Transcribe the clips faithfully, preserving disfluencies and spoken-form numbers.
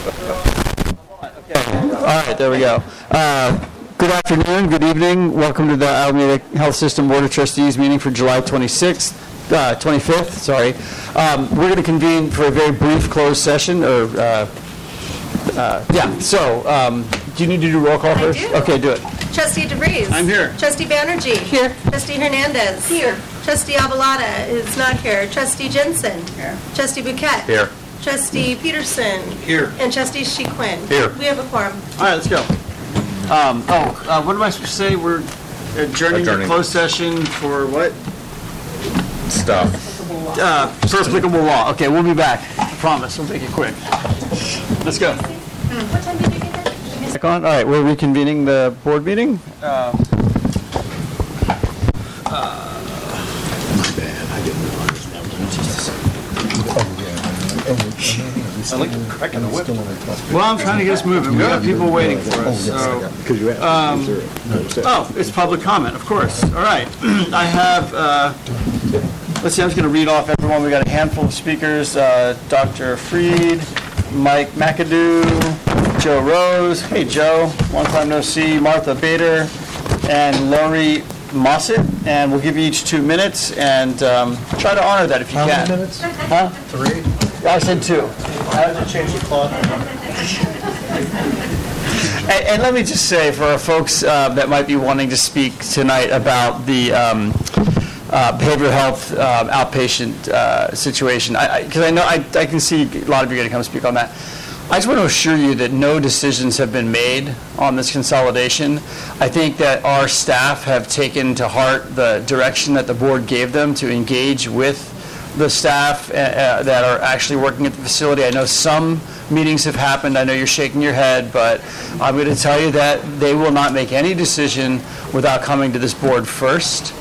All right, there we go. Uh, good afternoon, good evening. Welcome to the Alameda Health System Board of Trustees meeting for July twenty-sixth, uh, twenty-fifth. Sorry, um, we're going to convene for a very brief closed session. Or uh, uh, yeah. So, um, do you need to do roll call I first? Do. Okay, do it. Trustee DeVries. I'm here. Trustee Banerjee. Here. Trustee Hernandez. Here. Trustee Avalada is not here. Trustee Jensen. Here. Trustee Bouquet. Here. Trustee Peterson. Here. And Trustee Shequin. Here. We have a quorum. All right, let's go. Um, oh, uh, what am I supposed to say? We're adjourning to closed session for what? Stuff. Uh, per applicable law. Okay, we'll be back. I promise. We'll make it quick. Let's go. What time did you get there? Back on. All right, we're reconvening the board meeting. Uh, I like to crack in the whip. Well, I'm trying to get us moving. We've got people waiting for us. So. Um, oh, it's public comment, of course. All right. I have, uh, let's see, I'm just going to read off everyone. We've got a handful of speakers, uh, Doctor Freed, Mike McAdoo, Joe Rose. Hey, Joe. Long time no see. Martha Bader and Lori Mossett, and we'll give you each two minutes and um, try to honor that if you How can. How many minutes? Huh? Three. I said two. I had to change the clock. and, and let me just say, for our folks uh, that might be wanting to speak tonight about the um, uh, behavioral health uh, outpatient uh, situation, because I, I, I know I, I can see a lot of you are going to come speak on that. I just want to assure you that no decisions have been made on this consolidation. I think that our staff have taken to heart the direction that the board gave them to engage with the staff uh, that are actually working at the facility. I know some meetings have happened. I know you're shaking your head, but I'm going to tell you that they will not make any decision without coming to this board first.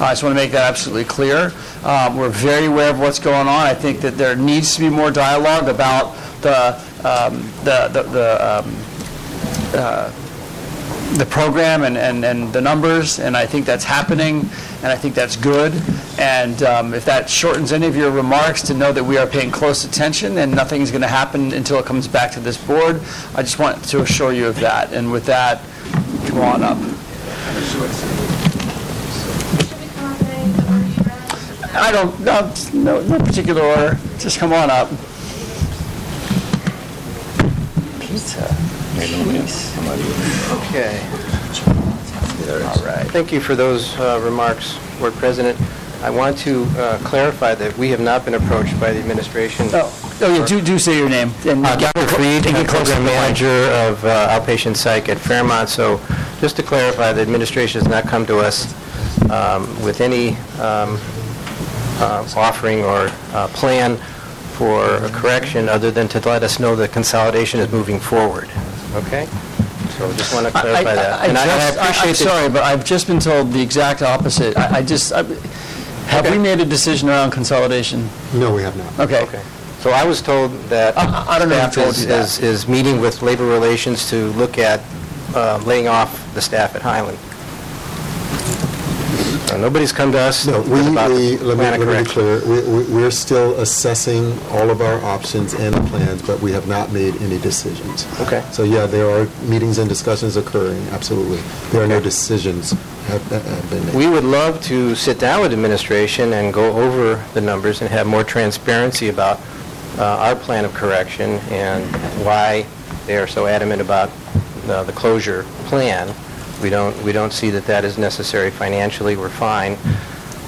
I just want to make that absolutely clear. Um, we're very aware of what's going on. I think that there needs to be more dialogue about the um, the the the, um, uh, the program and, and, and the numbers, and I think that's happening, and I think that's good. And um, if that shortens any of your remarks, to know that we are paying close attention and nothing's going to happen until it comes back to this board. I just want to assure you of that. And with that, come on up. I don't, no, no, no particular order. Just come on up. Pizza. Nice. Okay. All right. Thank you for those uh, remarks, Board President. I want to uh, clarify that we have not been approached by the administration. Oh, oh yeah, do, do say your name. And uh, Doctor Creed, I'm program manager of uh, outpatient psych at Fairmont. So just to clarify, the administration has not come to us um, with any um, Uh, offering or uh, plan for a correction other than to let us know that consolidation is moving forward. Okay? So just want to clarify I, I, that. I, I and just, I, I appreciate I'm sorry, but I've just been told the exact opposite. I, I just, I, have okay. we made a decision around consolidation? No, we have not. Okay. Okay. So I was told that uh, I don't know staff is, that. Is, is meeting with labor relations to look at uh, laying off the staff at Highland. So nobody's come to us. No, we, we let me, let me be clear. We, we, we're still assessing all of our options and plans, but we have not made any decisions. Okay. So yeah, there are meetings and discussions occurring. Absolutely, there are no decisions have, have been made. We would love to sit down with administration and go over the numbers and have more transparency about uh, our plan of correction and why they are so adamant about uh, the closure plan. We don't. We don't see that that is necessary financially. We're fine,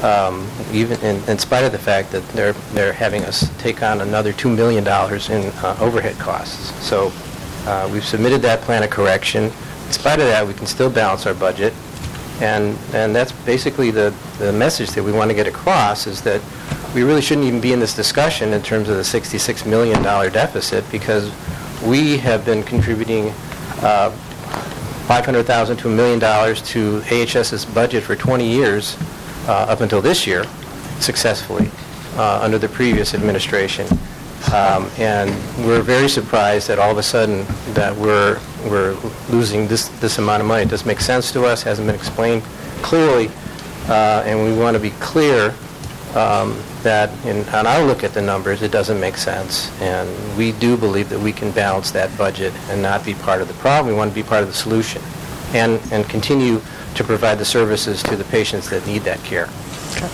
um, even in, in spite of the fact that they're they're having us take on another two million dollars in uh, overhead costs. So uh, we've submitted that plan of correction. In spite of that, we can still balance our budget, and and that's basically the the message that we want to get across is that we really shouldn't even be in this discussion in terms of the sixty-six million dollars deficit because we have been contributing. Uh, five hundred thousand dollars to a million dollars to A H S's budget for twenty years uh, up until this year successfully uh, under the previous administration. Um, and we're very surprised that all of a sudden that we're we're losing this, this amount of money. It doesn't make sense to us, hasn't been explained clearly, uh, and we want to be clear um, that in, on our look at the numbers, it doesn't make sense. And we do believe that we can balance that budget and not be part of the problem. We want to be part of the solution and, and continue to provide the services to the patients that need that care. Okay.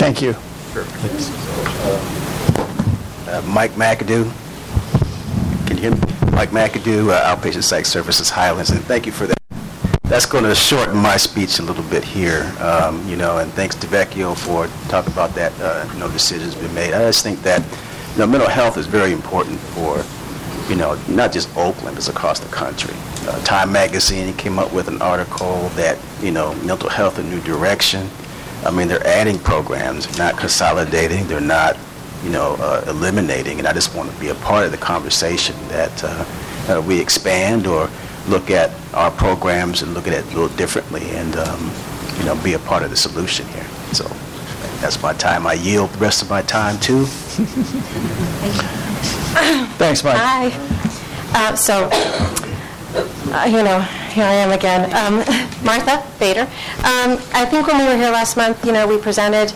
Thank you. Sure. Thanks. Uh, Mike McAdoo. Can you hear me? Mike McAdoo, uh, Outpatient Psych Services, Highlands, and thank you for that. That's going to shorten my speech a little bit here, um, you know, and thanks to Vecchio for talking about that, uh, no decisions been made. I just think that, you know, mental health is very important for, you know, not just Oakland, it's across the country. Uh, Time Magazine came up with an article that, you know, mental health a new direction. I mean, they're adding programs, they're not consolidating, they're not, you know, uh, eliminating, and I just want to be a part of the conversation that uh, uh, we expand or look at our programs and look at it a little differently and, um, you know, be a part of the solution here. So that's my time. I yield the rest of my time, too. Thanks, Mike. Hi. Uh, so, uh, you know, here I am again. Um, Martha Bader. Um, I think when we were here last month, you know, we presented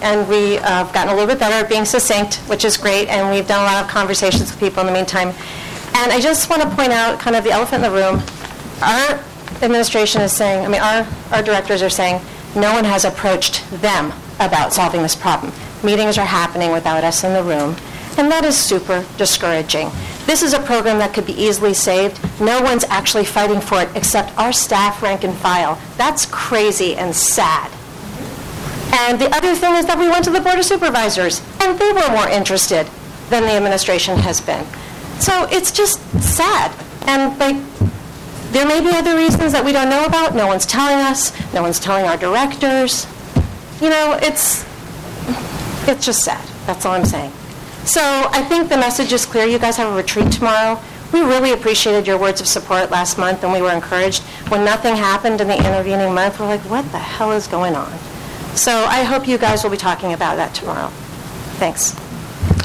and we've uh, gotten a little bit better at being succinct, which is great, and we've done a lot of conversations with people in the meantime. And I just want to point out kind of the elephant in the room. Our administration is saying, I mean, our, our directors are saying, no one has approached them about solving this problem. Meetings are happening without us in the room. And that is super discouraging. This is a program that could be easily saved. No one's actually fighting for it except our staff rank and file. That's crazy and sad. And the other thing is that we went to the Board of Supervisors, and they were more interested than the administration has been. So it's just sad. And like, there may be other reasons that we don't know about. No one's telling us. No one's telling our directors. You know, it's it's just sad. That's all I'm saying. So I think the message is clear. You guys have a retreat tomorrow. We really appreciated your words of support last month, and we were encouraged. When nothing happened in the intervening month, we're like, what the hell is going on? So I hope you guys will be talking about that tomorrow. Thanks.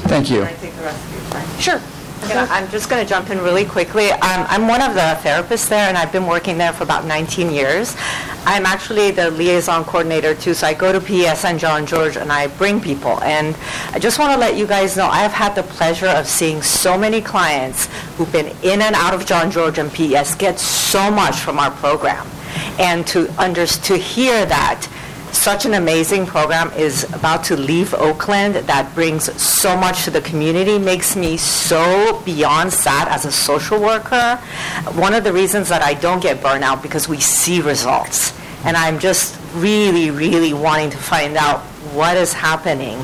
Thank you. Can I take the rest of your time? Sure. Gonna, I'm just going to jump in really quickly. Um, I'm one of the therapists there, and I've been working there for about nineteen years. I'm actually the liaison coordinator, too, so I go to P E S and John George, and I bring people. And I just want to let you guys know I've had the pleasure of seeing so many clients who've been in and out of John George and P E S get so much from our program. And to under, to hear that such an amazing program is about to leave Oakland that brings so much to the community makes me so beyond sad as a social worker. One of the reasons that I don't get burnout because we see results. And I'm just really, really wanting to find out what is happening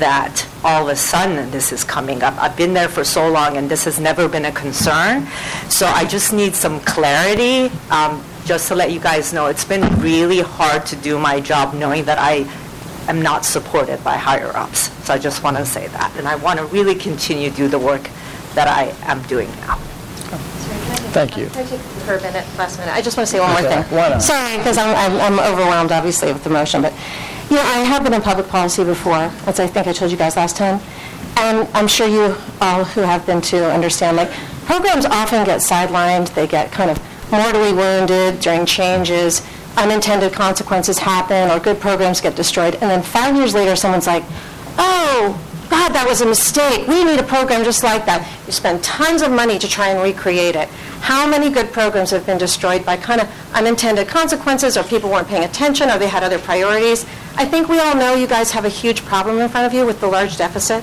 that all of a sudden this is coming up. I've been there for so long and this has never been a concern. So I just need some clarity. Um, Just to let you guys know, it's been really hard to do my job knowing that I am not supported by higher-ups. So I just want to say that. And I want to really continue to do the work that I am doing now. Thank you. Can I take her minute, last minute? I just want to say one more thing. Why not? Sorry, because I'm, I'm, I'm overwhelmed, obviously, with the motion. But, you know, I have been in public policy before, as I think I told you guys last time. And I'm sure you all who have been too understand, like, programs often get sidelined. They get kind of mortally wounded during changes, unintended consequences happen, or good programs get destroyed. And then five years later, someone's like, oh, God, that was a mistake. We need a program just like that. You spend tons of money to try and recreate it. How many good programs have been destroyed by kind of unintended consequences, or people weren't paying attention, or they had other priorities? I think we all know you guys have a huge problem in front of you with the large deficit.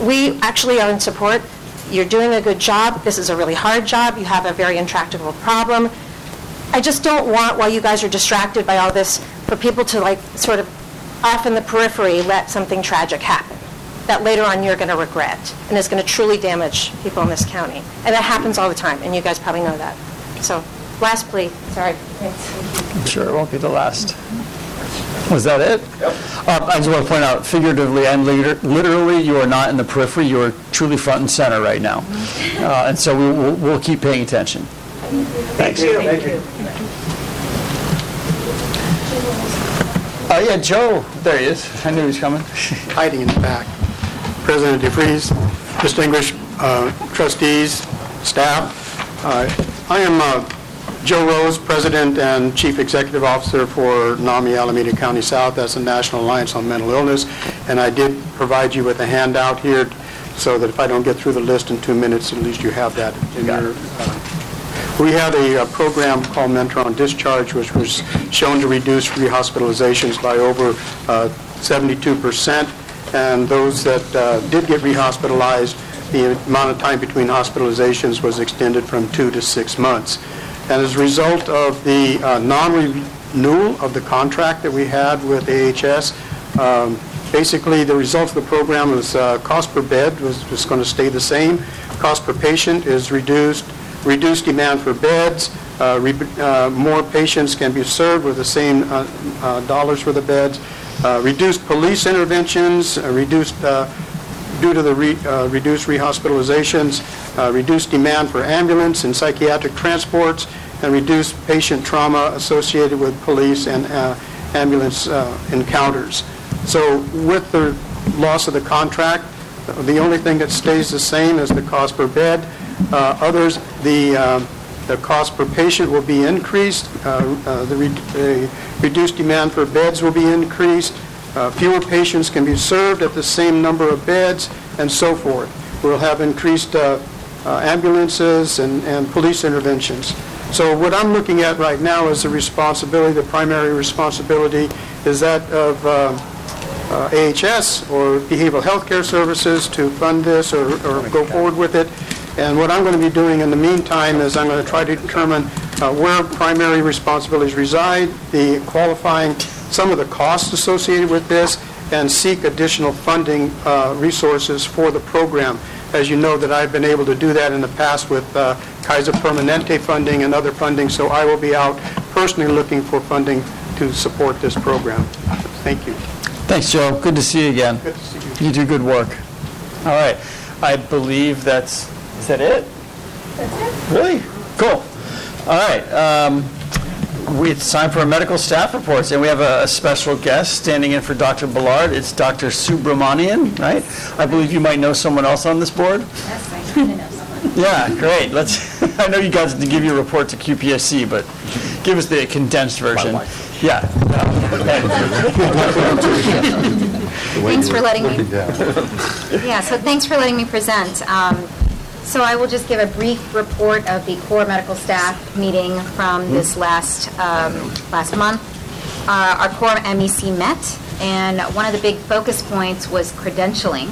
We actually are in support. You're doing a good job. This is a really hard job. You have a very intractable problem. I just don't want, while you guys are distracted by all this, for people to, like, sort of off in the periphery let something tragic happen that later on you're going to regret and is going to truly damage people in this county. And that happens all the time, and you guys probably know that. So last plea. Sorry. I'm sure it won't be the last. Was that it? Yep. Uh, I just want to point out, figuratively and liter- literally, you are not in the periphery. You are truly front and center right now. Uh, and so we, we'll, we'll keep paying attention. Thanks. Thank you. Thank you. Thank you. Uh, yeah, Joe. There he is. I knew he was coming. Hiding in the back. President DeFries, distinguished uh, trustees, staff. Uh, I am uh, Joe Rose, President and Chief Executive Officer for NAMI Alameda County South. That's the National Alliance on Mental Illness. And I did provide you with a handout here so that if I don't get through the list in two minutes, at least you have that in Got your... Uh, we had a, a program called Mentor on Discharge, which was shown to reduce rehospitalizations by over uh, seventy-two percent. And those that uh, did get rehospitalized, the amount of time between hospitalizations was extended from two to six months. And as a result of the uh, non-renewal of the contract that we had with A H S, um, basically the result of the program was uh, cost per bed was just going to stay the same. Cost per patient is reduced, reduced demand for beds, uh, re uh, more patients can be served with the same uh, uh, dollars for the beds, uh, reduced police interventions, uh, reduced uh, due to the re, uh, reduced rehospitalizations, uh, reduced demand for ambulance and psychiatric transports, and reduced patient trauma associated with police and uh, ambulance uh, encounters. So with the loss of the contract, the only thing that stays the same is the cost per bed. Uh, others, the, uh, the cost per patient will be increased. Uh, uh, the re- uh, reduced demand for beds will be increased. Uh, fewer patients can be served at the same number of beds, and so forth. We'll have increased uh, uh, ambulances and, and police interventions. So what I'm looking at right now is the responsibility, the primary responsibility is that of uh, uh, A H S or Behavioral Health Care Services to fund this or, or go forward with it. And what I'm going to be doing in the meantime is I'm going to try to determine uh, where primary responsibilities reside, the qualifying some of the costs associated with this, and seek additional funding uh, resources for the program. As you know, that I've been able to do that in the past with uh, Kaiser Permanente funding and other funding, so I will be out personally looking for funding to support this program. Thank you. Thanks, Joe. Good to see you again. Good to see you. You do good work. All right. I believe that's, is that it? That's it. Really? Cool. All right. Um, We, it's time for our medical staff reports, and we have a, a special guest standing in for Doctor Ballard. It's Doctor Subramanian, right? I believe you might know someone else on this board. Yes, I kind of know someone. Yeah, great. Let's. I know you guys didn't give your report to Q P S C, but give us the condensed version. Yeah. Thanks for letting me. Yeah. So thanks for letting me present. Um, So I will just give a brief report of the core medical staff meeting from this last um, last month. Uh, our core M E C met, and one of the big focus points was credentialing.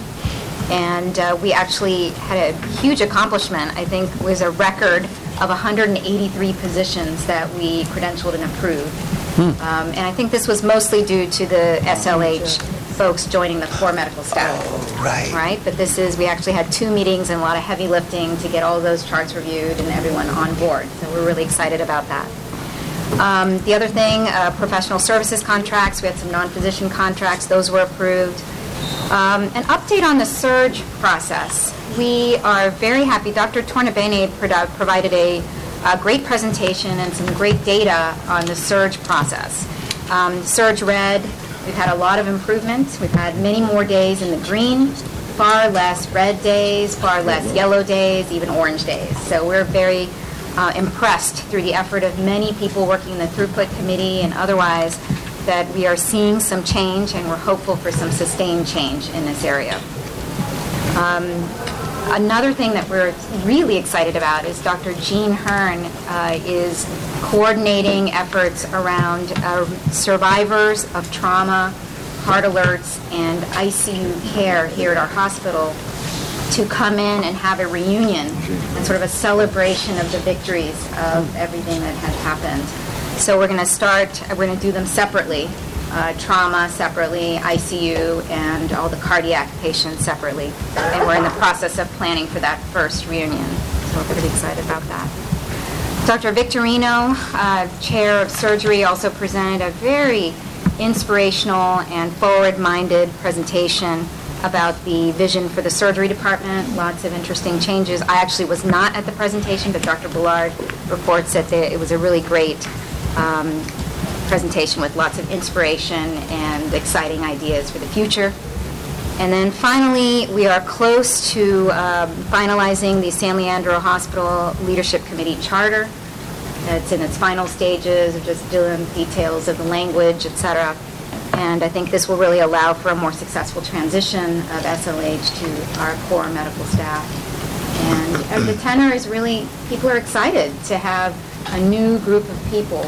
And uh, we actually had a huge accomplishment. I think it was a record of one hundred eighty-three positions that we credentialed and approved. Hmm. Um, and I think this was mostly due to the S L H folks joining the core medical staff. Oh, right. Right? But this is, we actually had two meetings and a lot of heavy lifting to get all those charts reviewed and everyone on board. So we're really excited about that. Um, the other thing, uh, professional services contracts. We had some non-physician contracts. Those were approved. Um, an update on the surge process. We are very happy. Doctor Tornabene provided a, a great presentation and some great data on the surge process. Um, surge red. We've had a lot of improvements. We've had many more days in the green, far less red days, far less yellow days, even orange days. So we're very uh, impressed through the effort of many people working in the throughput committee and otherwise that we are seeing some change, and we're hopeful for some sustained change in this area. Um, another thing that we're really excited about is Doctor Jean Hearn uh, is coordinating efforts around uh, survivors of trauma, heart alerts, and I C U care here at our hospital to come in and have a reunion and sort of a celebration of the victories of everything that has happened. So we're going to start, we're going to do them separately, uh, trauma separately, I C U, and all the cardiac patients separately. And we're in the process of planning for that first reunion. So we're pretty excited about that. Doctor Victorino, uh, chair of surgery, also presented a very inspirational and forward-minded presentation about the vision for the surgery department, lots of interesting changes. I actually was not at the presentation, but Doctor Ballard reports that they, it was a really great um, presentation with lots of inspiration and exciting ideas for the future. And then finally, we are close to um, finalizing the San Leandro Hospital Leadership Committee Charter. It's in its final stages of just doing details of the language, et cetera. And I think this will really allow for a more successful transition of S L H to our core medical staff. And the tenor is really, people are excited to have a new group of people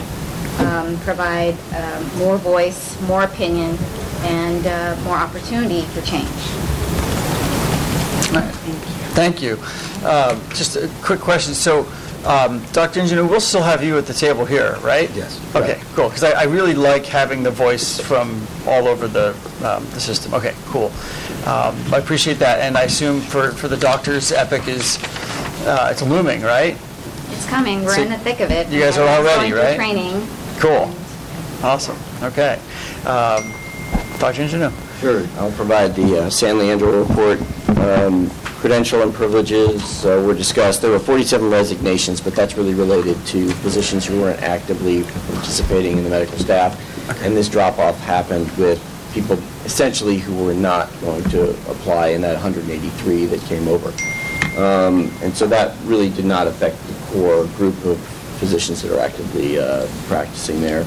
um, provide um, more voice, more opinion, and uh, more opportunity for change. All right. Thank you. Thank you. Um, just a quick question. So, Um, Doctor Ingenue, we'll still have you at the table here, right? Yes. Okay, right. Cool. Because I, I really like having the voice from all over the, um, the system. Okay, cool. Um, I appreciate that. And I assume for, for the doctors, Epic is uh, it's looming, right? It's coming. We're so in the thick of it. You guys are all ready, right? Training. Cool. Awesome. Okay. Um, Doctor Ingenue. Sure. I'll provide the uh, San Leandro report. Um, Credential and privileges uh, were discussed. There were forty-seven resignations, but that's really related to physicians who weren't actively participating in the medical staff. Okay. And this drop-off happened with people essentially who were not going to apply in that one hundred eighty-three that came over. Um, and so that really did not affect the core group of physicians that are actively uh, practicing there.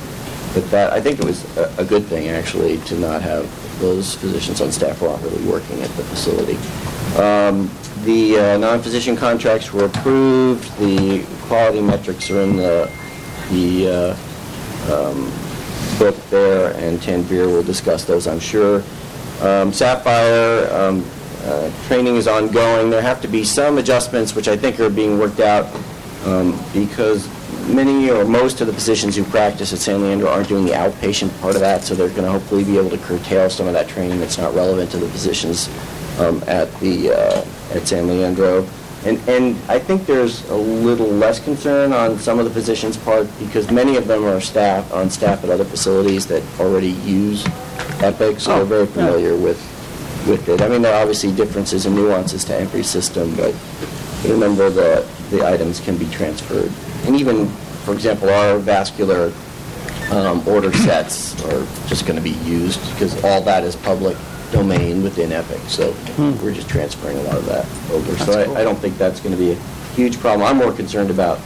But that, I think it was a, a good thing, actually, to not have those physicians on staff properly working at the facility. Um, the uh, non-physician contracts were approved. The quality metrics are in the, the uh, um, book there, and Tanvir will discuss those, I'm sure. Um, Sapphire um, uh, training is ongoing. There have to be some adjustments, which I think are being worked out, um, because many or most of the physicians who practice at San Leandro aren't doing the outpatient part of that, so they're going to hopefully be able to curtail some of that training that's not relevant to the physicians Um, at the uh, at San Leandro, and and I think there's a little less concern on some of the physicians' part because many of them are staff on staff at other facilities that already use Epic, so oh, they're very familiar yeah. with with it. I mean, there are obviously differences and nuances to every system, but remember that the items can be transferred, and even, for example, our vascular um, order sets are just going to be used because all that is public domain within Epic, so hmm. we're just transferring a lot of that over. That's so I, cool. I don't think that's going to be a huge problem. I'm more concerned about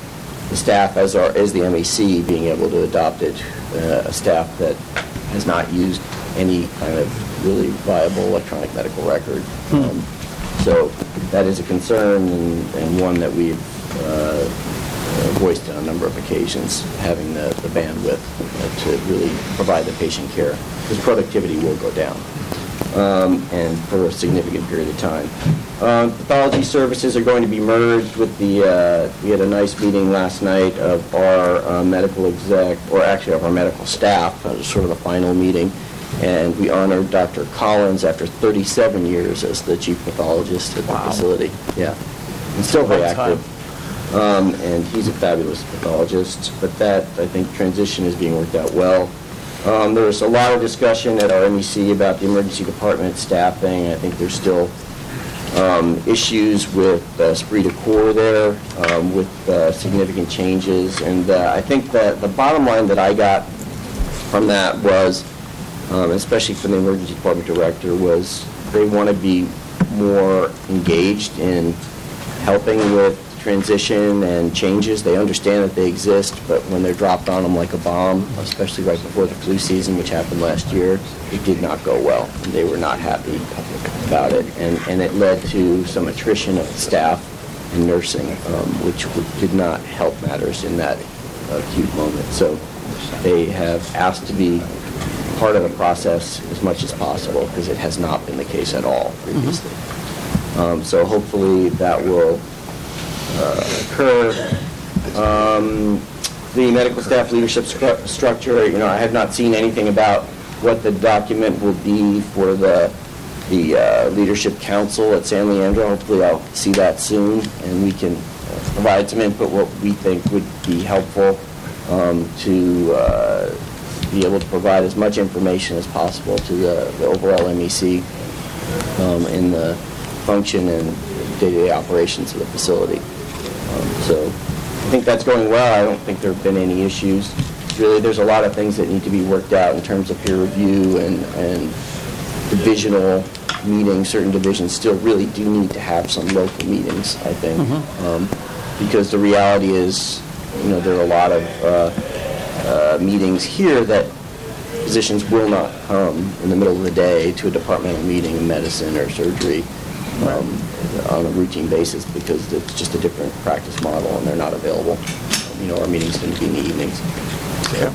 the staff, as our, as the M E C, being able to adopt it, uh, a staff that has not used any kind of really viable electronic medical record. Hmm. Um, so that is a concern, and, and one that we've uh, voiced on a number of occasions, having the, the bandwidth uh, to really provide the patient care, because productivity will go down. Um, and for a significant period of time. Um, pathology services are going to be merged with the, uh, we had a nice meeting last night of our uh, medical exec, or actually of our medical staff, uh, sort of a final meeting, and we honored Doctor Collins after thirty-seven years as the chief pathologist at wow. the facility. Yeah, and still very active. Um, and he's a fabulous pathologist, but that, I think, transition is being worked out well. Um, there was a lot of discussion at our M E C about the emergency department staffing. I think there's still um, issues with uh, esprit de corps there, um, with uh, significant changes. And uh, I think that the bottom line that I got from that was, um, especially from the emergency department director, was they want to be more engaged in helping with transition and changes. They understand that they exist, but when they're dropped on them like a bomb, especially right before the flu season, which happened last year, it did not go well. They were not happy about it, and, and it led to some attrition of staff and nursing, um, which did not help matters in that acute moment. So they have asked to be part of the process as much as possible, because it has not been the case at all previously. Mm-hmm. um, so hopefully that will Uh, occur. Um, the medical staff leadership stru- structure, you know, I have not seen anything about what the document will be for the the uh, leadership council at San Leandro. Hopefully I'll see that soon, and we can uh, provide some input what we think would be helpful um, to uh, be able to provide as much information as possible to the, the overall M E C um, in the function and day-to-day operations of the facility. Um, so I think that's going well. I don't think there have been any issues. Really, there's a lot of things that need to be worked out in terms of peer review and, and divisional meetings. Certain divisions still really do need to have some local meetings, I think, mm-hmm. um, because the reality is you know, there are a lot of uh, uh, meetings here that physicians will not come in the middle of the day to a departmental meeting in medicine or surgery um, on a routine basis because it's just a different practice model and they're not available. You know, our meetings tend to be in the evenings. So,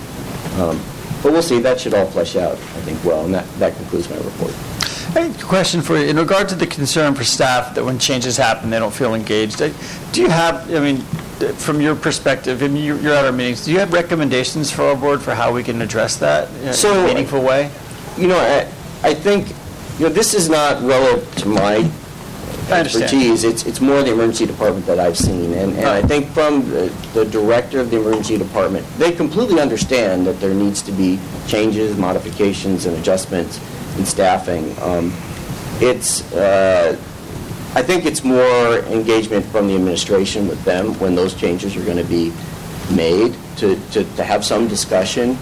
um, but we'll see. That should all flesh out, I think, well, and that, that concludes my report. I have a question for you. In regard to the concern for staff that when changes happen, they don't feel engaged, do you have, I mean, from your perspective, I mean, you're at our meetings, do you have recommendations for our board for how we can address that in so, a meaningful way? You know, I, I think, you know, this is not relative to my expertise. It's, it's more the emergency department that I've seen. And, and I think from the, the director of the emergency department, they completely understand that there needs to be changes, modifications, and adjustments in staffing. Um, it's, uh, I think it's more engagement from the administration with them when those changes are going to be made to, to, to have some discussion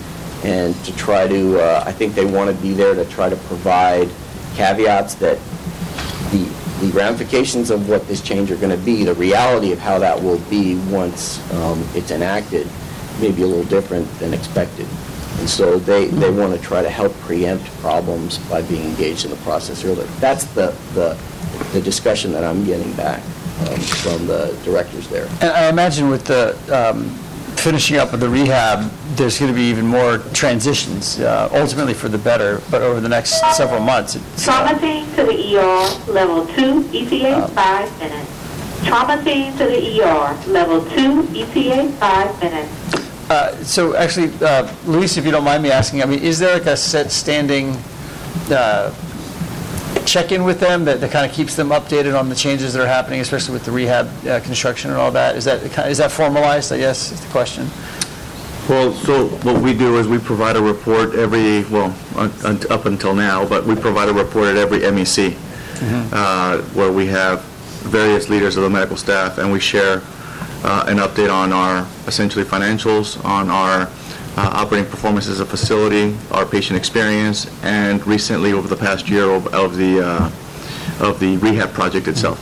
and to try to, uh, I think they want to be there to try to provide caveats that the, the ramifications of what this change are going to be, the reality of how that will be once um, it's enacted may be a little different than expected. And so they, they want to try to help preempt problems by being engaged in the process earlier. That's the, the, the discussion that I'm getting back um, from the directors there. And I imagine with the um, finishing up of the rehab, there's going to be even more transitions, uh, ultimately for the better, but over the next several months. It's, Trauma uh, team to the E R, level two, E T A, um, five minutes. Trauma team to the E R, level two, E T A, five minutes. Uh, so actually, uh, Luis, if you don't mind me asking, I mean, is there like a set standing uh, check-in with them that, that kind of keeps them updated on the changes that are happening, especially with the rehab uh, construction and all that? Is that is that formalized, I guess, is the question? Well, so what we do is we provide a report every, well, un, un, up until now, but we provide a report at every M E C mm-hmm. uh, where we have various leaders of the medical staff, and we share Uh, an update on our, essentially, financials, on our uh, operating performance as a facility, our patient experience, and recently, over the past year, of, of the uh, of the rehab project itself.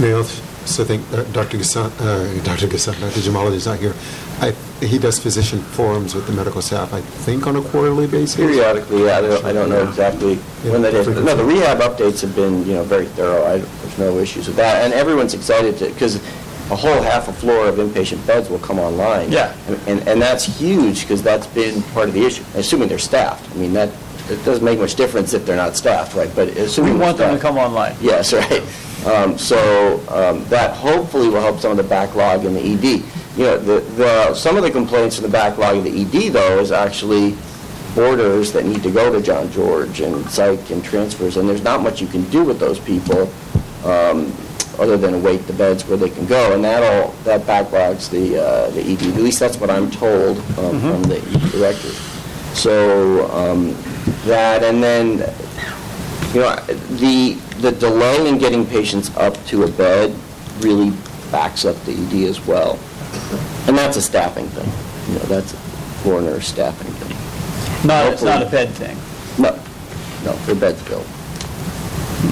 May I also think uh, Doctor Gassan, uh, Doctor Gassan, Doctor Jamali is not here. I, he does physician forums with the medical staff, I think, on a quarterly basis. Periodically, I don't, I don't know yeah. exactly yeah. when that is. But no, the rehab updates have been, you know, very thorough. I, there's no issues with that, and everyone's excited to because. A whole half a floor of inpatient beds will come online. Yeah, and and, and that's huge because that's been part of the issue. Assuming they're staffed, I mean that it doesn't make much difference if they're not staffed, right? But assuming we want them to come online. Yes, right. Um, so um, that hopefully will help some of the backlog in the E D. You know, the the some of the complaints in the backlog of the E D though is actually orders that need to go to John George and psych and transfers, and there's not much you can do with those people. Um, other than await the beds where they can go, and that all that backlogs the uh, the E D. At least that's what I'm told um, mm-hmm. from the E D director. So um, that, and then you know the the delay in getting patients up to a bed really backs up the E D as well, and that's a staffing thing. You know, that's a coroner staffing thing. Not Hopefully, it's not a bed thing. No, no, the bed's filled.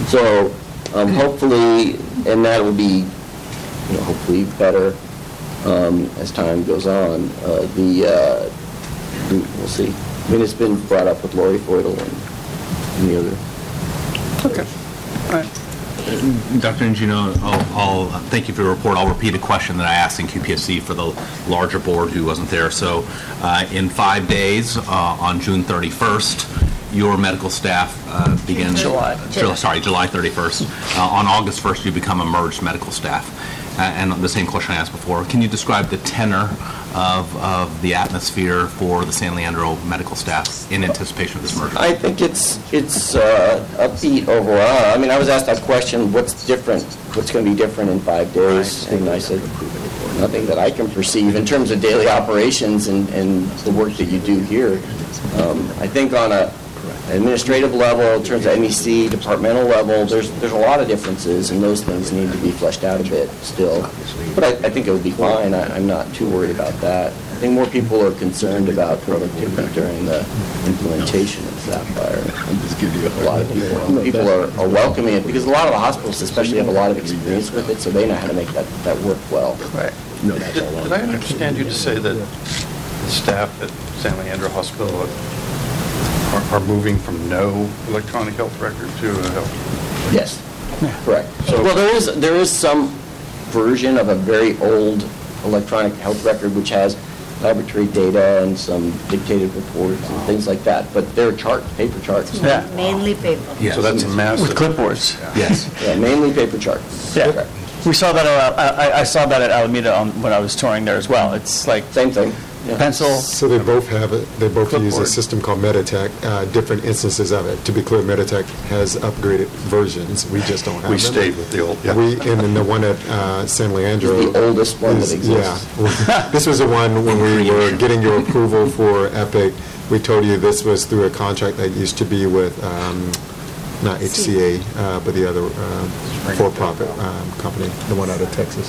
So. Um, hopefully, and that will be, you know, hopefully better um, as time goes on. Uh, the uh, we'll see. I mean, it's been brought up with Lori Feudal and, and the other. Okay. All right. Doctor Ngino, I'll, I'll thank you for your report. I'll repeat a question that I asked in Q P S C for the larger board who wasn't there. So, uh, in five days, uh, on June thirty-first. Your medical staff uh, begins, July. Uh, July, sorry, July thirty-first. Uh, on August first, you become a merged medical staff. Uh, and the same question I asked before, can you describe the tenor of, of the atmosphere for the San Leandro medical staff in anticipation of this merger? I think it's it's uh, upbeat overall. I mean, I was asked that question, what's different, what's going to be different in five days? Right. And I said, nothing that I can perceive in terms of daily operations and, and the work that you do here. Um, I think on a administrative level, in terms of M E C, departmental level, there's there's a lot of differences, and those things need to be fleshed out a bit still. But I, I think it would be fine. I, I'm not too worried about that. I think more people are concerned about productivity during the implementation of Sapphire. A lot of people, people are, are welcoming it because a lot of the hospitals especially have a lot of experience with it, so they know how to make that, that work well. Right. No, did, did I understand you to say that the staff at San Leandro Hospital are, are moving from no electronic health record to a health record? Yes. Correct. So, well, there is there is some version of a very old electronic health record which has laboratory data and some dictated reports and things like that, but they're chart, paper charts. Yeah. Mainly paper. Yes. So that's a massive. With clipboards. Yeah. Yes. Yeah, mainly paper charts. Yeah. Correct. We saw that. Uh, I, I saw that at Alameda on, when I was touring there as well. It's like same thing. Yeah. Pencil. So they both have it. They both clipboard. Use a system called Meditech, uh, different instances of it. To be clear, Meditech has upgraded versions. We just don't have we them. We stayed with the old. Yeah. We And then the one at uh, San Leandro. It's the oldest one is, that exists. Yeah. This was the one when we were getting your approval for Epic. We told you this was through a contract that used to be with... Um, not H C A, uh, but the other um, for-profit um, company, the one out of Texas.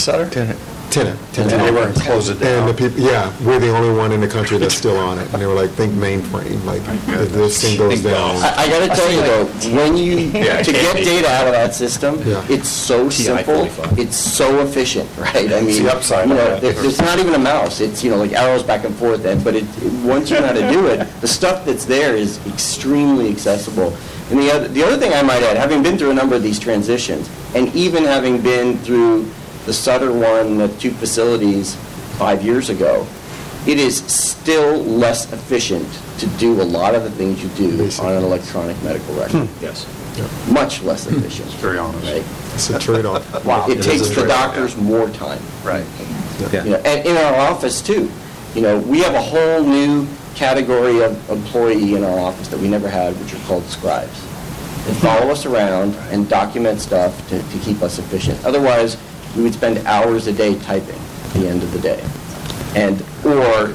Sutter? Tenant. Tenant. Tenant. They were going to close it down. And the people, yeah, we're the only one in the country that's still on it. And they were like, think mainframe, like this thing goes down. I, I got to tell you though, when you to get data out of that system, yeah. It's so simple, it's so efficient, right? I mean, it's the upside. You know, there, there's not even a mouse. It's you know like arrows back and forth. And but it, it, once you know how to do it, the stuff that's there is extremely accessible. And the other, the other thing I might add, having been through a number of these transitions, and even having been through the Sutter one, the two facilities five years ago, it is still less efficient to do a lot of the things you do Basically. On an electronic medical record. Hmm. Yes. Yeah. Much less efficient. It's very honest. Right? It's a trade-off. Wow. It, it takes the doctors yeah. more time. Right. Yeah. Yeah. You know, and in our office, too. You know, we have a whole new category of employee in our office that we never had, which are called scribes. They follow us around and document stuff to, to keep us efficient. Otherwise, we would spend hours a day typing at the end of the day. And, or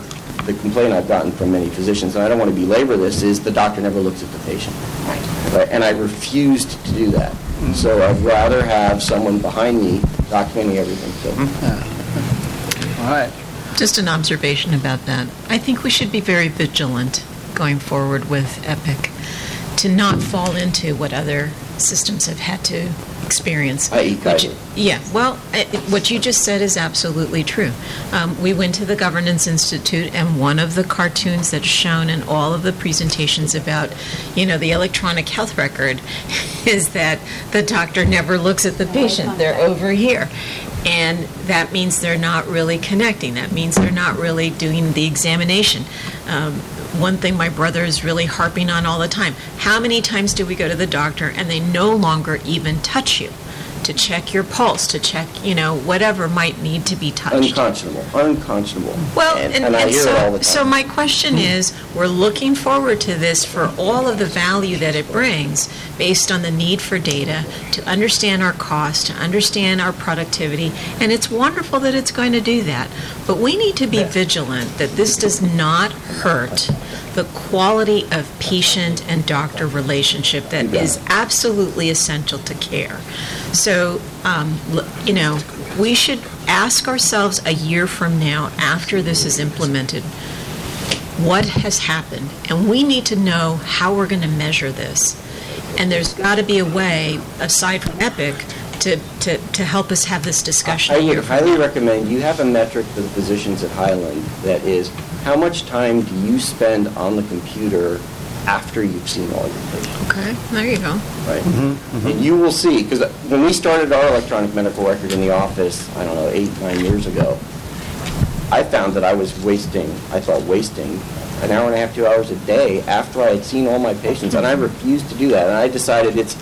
the complaint I've gotten from many physicians, and I don't want to belabor this, is the doctor never looks at the patient. Right? And I refused to do that. So I'd rather have someone behind me documenting everything. So. All right. Just an observation about that. I think we should be very vigilant going forward with Epic to not fall into what other systems have had to experience. I eat which, yeah, well, it, what you just said is absolutely true. Um, we went to the Governance Institute, and one of the cartoons that's shown in all of the presentations about, you know, the electronic health record is that the doctor never looks at the patient. They're over here. And that means they're not really connecting. That means they're not really doing the examination. Um, one thing my brother is really harping on all the time, how many times do we go to the doctor and they no longer even touch you to check your pulse, to check, you know, whatever might need to be touched? Unconscionable. Unconscionable. Well, and, and, and, I and hear so, it all the time. So my question hmm. is, we're looking forward to this for all of the value that it brings based on the need for data to understand our cost, to understand our productivity, and it's wonderful that it's going to do that. But we need to be yeah. vigilant that this does not hurt the quality of patient and doctor relationship that yeah. is absolutely essential to care. So, um, you know, we should ask ourselves a year from now, after this is implemented, what has happened? And we need to know how we're going to measure this. And there's got to be a way, aside from Epic, to, to, to help us have this discussion. I would highly recommend you have a metric for the physicians at Highland that is, how much time do you spend on the computer after you've seen all your patients? Okay, there you go. Right, mm-hmm, mm-hmm. And you will see, because when we started our electronic medical record in the office, I don't know, eight, nine years ago, I found that I was wasting, I thought wasting, an hour and a half, two hours a day after I had seen all my patients, and I refused to do that, and I decided it's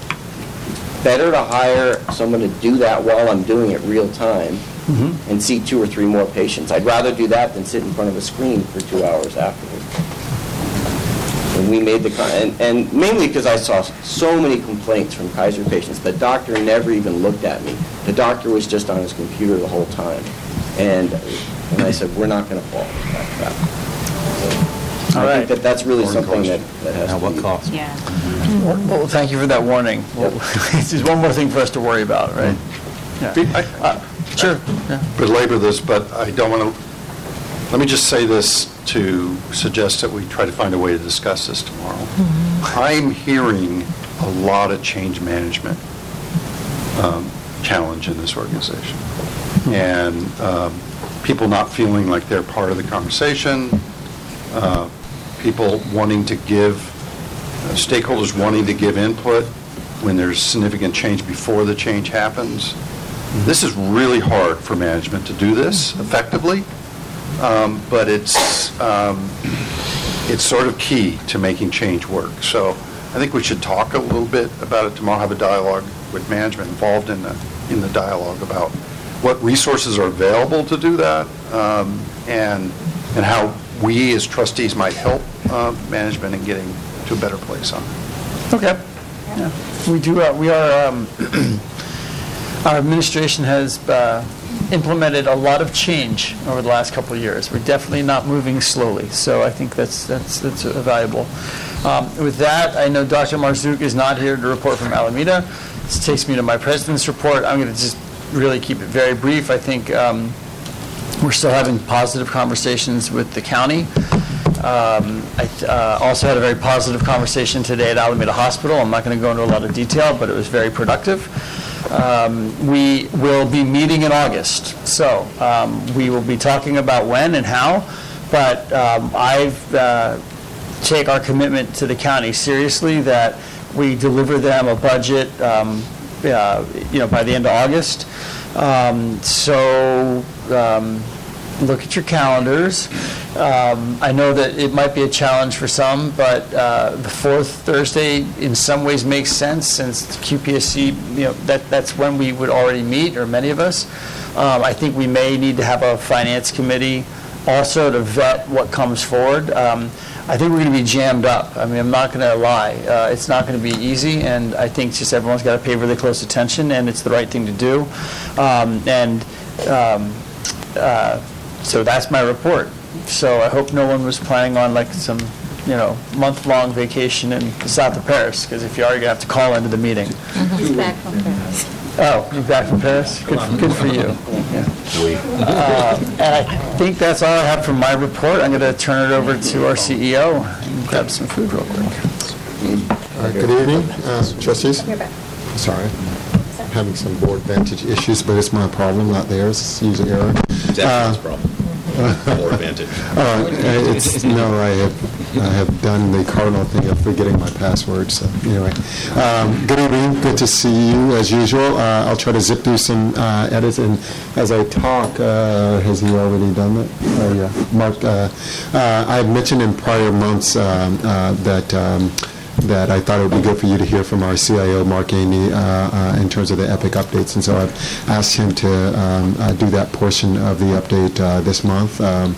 better to hire someone to do that while I'm doing it real time mm-hmm. and see two or three more patients. I'd rather do that than sit in front of a screen for two hours afterwards. And we made the con- and, and mainly because I saw so many complaints from Kaiser patients. The doctor never even looked at me. The doctor was just on his computer the whole time. And, and I said, we're not going to fall for that. I right. think that that's really Foreign something that, that has At to what be. Cost? Yeah. Mm-hmm. Well, thank you for that warning. Well, yep. There's one more thing for us to worry about, right? Mm-hmm. Yeah. I, uh, sure. I, yeah. Belabor this, but I don't want to Let me just say this to suggest that we try to find a way to discuss this tomorrow. Mm-hmm. I'm hearing a lot of change management um, challenge in this organization. Mm-hmm. And um, people not feeling like they're part of the conversation, uh, people wanting to give, uh, stakeholders wanting to give input when there's significant change before the change happens. Mm-hmm. This is really hard for management to do this effectively. Um, but it's um, it's sort of key to making change work. So I think we should talk a little bit about it tomorrow, have a dialogue with management involved in the, in the dialogue about what resources are available to do that, um, and and how we as trustees might help uh, management in getting to a better place on it. Okay. Yeah. We do. Uh, we are. Um, our administration has. Uh, implemented a lot of change over the last couple of years. We're definitely not moving slowly, so I think that's that's that's valuable. Um, with that, I know Doctor Marzouk is not here to report from Alameda. This takes me to my president's report. I'm going to just really keep it very brief. I think um, we're still having positive conversations with the county. Um, I uh, also had a very positive conversation today at Alameda Hospital. I'm not going to go into a lot of detail, but it was very productive. Um, we will be meeting in August, so um, we will be talking about when and how, but um, I've uh, take our commitment to the county seriously that we deliver them a budget um, uh, you know, by the end of August. Um, so um, look at your calendars. Um, I know that it might be a challenge for some, but uh, the fourth Thursday in some ways makes sense since Q P S C, you know, that, that's when we would already meet, or many of us. Um, I think we may need to have a finance committee also to vet what comes forward. Um, I think we're going to be jammed up. I mean, I'm not going to lie. Uh, it's not going to be easy, and I think just everyone's got to pay really close attention, and it's the right thing to do. Um, and um, uh, so that's my report. So I hope no one was planning on like some, you know, month-long vacation in the south of Paris, because if you are, you're going to have to call into the meeting. He's back from Paris. Oh, you're back from Paris? Good, good for you. Yeah. Uh, and I think that's all I have from my report. I'm going to turn it over to our C E O and grab some food real quick. Uh, good evening, uh, trustees. You're back. Sorry. I'm having some board vantage issues, but it's my problem, not theirs. It's user error. That's uh, his problem. More advantage. Uh, it's, no, I have, I have done the cardinal thing of forgetting my password. So anyway, um, good evening. Good to see you as usual. Uh, I'll try to zip through some uh, edits. And as I talk, uh, has he already done that? Oh, yeah. Mark, uh, uh, I have mentioned in prior months um, uh, that. Um, that I thought it would be good for you to hear from our C I O, Mark Amy, uh, uh, in terms of the EPIC updates. And so I've asked him to um, uh, do that portion of the update uh, this month. Um,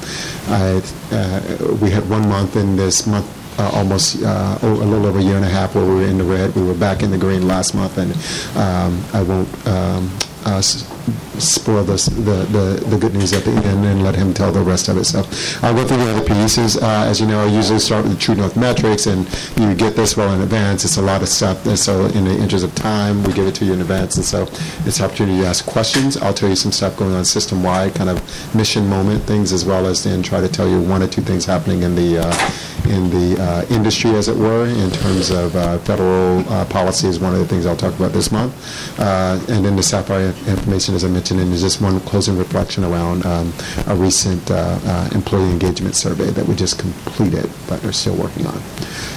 I, uh, we had one month in this month. Uh, almost uh, a little over a year and a half where we were in the red. We were back in the green last month, and um, I won't um, uh, spoil this, the, the, the good news at the end and let him tell the rest of it. So I'll go through the other pieces. Uh, as you know, I usually start with the True North metrics, and you get this well in advance. It's a lot of stuff, and so in the interest of time, we give it to you in advance, and so it's an opportunity to ask questions. I'll tell you some stuff going on system-wide, kind of mission moment things, as well as then try to tell you one or two things happening in the uh, in the uh, industry, as it were, in terms of uh, federal uh, policy is one of the things I'll talk about this month. Uh, and then the Sapphire information, as I mentioned, and is just one closing reflection around um, a recent uh, uh, employee engagement survey that we just completed, but are still working on.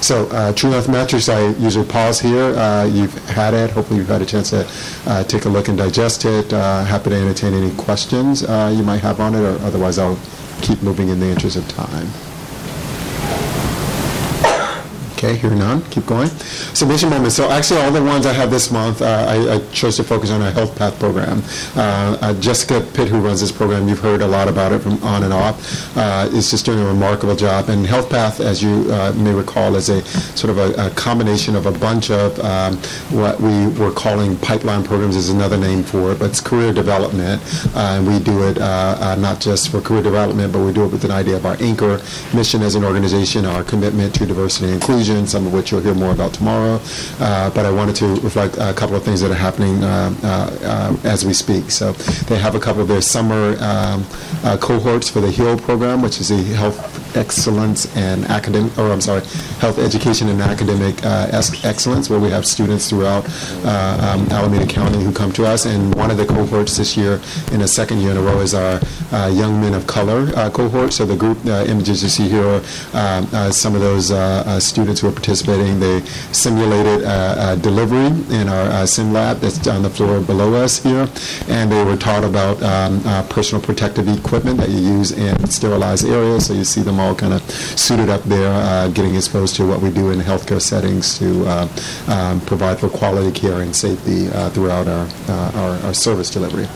So uh, True North Metrics, I usually pause here. Uh, you've had it. Hopefully you've had a chance to uh, take a look and digest it. Uh, happy to entertain any questions uh, you might have on it, or otherwise I'll keep moving in the interest of time. Okay, here none. Keep going. So mission moments. So actually all the ones I have this month, uh, I, I chose to focus on our Health Path program. Uh, uh, Jessica Pitt, who runs this program, you've heard a lot about it from on and off, uh, is just doing a remarkable job. And Health Path, as you uh, may recall, is a sort of a, a combination of a bunch of um, what we were calling pipeline programs is another name for it, but it's career development. Uh, and we do it uh, uh, not just for career development, but we do it with an idea of our anchor mission as an organization, our commitment to diversity and inclusion, June, some of which you'll hear more about tomorrow. Uh, but I wanted to reflect a couple of things that are happening uh, uh, uh, as we speak. So they have a couple of their summer um, uh, cohorts for the HEAL program, which is the Health Excellence and Academic, or I'm sorry, Health Education and Academic uh, ex- Excellence, where we have students throughout uh, um, Alameda County who come to us. And one of the cohorts this year, in the second year in a row, is our uh, Young Men of Color uh, cohort. So the group uh, images you see here are um, uh, some of those uh, uh, students who are participating. They simulated uh, uh, delivery in our uh, sim lab that's on the floor below us here. And they were taught about um, uh, personal protective equipment that you use in sterilized areas. So you see them all kind of suited up there, uh, getting exposed to what we do in healthcare settings to uh, um, provide for quality care and safety uh, throughout our, uh, our our service delivery.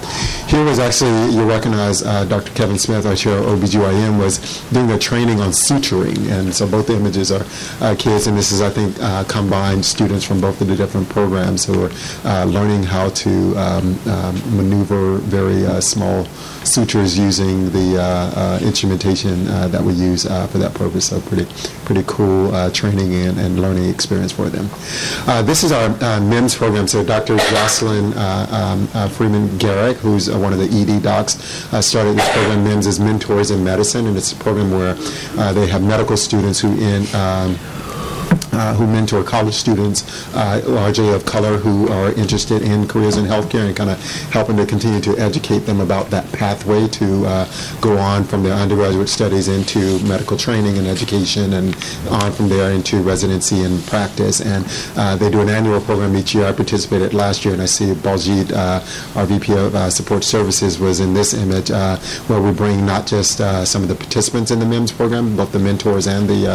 Here was actually, you recognize uh, Doctor Kevin Smith, our chair of O B G Y N, was doing a training on suturing. And so both images are uh, kids, and this is, I think, uh, combined students from both of the different programs who are uh, learning how to um, um, maneuver very uh, small sutures using the uh, uh, instrumentation uh, that we use uh, for that purpose. So pretty pretty cool uh, training and, and learning experience for them. Uh, this is our uh, MEMS program. So Doctor Jocelyn uh, um, uh, Freeman Garrick, who's uh, one of the E D docs, uh, started this program. MEMS is Mentors in Medicine, and it's a program where uh, they have medical students who in um, Uh, who mentor college students, uh, largely of color, who are interested in careers in healthcare, and kind of helping to continue to educate them about that pathway to uh, go on from their undergraduate studies into medical training and education, and on from there into residency and practice. And uh, they do an annual program each year. I participated last year, and I see Baljeet, uh, our V P of uh, Support Services, was in this image, uh, where we bring not just uh, some of the participants in the MEMS program, both the mentors and the uh,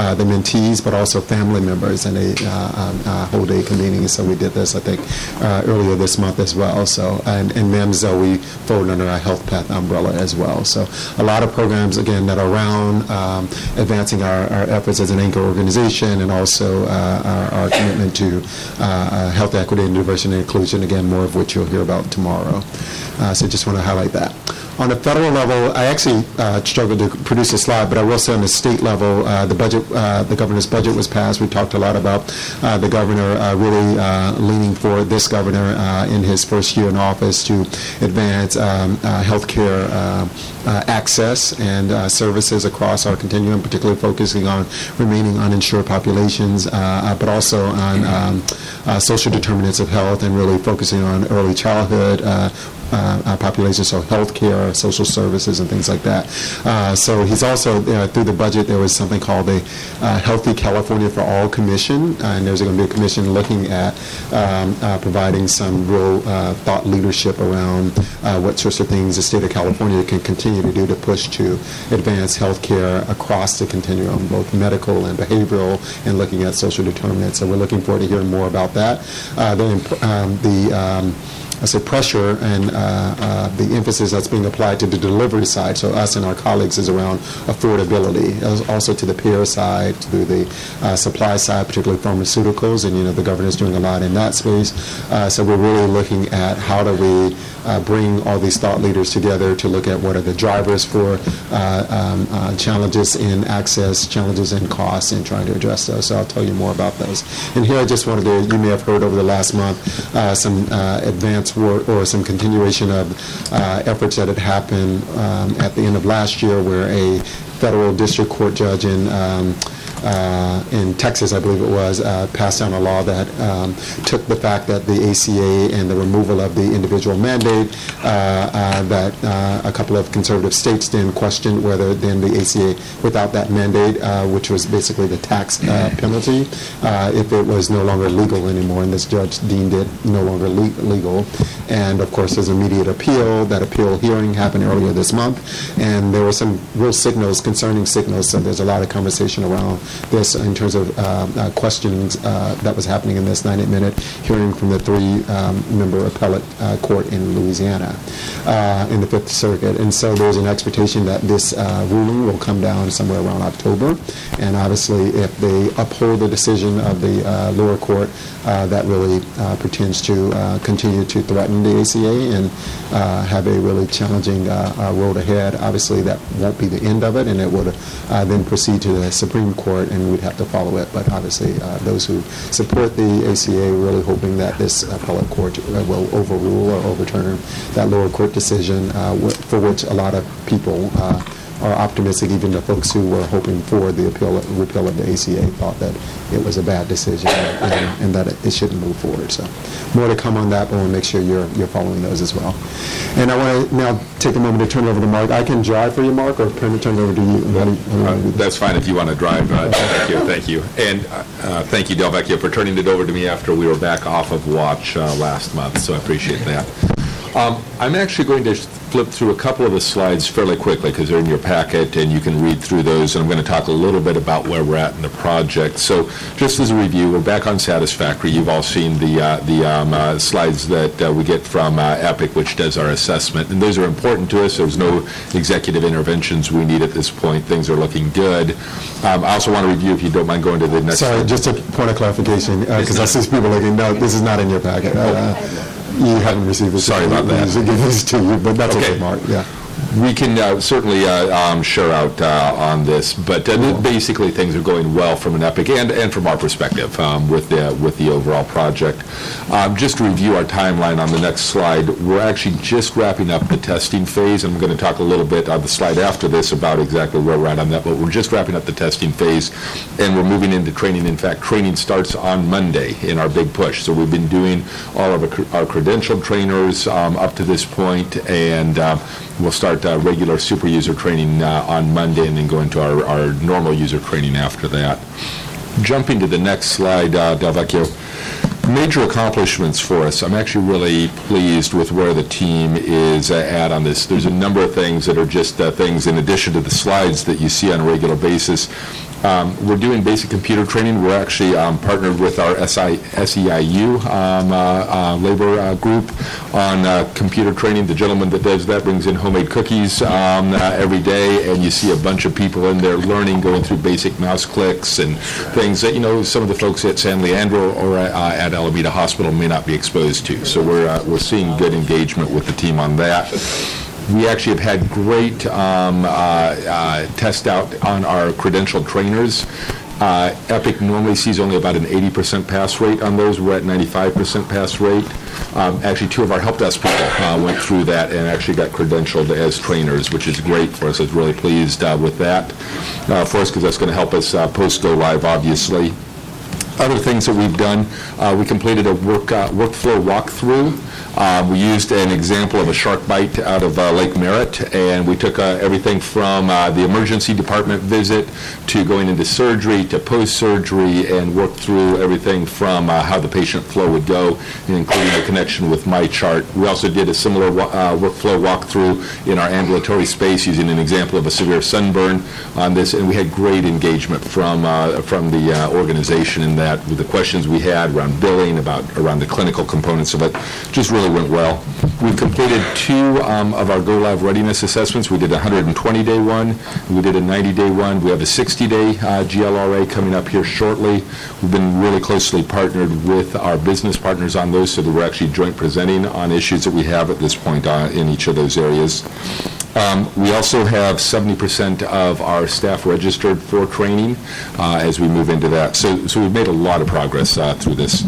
uh, the mentees, but also families. Family members, and a uh, um, uh, whole day convening, and so we did this, I think, uh, earlier this month as well. So, and, and MEMS, uh, we fold under our Health Path umbrella as well. So, a lot of programs, again, that are around um, advancing our, our efforts as an anchor organization, and also uh, our, our commitment to uh, health equity and diversity and inclusion, again, more of which you'll hear about tomorrow. Uh, so, just want to highlight that. On a federal level, I actually uh, struggled to produce a slide, but I will say on the state level, uh, the budget, uh, the governor's budget was passed. We talked a lot about uh, the governor uh, really uh, leaning for this governor uh, in his first year in office to advance um, uh, healthcare uh, uh, access and uh, services across our continuum, particularly focusing on remaining uninsured populations, uh, but also on um, uh, social determinants of health, and really focusing on early childhood uh, Uh, our population, so healthcare, social services, and things like that. Uh, so he's also, uh, through the budget, there was something called the uh, Healthy California for All Commission, uh, and there's going to be a commission looking at um, uh, providing some real uh, thought leadership around uh, what sorts of things the state of California can continue to do to push to advance healthcare across the continuum, both medical and behavioral, and looking at social determinants. So we're looking forward to hearing more about that. Uh, then um, the um, I say pressure and uh, uh, the emphasis that's being applied to the delivery side, so us and our colleagues, is around affordability, also to the payer side, to the uh, supply side, particularly pharmaceuticals, and you know the governor's doing a lot in that space. Uh, so we're really looking at how do we uh, bring all these thought leaders together to look at what are the drivers for uh, um, uh, challenges in access, challenges in costs, and trying to address those. So I'll tell you more about those. And here I just wanted to, you may have heard over the last month, uh, some uh, advanced Or, or some continuation of uh, efforts that had happened um, at the end of last year, where a federal district court judge in um, Uh, in Texas, I believe it was, uh, passed down a law that um, took the fact that the A C A and the removal of the individual mandate, uh, uh, that uh, a couple of conservative states then questioned whether then the A C A, without that mandate, uh, which was basically the tax uh, penalty, uh, if it was no longer legal anymore, and this judge deemed it no longer le- legal. And, of course, there's immediate appeal. That appeal hearing happened earlier this month, and there were some real signals, concerning signals, so there's a lot of conversation around this in terms of uh, uh, questions uh, that was happening in this ninety-minute hearing from the three-member um, appellate uh, court in Louisiana uh, in the Fifth Circuit. And so there's an expectation that this uh, ruling will come down somewhere around October. And obviously, if they uphold the decision of the uh, lower court, uh, that really uh, pretends to uh, continue to threaten the A C A and uh, have a really challenging uh, uh, road ahead. Obviously, that won't be the end of it, and it would uh, then proceed to the Supreme Court it, and we'd have to follow it. But obviously, uh, those who support the A C A are really hoping that this appellate court will overrule or overturn that lower court decision, uh, for which a lot of people uh, are optimistic. Even the folks who were hoping for the appeal, repeal of the A C A thought that it was a bad decision and, and that it, it shouldn't move forward. So more to come on that, but we'll make sure you're you're following those as well. And I want to now take a moment to turn it over to Mark. I can drive for you, Mark, or turn it over to you. That, you uh, that's fine if you want to drive. Uh, thank you. Thank you. And uh, thank you, Del Vecchio, for turning it over to me after we were back off of watch uh, last month. So I appreciate that. Um, I'm actually going to flip through a couple of the slides fairly quickly because they're in your packet and you can read through those, and I'm going to talk a little bit about where we're at in the project. So just as a review, we're back on Satisfactory. You've all seen the, uh, the um, uh, slides that uh, we get from uh, Epic, which does our assessment, and those are important to us. There's no executive interventions we need at this point. Things are looking good. Um, I also want to review, if you don't mind going to the next Sorry, slide. Just a point of clarification, because uh, I see people looking, no, this is not in your packet. Uh, okay. You haven't received this. Sorry about that. Give this to you, but that's okay, okay Mark. Yeah. We can uh, certainly uh, um, share out uh, on this, but uh, cool. basically things are going well from an EPIC and, and from our perspective um, with the with the overall project. Um, just to review our timeline on the next slide, we're actually just wrapping up the testing phase. I'm going to talk a little bit on the slide after this about exactly where we're at on that, but we're just wrapping up the testing phase, and we're moving into training. In fact, training starts on Monday in our big push. So we've been doing all of our, our credentialed trainers um, up to this point, and um, we'll start Uh, regular super user training uh, on Monday, and then go into our, our normal user training after that. Jumping to the next slide, uh, Del Vecchio. Major accomplishments for us. I'm actually really pleased with where the team is at on this. There's a number of things that are just uh, things in addition to the slides that you see on a regular basis. Um, we're doing basic computer training. We're actually um, partnered with our S E I U um, uh, uh, labor uh, group on uh, computer training. The gentleman that does that brings in homemade cookies um, uh, every day, and you see a bunch of people in there learning, going through basic mouse clicks and things that, you know, some of the folks at San Leandro or uh, at Alameda Hospital may not be exposed to. So we're, uh, we're seeing good engagement with the team on that. We actually have had great um, uh, uh, test out on our credentialed trainers. Uh, EPIC normally sees only about an eighty percent pass rate on those. We're at ninety-five percent pass rate. Um, actually, two of our help desk people uh, went through that and actually got credentialed as trainers, which is great for us. I was really pleased uh, with that uh, for us because that's going to help us uh, post-go live, obviously. Other things that we've done, uh, we completed a work, uh, workflow walkthrough. Uh, we used an example of a shark bite out of uh, Lake Merritt, and we took uh, everything from uh, the emergency department visit to going into surgery to post-surgery, and worked through everything from uh, how the patient flow would go, including the connection with MyChart. We also did a similar wa- uh, workflow walkthrough in our ambulatory space using an example of a severe sunburn on this, and we had great engagement from, uh, from the uh, organization in that. With the questions we had around billing, about around the clinical components of it, just really went well. We've completed two um, of our Go Live readiness assessments. We did a one hundred twenty day one. We did a ninety day one. We have a sixty day uh, G L R A coming up here shortly. We've been really closely partnered with our business partners on those, so that we're actually joint presenting on issues that we have at this point on, in each of those areas. Um, we also have seventy percent of our staff registered for training uh, as we move into that. So, so we've made a lot of progress uh, through this.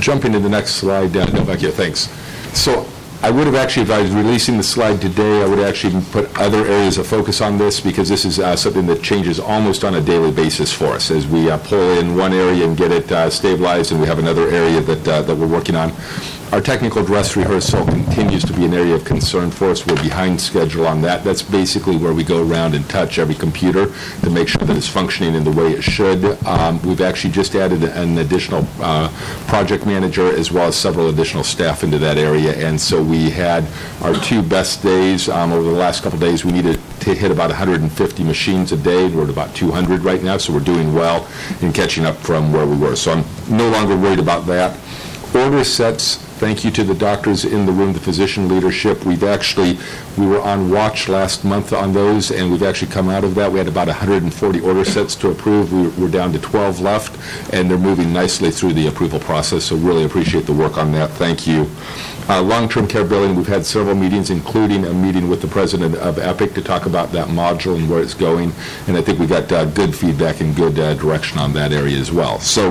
Jumping to the next slide, uh, Del Vecchio, thanks. So I would have actually, if I was releasing the slide today, I would actually put other areas of focus on this, because this is uh, something that changes almost on a daily basis for us as we uh, pull in one area and get it uh, stabilized, and we have another area that uh, that we're working on. Our technical dress rehearsal continues to be an area of concern for us. We're behind schedule on that. That's basically where we go around and touch every computer to make sure that it's functioning in the way it should. Um, we've actually just added an additional uh, project manager, as well as several additional staff into that area. And so we had our two best days um, over the last couple days. We needed to hit about one hundred fifty machines a day. We're at about two hundred right now, so we're doing well in catching up from where we were. So I'm no longer worried about that. Order sets. Thank you to the doctors in the room, the physician leadership. We've actually, we were on watch last month on those, and we've actually come out of that. We had about one hundred forty order sets to approve. We were down to twelve left, and they're moving nicely through the approval process, so really appreciate the work on that. Thank you. Uh, long-term care building, we've had several meetings, including a meeting with the president of Epic to talk about that module and where it's going, and I think we got uh, good feedback and good uh, direction on that area as well. So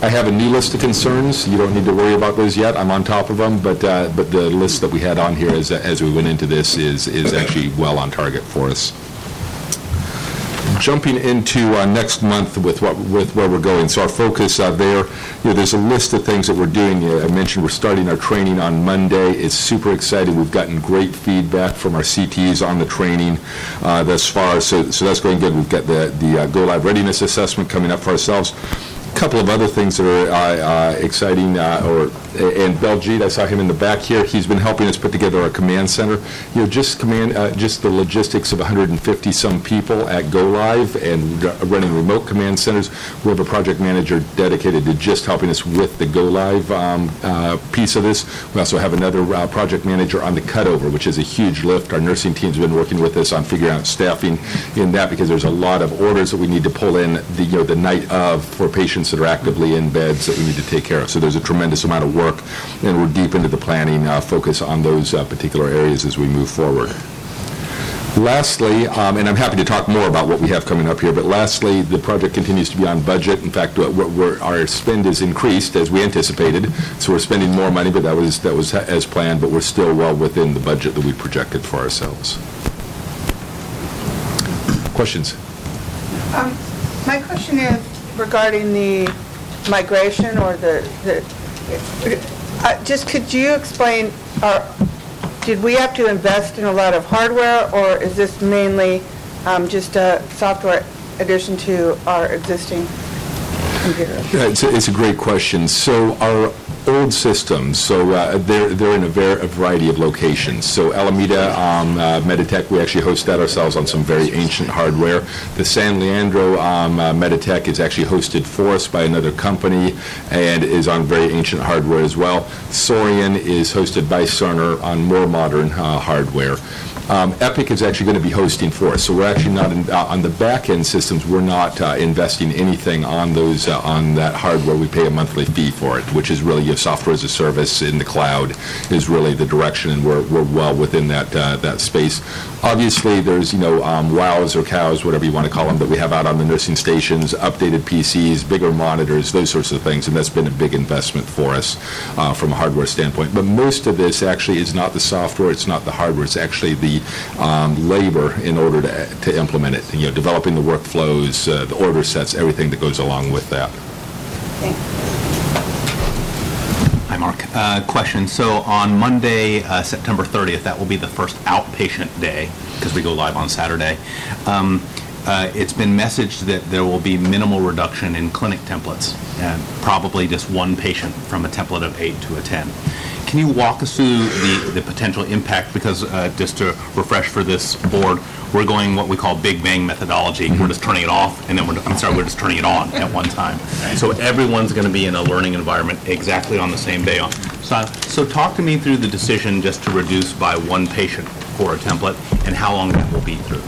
I have a new list of concerns. You don't need to worry about those yet. I'm on top of them, but uh, but the list that we had on here as, as we went into this is, is actually well on target for us. Jumping into uh, next month with what with where we're going, so our focus uh, there, you know, there's a list of things that we're doing. You know, I mentioned we're starting our training on Monday. It's super exciting. We've gotten great feedback from our C T Es on the training uh, thus far, so so that's going good. We've got the the uh, Go Live Readiness Assessment coming up for ourselves. A couple of other things that are uh, uh, exciting, uh, or and Beljeet, I saw him in the back here. He's been helping us put together our command center. You know, just command, uh, just the logistics of one hundred fifty some people at Go Live and r- running remote command centers. We have a project manager dedicated to just helping us with the Go Live um, uh, piece of this. We also have another uh, project manager on the cutover, which is a huge lift. Our nursing team's been working with us on figuring out staffing in that because there's a lot of orders that we need to pull in the you know the night of for patients that are actively in beds that we need to take care of. So there's a tremendous amount of work, and we're deep into the planning uh, focus on those uh, particular areas as we move forward. Lastly, um, and I'm happy to talk more about what we have coming up here, but lastly, the project continues to be on budget. In fact, we're, we're, our spend is increased as we anticipated, so we're spending more money, but that was, that was as planned, but we're still well within the budget that we projected for ourselves. Questions? Um, my question is, regarding the migration or the, the uh, just could you explain, uh, did we have to invest in a lot of hardware, or is this mainly um, just a software addition to our existing computer? Yeah, it's, a, it's a great question. So our old systems, so uh, they're, they're in a, ver- a variety of locations. So Alameda, um, uh, Meditech, we actually host that ourselves on some very ancient hardware. The San Leandro um, uh, Meditech is actually hosted for us by another company and is on very ancient hardware as well. Soarian is hosted by Cerner on more modern uh, hardware. Um, Epic is actually going to be hosting for us, so we're actually not in, uh, on the back-end systems. We're not uh, investing anything on those uh, on that hardware. We pay a monthly fee for it, which is really your software as a service in the cloud is really the direction, and we're we're well within that uh, that space. Obviously, there's you know um, wows or cows, whatever you want to call them, that we have out on the nursing stations, updated P Cs, bigger monitors, those sorts of things, and that's been a big investment for us uh, from a hardware standpoint. But most of this actually is not the software, it's not the hardware, it's actually the Um, labor in order to, to implement it, you know, developing the workflows, uh, the order sets, everything that goes along with that. Hi, Mark. Uh, question. So on Monday, uh, September thirtieth, that will be the first outpatient day because we go live on Saturday. Um, uh, it's been messaged that there will be minimal reduction in clinic templates, and probably just one patient from a template of eight to a ten. Can you walk us through the, the potential impact? Because uh, just to refresh for this board, we're going what we call Big Bang methodology. Mm-hmm. We're just turning it off, and then we're I'm sorry, we're just turning it on at one time. Right. So everyone's going to be in a learning environment exactly on the same day. On so, so talk to me through the decision just to reduce by one patient for a template, and how long that will be through.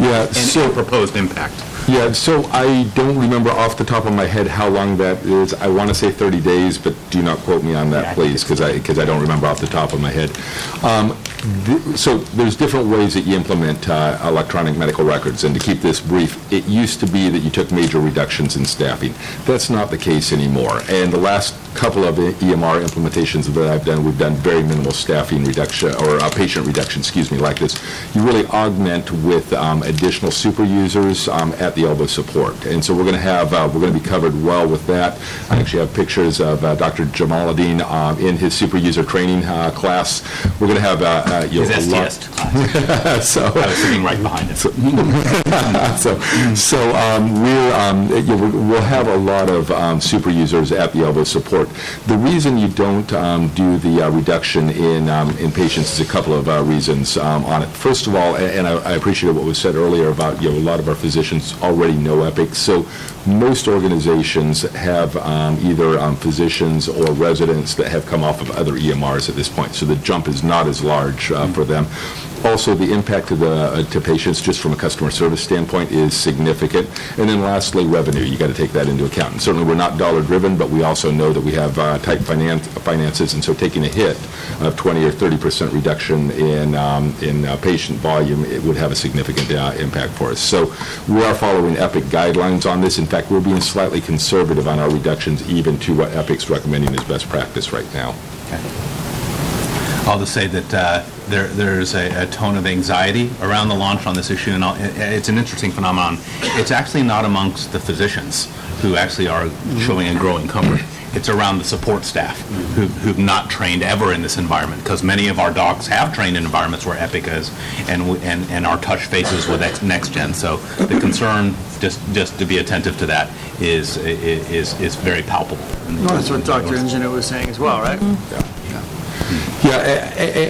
Yeah. And so proposed impact. Yeah, so I don't remember off the top of my head how long that is. I want to say thirty days, but do not quote me on that, please, because I because I don't remember off the top of my head. Um, th- so there's different ways that you implement uh, electronic medical records, and to keep this brief, it used to be that you took major reductions in staffing. That's not the case anymore, and the last couple of E M R implementations that I've done, we've done very minimal staffing reduction, or uh, patient reduction, excuse me, like this. You really augment with um, additional super users um, at the elbow support. And so we're going to have, uh, we're going to be covered well with that. I actually have pictures of uh, Doctor Jamaluddin um, in his super user training uh, class. We're going to have, uh, uh, you his know, S T S class. So, I was sitting right behind it. So, so, so um, we're, um, you know, we'll have a lot of um, super users at the elbow support. The reason you don't um, do the uh, reduction in um, in patients is a couple of uh, reasons um, on it. First of all, and I, I appreciate what was said earlier about you know a lot of our physicians already know Epic, so most organizations have um, either um, physicians or residents that have come off of other E M Rs at this point, so the jump is not as large much uh, for them. Also, the impact to, the, uh, to patients just from a customer service standpoint is significant. And then lastly, revenue. You got to take that into account. And certainly we're not dollar driven, but we also know that we have uh, tight finance, finances. And so taking a hit of twenty or thirty percent reduction in, um, in uh, patient volume, it would have a significant uh, impact for us. So we are following EPIC guidelines on this. In fact, we're being slightly conservative on our reductions, even to what EPIC's recommending as best practice right now. Okay. I'll just say that uh, there, there's a, a tone of anxiety around the launch on this issue, and I'll, it's an interesting phenomenon. It's actually not amongst the physicians who actually are showing a growing comfort. It's around the support staff who, who've not trained ever in this environment, because many of our docs have trained in environments where EPIC is, and and, and our touch faces with next gen. So the concern, just just to be attentive to that, is is is very palpable. Well, that's what Doctor Engineer was saying as well, right? Mm-hmm. Yeah. Yeah,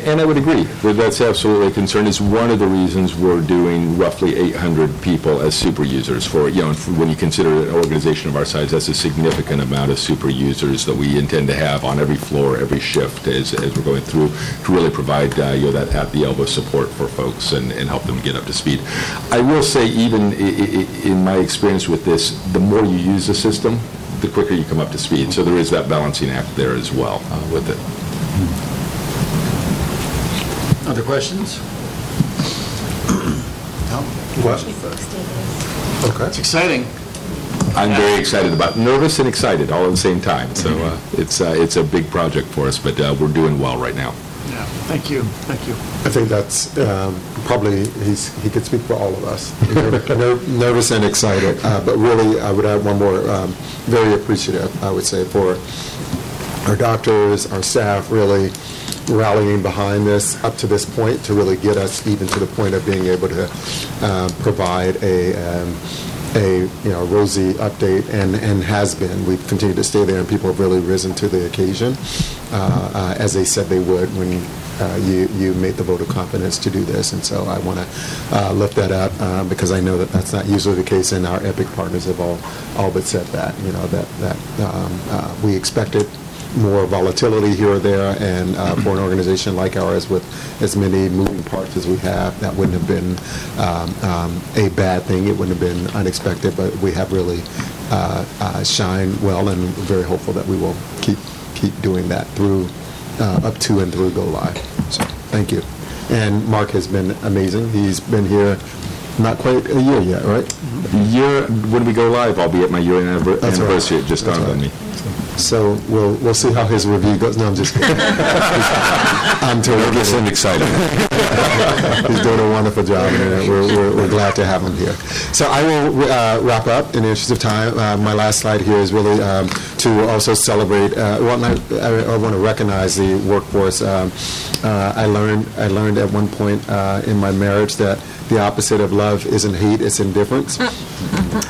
and I would agree that that's absolutely a concern. It's one of the reasons we're doing roughly eight hundred people as super users for, you know, when you consider an organization of our size, that's a significant amount of super users that we intend to have on every floor, every shift as, as we're going through, to really provide, uh, you know, that at the elbow support for folks and, and help them get up to speed. I will say, even in my experience with this, the more you use the system, the quicker you come up to speed. So there is that balancing act there as well uh, with it. Other questions? No? What? Okay. It's exciting. I'm very excited about, nervous and excited all at the same time. So uh, it's uh, it's a big project for us, but uh, we're doing well right now. Yeah. Thank you. Thank you. I think that's um, probably, he's, he could speak for all of us. Nervous and excited, uh, but really, I would add one more. Um, very appreciative, I would say, for our doctors, our staff, really rallying behind this up to this point to really get us even to the point of being able to uh, provide a um, a you know rosy update, and, and has been. We've continued to stay there, and people have really risen to the occasion uh, uh, as they said they would when uh, you you made the vote of confidence to do this. And so I want to uh, lift that up uh, because I know that that's not usually the case, and our EPIC partners have all all but said that you know that that um, uh, we expected more volatility here or there, and uh, for an organization like ours with as many moving parts as we have, that wouldn't have been um, um, a bad thing. It wouldn't have been unexpected, but we have really uh, uh, shined well, and we're very hopeful that we will keep keep doing that through uh, up to and through go live. So thank you. And Mark has been amazing. He's been here not quite a year yet, right? Mm-hmm. A year, when we go live, I'll be at my year anniver- anniversary. Right. It just That's dawned right. on me. So we'll we'll see how his review goes. No, I'm just kidding. I'm totally I'm excited. He's doing a wonderful job, and we're, we're, we're glad to have him here. So I will uh, wrap up in the interest of time. Uh, my last slide here is really um, to also celebrate. Uh, well, I, I want to recognize the workforce. Um, uh, I learned I learned at one point uh, in my marriage that the opposite of love isn't hate; it's indifference.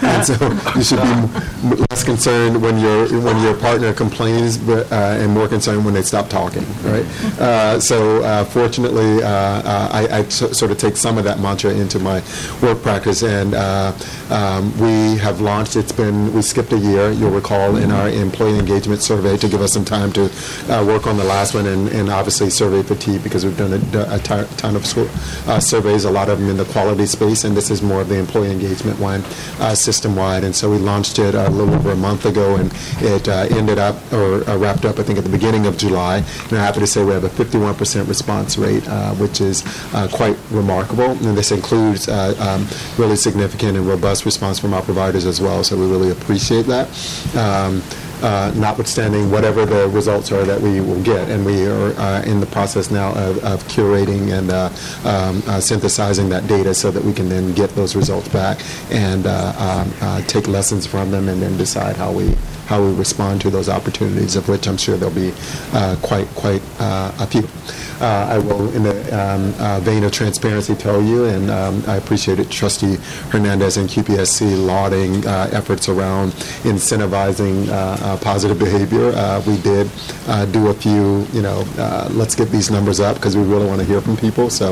And so you should be less concerned when your when your partner complains, but, uh, and more concerned when they stop talking, right? Uh, so uh, fortunately, uh, uh, I, I t- sort of take some of that mantra into my work practice, and uh, um, we have launched. It's been we skipped a year, you'll recall, in our employee engagement survey to give us some time to uh, work on the last one, and, and obviously survey fatigue because we've done a, a t- ton of uh, surveys, a lot of them in the quality space, and this is more of the employee engagement one. Uh, system-wide, and so we launched it a little over a month ago, and it uh, ended up, or uh, wrapped up, I think, at the beginning of July, and I'm happy to say we have a fifty-one percent response rate, uh, which is uh, quite remarkable, and this includes uh, um, really significant and robust response from our providers as well, so we really appreciate that. Um, Uh, notwithstanding whatever the results are that we will get. And we are uh, in the process now of, of curating and uh, um, uh, synthesizing that data so that we can then get those results back and uh, um, uh, take lessons from them and then decide how we how we respond to those opportunities, of which I'm sure there'll be uh, quite quite uh, a few. Uh, I will, in the um, uh, vein of transparency, tell you, and um, I appreciate it, Trustee Hernandez and Q P S C lauding uh, efforts around incentivizing uh, uh, positive behavior. Uh, we did uh, do a few, you know, uh, let's get these numbers up because we really want to hear from people. So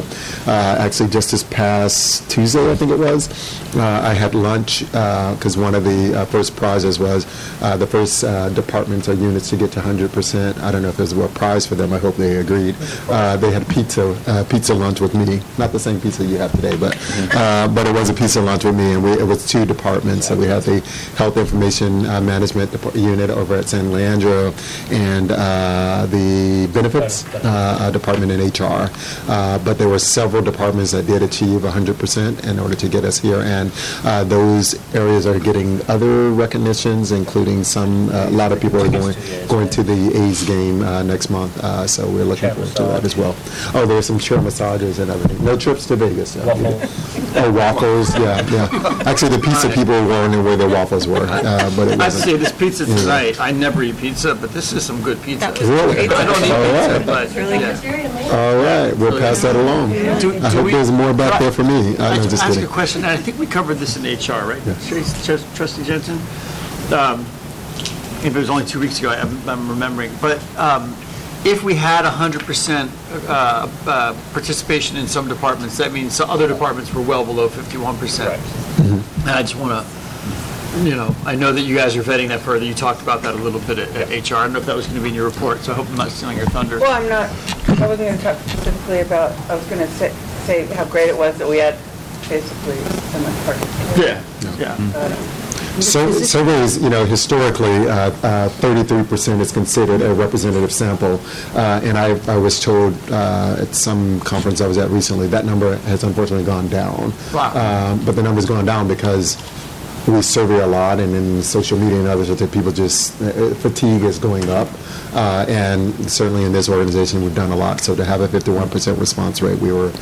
uh, actually just this past Tuesday, I think it was, uh, I had lunch because uh, one of the uh, first prizes was uh, the first uh, departments or units to get to one hundred percent. I don't know if there's a prize for them. I hope they agreed. uh, they had pizza uh, pizza lunch with me. Not the same pizza you have today, but uh, but it was a pizza lunch with me, and we, it was two departments. So we had the Health Information uh, Management Dep- Unit over at San Leandro, and uh, the Benefits uh, Department in H R. Uh, but there were several departments that did achieve one hundred percent in order to get us here, and uh, those areas are getting other recognitions, including some. Uh, a lot of people are going going to the A's game uh, next month, uh, so we're looking forward to that as well. Oh, there's some chair massages and everything. No trips to Vegas. Though, waffles. Oh, waffles. Yeah, yeah. Actually, the pizza people were wondering where their waffles were, uh, but it wasn't. I say this pizza tonight. I never eat pizza, but this is some good pizza. Really? I don't eat pizza, right. But really yeah. All right, we'll pass that along. Do, do I hope we, there's more back there for me. I, I just ask kidding. A question. I think we covered this in H R, right? Yeah. Trustee Jensen. Um, If it was only two weeks ago, I, I'm, I'm remembering. But um, if we had one hundred percent uh, uh, participation in some departments, that means some other departments were well below fifty-one percent. Right. Mm-hmm. And I just want to, you know, I know that you guys are vetting that further. You talked about that a little bit at, at H R. I don't know if that was going to be in your report, so I hope I'm not stealing your thunder. Well, I'm not. I wasn't going to talk specifically about, I was going to say, say how great it was that we had basically so much participation. Yeah. Yeah. Mm-hmm. Uh, So, surveys, you know, historically, uh, uh, thirty-three percent is considered a representative sample, uh, and I, I was told uh, at some conference I was at recently that number has unfortunately gone down. Wow. Um, but the number's gone down because we survey a lot, and in social media and others, people just uh, fatigue is going up, uh, and certainly in this organization, we've done a lot. So to have a fifty-one percent response rate, we were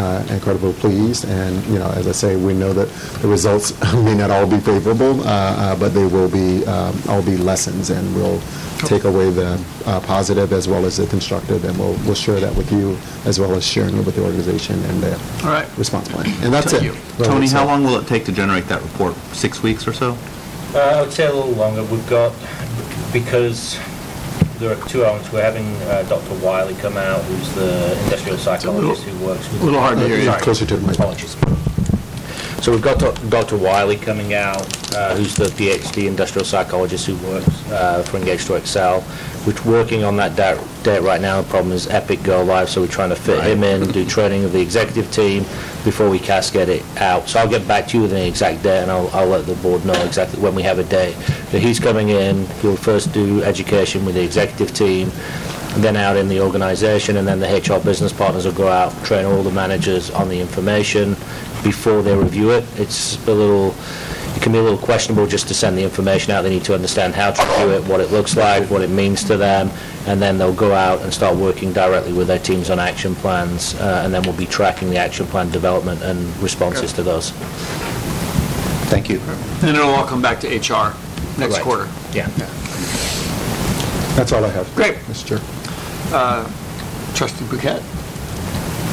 uh, incredibly pleased. And you know, as I say, we know that the results may not all be favorable, uh, uh, but they will be um, all be lessons, and we'll take away the uh, positive as well as the constructive, and we'll we'll share that with you as well as sharing it with the organization and the all right. response plan. And that's Thank it. You. Tony, how long will it take to generate that report? Six Six weeks or so? Uh, I would say a little longer. We've got, because there are two elements. We're having uh, Doctor Wiley come out, who's the industrial psychologist little, who works with... A little hard to hear. Closer to the microphone. So we've got Doctor Wiley coming out, uh, who's the PhD industrial psychologist who works uh, for Engage to Excel. We're working on that date, date right now. The problem is Epic go live, so we're trying to fit right. him in, do training of the executive team before we cascade it out. So I'll get back to you with an exact date, and I'll, I'll let the board know exactly when we have a date. But he's coming in. He'll first do education with the executive team, then out in the organization, and then the H R business partners will go out, train all the managers on the information before they review it. It's a little... It can be a little questionable just to send the information out. They need to understand how to do it, what it looks like, what it means to them, and then they'll go out and start working directly with their teams on action plans, uh, and then we'll be tracking the action plan development and responses to those. Thank you. And it'll all come back to H R next right. quarter. Yeah. yeah. That's all I have. Great. Mister Uh, Trustee Bouquet.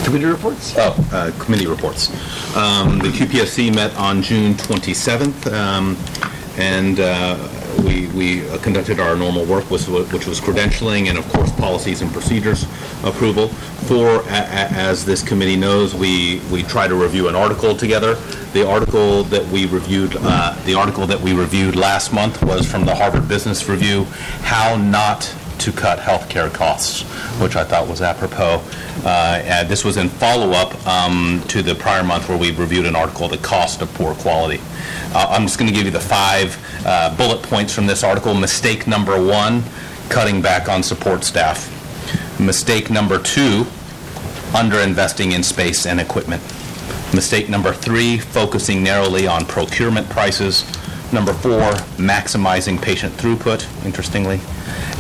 Committee reports? Oh, uh, committee reports. Um, the Q P S C met on June twenty-seventh, um, and uh, we, we uh, conducted our normal work, which was, which was credentialing and, of course, policies and procedures approval. For, a, a, as this committee knows, we, we try to review an article together. The article that we reviewed, uh, the article that we reviewed last month was from the Harvard Business Review, How Not to Cut Healthcare Costs, which I thought was apropos. Uh, and this was in follow-up um, to the prior month where we reviewed an article, The Cost of Poor Quality. Uh, I'm just going to give you the five uh, bullet points from this article. Mistake number one, cutting back on support staff. Mistake number two, underinvesting in space and equipment. Mistake number three, focusing narrowly on procurement prices. Number four, maximizing patient throughput, interestingly.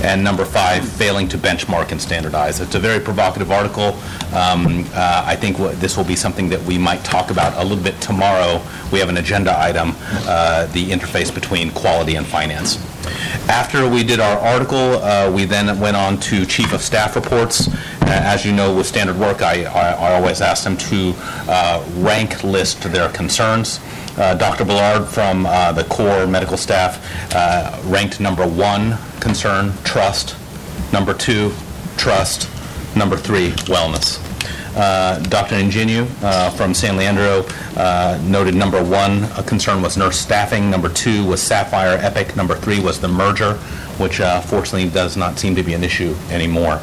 And number five, failing to benchmark and standardize. It's a very provocative article. Um, uh, I think w- this will be something that we might talk about a little bit tomorrow. We have an agenda item, uh, the interface between quality and finance. After we did our article, uh, we then went on to Chief of Staff reports. As you know, with standard work, I, I, I always ask them to uh, rank list their concerns. Uh, Doctor Ballard from uh, the core medical staff uh, ranked number one concern, trust, number two, trust, number three, wellness. Uh, Doctor Ingeniu uh, from San Leandro uh, noted number one a concern was nurse staffing, number two was Sapphire Epic, number three was the merger, which uh, fortunately does not seem to be an issue anymore.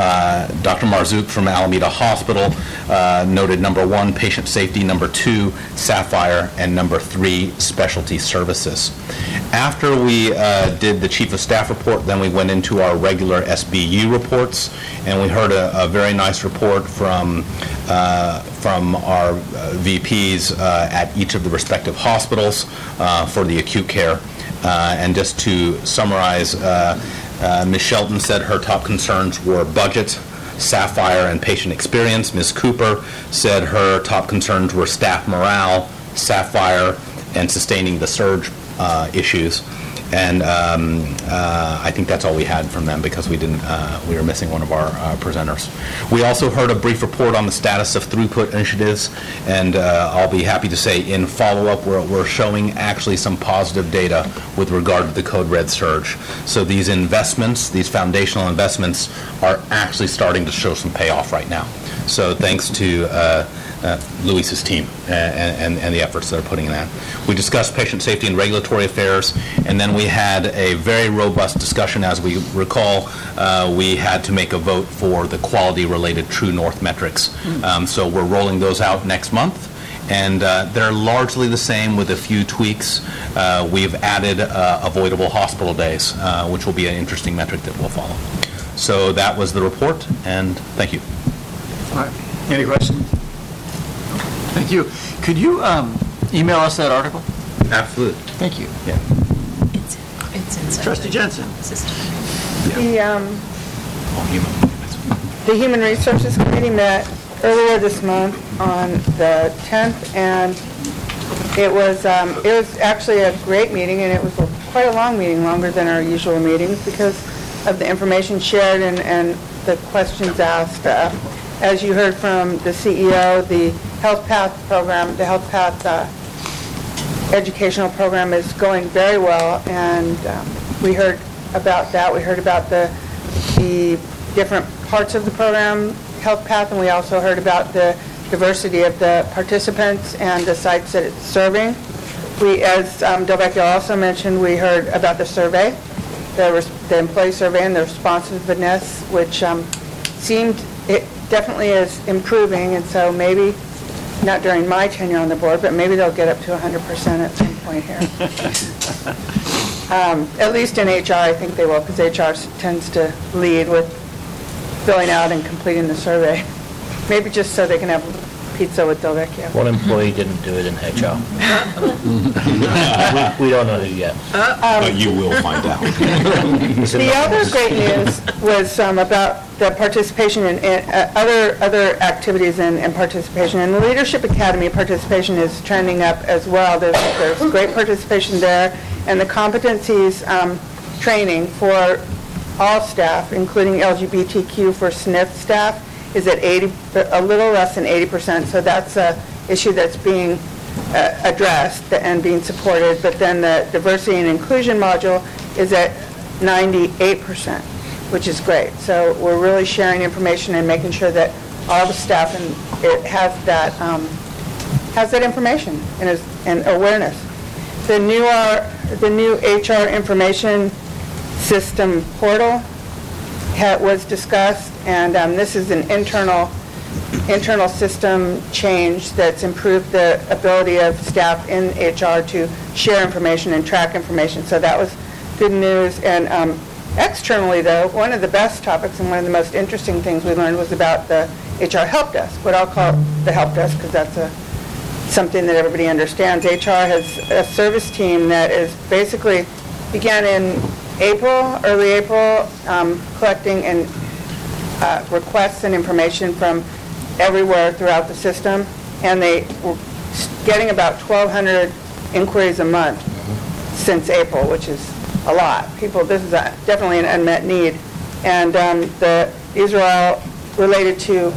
Uh, Doctor Marzouk from Alameda Hospital uh, noted number one, patient safety, number two, Sapphire, and number three, specialty services. After we uh, did the Chief of Staff report, then we went into our regular S B U reports, and we heard a, a very nice report from uh, from our V Ps uh, at each of the respective hospitals uh, for the acute care. Uh, and just to summarize, uh, uh, Miz Shelton said her top concerns were budget, Sapphire, and patient experience. Miz Cooper said her top concerns were staff morale, Sapphire, and sustaining the surge uh, issues. And um, uh, I think that's all we had from them because we didn't. Uh, we were missing one of our uh, presenters. We also heard a brief report on the status of throughput initiatives, and uh, I'll be happy to say in follow-up we're, we're showing actually some positive data with regard to the Code Red surge. So these investments, these foundational investments, are actually starting to show some payoff right now. So thanks to uh, uh, Luis's team and, and, and the efforts they're putting in that. We discussed patient safety and regulatory affairs, and then we had a very robust discussion. As we recall, uh, we had to make a vote for the quality-related True North metrics. Um, so we're rolling those out next month. And uh, they're largely the same with a few tweaks. Uh, we've added uh, avoidable hospital days, uh, which will be an interesting metric that we'll follow. So that was the report, and thank you. All right. Any questions? Thank you. Could you um, email us that article? Absolutely. Thank you. Yeah. It's it's inside. Trustee Jensen. Yeah. The um oh, human. the Human Resources Committee met earlier this month on the tenth, and it was um, it was actually a great meeting, and it was quite a long meeting, longer than our usual meetings because of the information shared and and the questions asked. Uh, As you heard from the C E O, the Health Path program, the Health Path uh, educational program is going very well, and um, we heard about that. We heard about the the different parts of the program, Health Path, and we also heard about the diversity of the participants and the sites that it's serving. We, as um, Del Vecchio also mentioned, we heard about the survey, the, res- the employee survey and the responsiveness, which um, seemed... It, definitely is improving, and so maybe not during my tenure on the board, but maybe they'll get up to one hundred percent at some point here. um, at least in H R, I think they will, because H R tends to lead with filling out and completing the survey. Maybe just so they can have pizza with Del Vecchio. One employee didn't do it in H R. we, we don't know who yet. Um, but you will find out. The other great news was um, about the participation in, in uh, other other activities and, and participation. And the Leadership Academy participation is trending up as well. There's, there's great participation there. And the competencies um, training for all staff, including L G B T Q for S N F staff, is at eighty, a little less than eighty percent. So that's a issue that's being uh, addressed and being supported. But then the diversity and inclusion module is at ninety-eight percent, which is great. So we're really sharing information and making sure that all the staff and it has that um, has that information and is and awareness. The new R, the new H R information system portal was discussed, and um, this is an internal internal system change that's improved the ability of staff in H R to share information and track information. So that was good news. And um, externally, though, one of the best topics and one of the most interesting things we learned was about the H R help desk, what I'll call the help desk because that's a something that everybody understands. H R has a service team that is basically began in April, early April, um, collecting and uh, requests and information from everywhere throughout the system, and they were getting about twelve hundred inquiries a month since April, which is a lot. People, this is a, definitely an unmet need, and um, the, these are all related to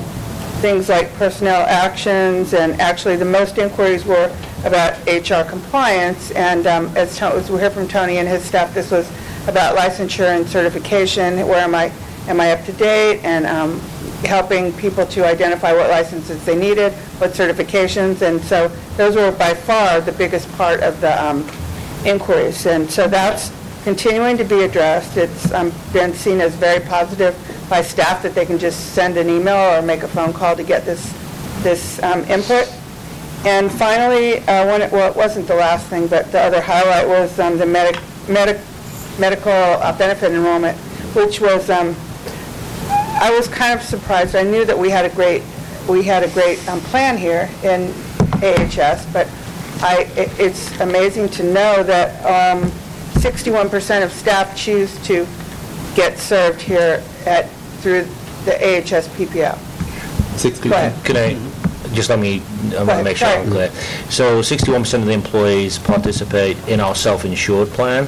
things like personnel actions, and actually the most inquiries were about H R compliance, and um, as, t- as we heard from Tony and his staff, this was about licensure and certification. Where am I? Am I up to date? And um, helping people to identify what licenses they needed, what certifications, and so those were by far the biggest part of the um, inquiries. And so that's continuing to be addressed. It's um, been seen as very positive notify staff that they can just send an email or make a phone call to get this this um, input. And finally, uh, one, well, it wasn't the last thing, but the other highlight was um, the medic, medic, medical uh, benefit enrollment, which was um, I was kind of surprised. I knew that we had a great we had a great um, plan here in A H S, but I it, it's amazing to know that um, sixty-one percent of staff choose to get served here at through the A H S P P O. sixty-one. Could I just let me? I want to make sure I'm clear. So, sixty-one percent of the employees participate in our self-insured plan.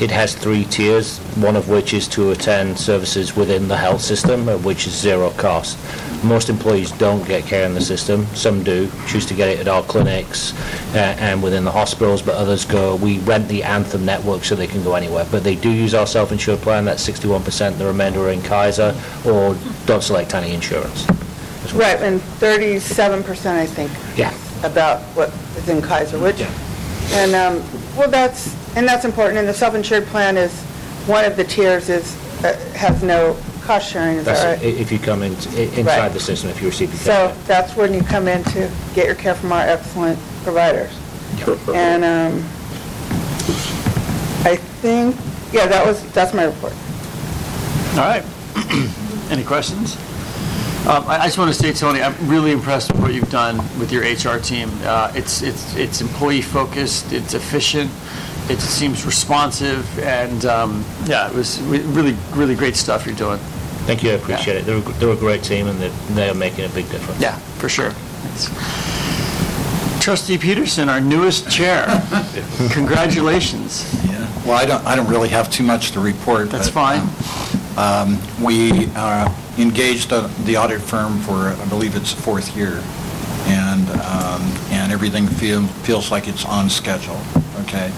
It has three tiers, one of which is to attend services within the health system, which is zero cost. Most employees don't get care in the system. Some do choose to get it at our clinics uh, and within the hospitals, but others go. We rent the Anthem network so they can go anywhere. But they do use our self-insured plan. That's sixty-one percent. The remainder are in Kaiser or don't select any insurance. Right, and thirty-seven percent, I think, yeah, about what is in Kaiser, which, yeah. and um, well, that's and that's important. And the self-insured plan is one of the tiers is uh, has no cost sharing. Is that right? If you come in t- inside right. the system, if you receive your care. So plan. That's when you come in to get your care from our excellent providers. Yep. And um, I think, yeah, that was that's my report. All right. Any questions? Um, I, I just want to say, Tony, I'm really impressed with what you've done with your H R team. Uh, it's it's it's employee focused. It's efficient. It seems responsive, and um, yeah, it was really really great stuff you're doing. Thank you. I appreciate yeah. it. They're they're a great team, and they're, they're making a big difference. Yeah, for sure. Thanks. Trustee Peterson, our newest chair. Congratulations. Yeah. Well, I don't I don't really have too much to report. That's but, fine. Um, um, we. Uh, engaged the audit firm for, I believe it's the fourth year, and um, and everything feel, feels like it's on schedule, okay?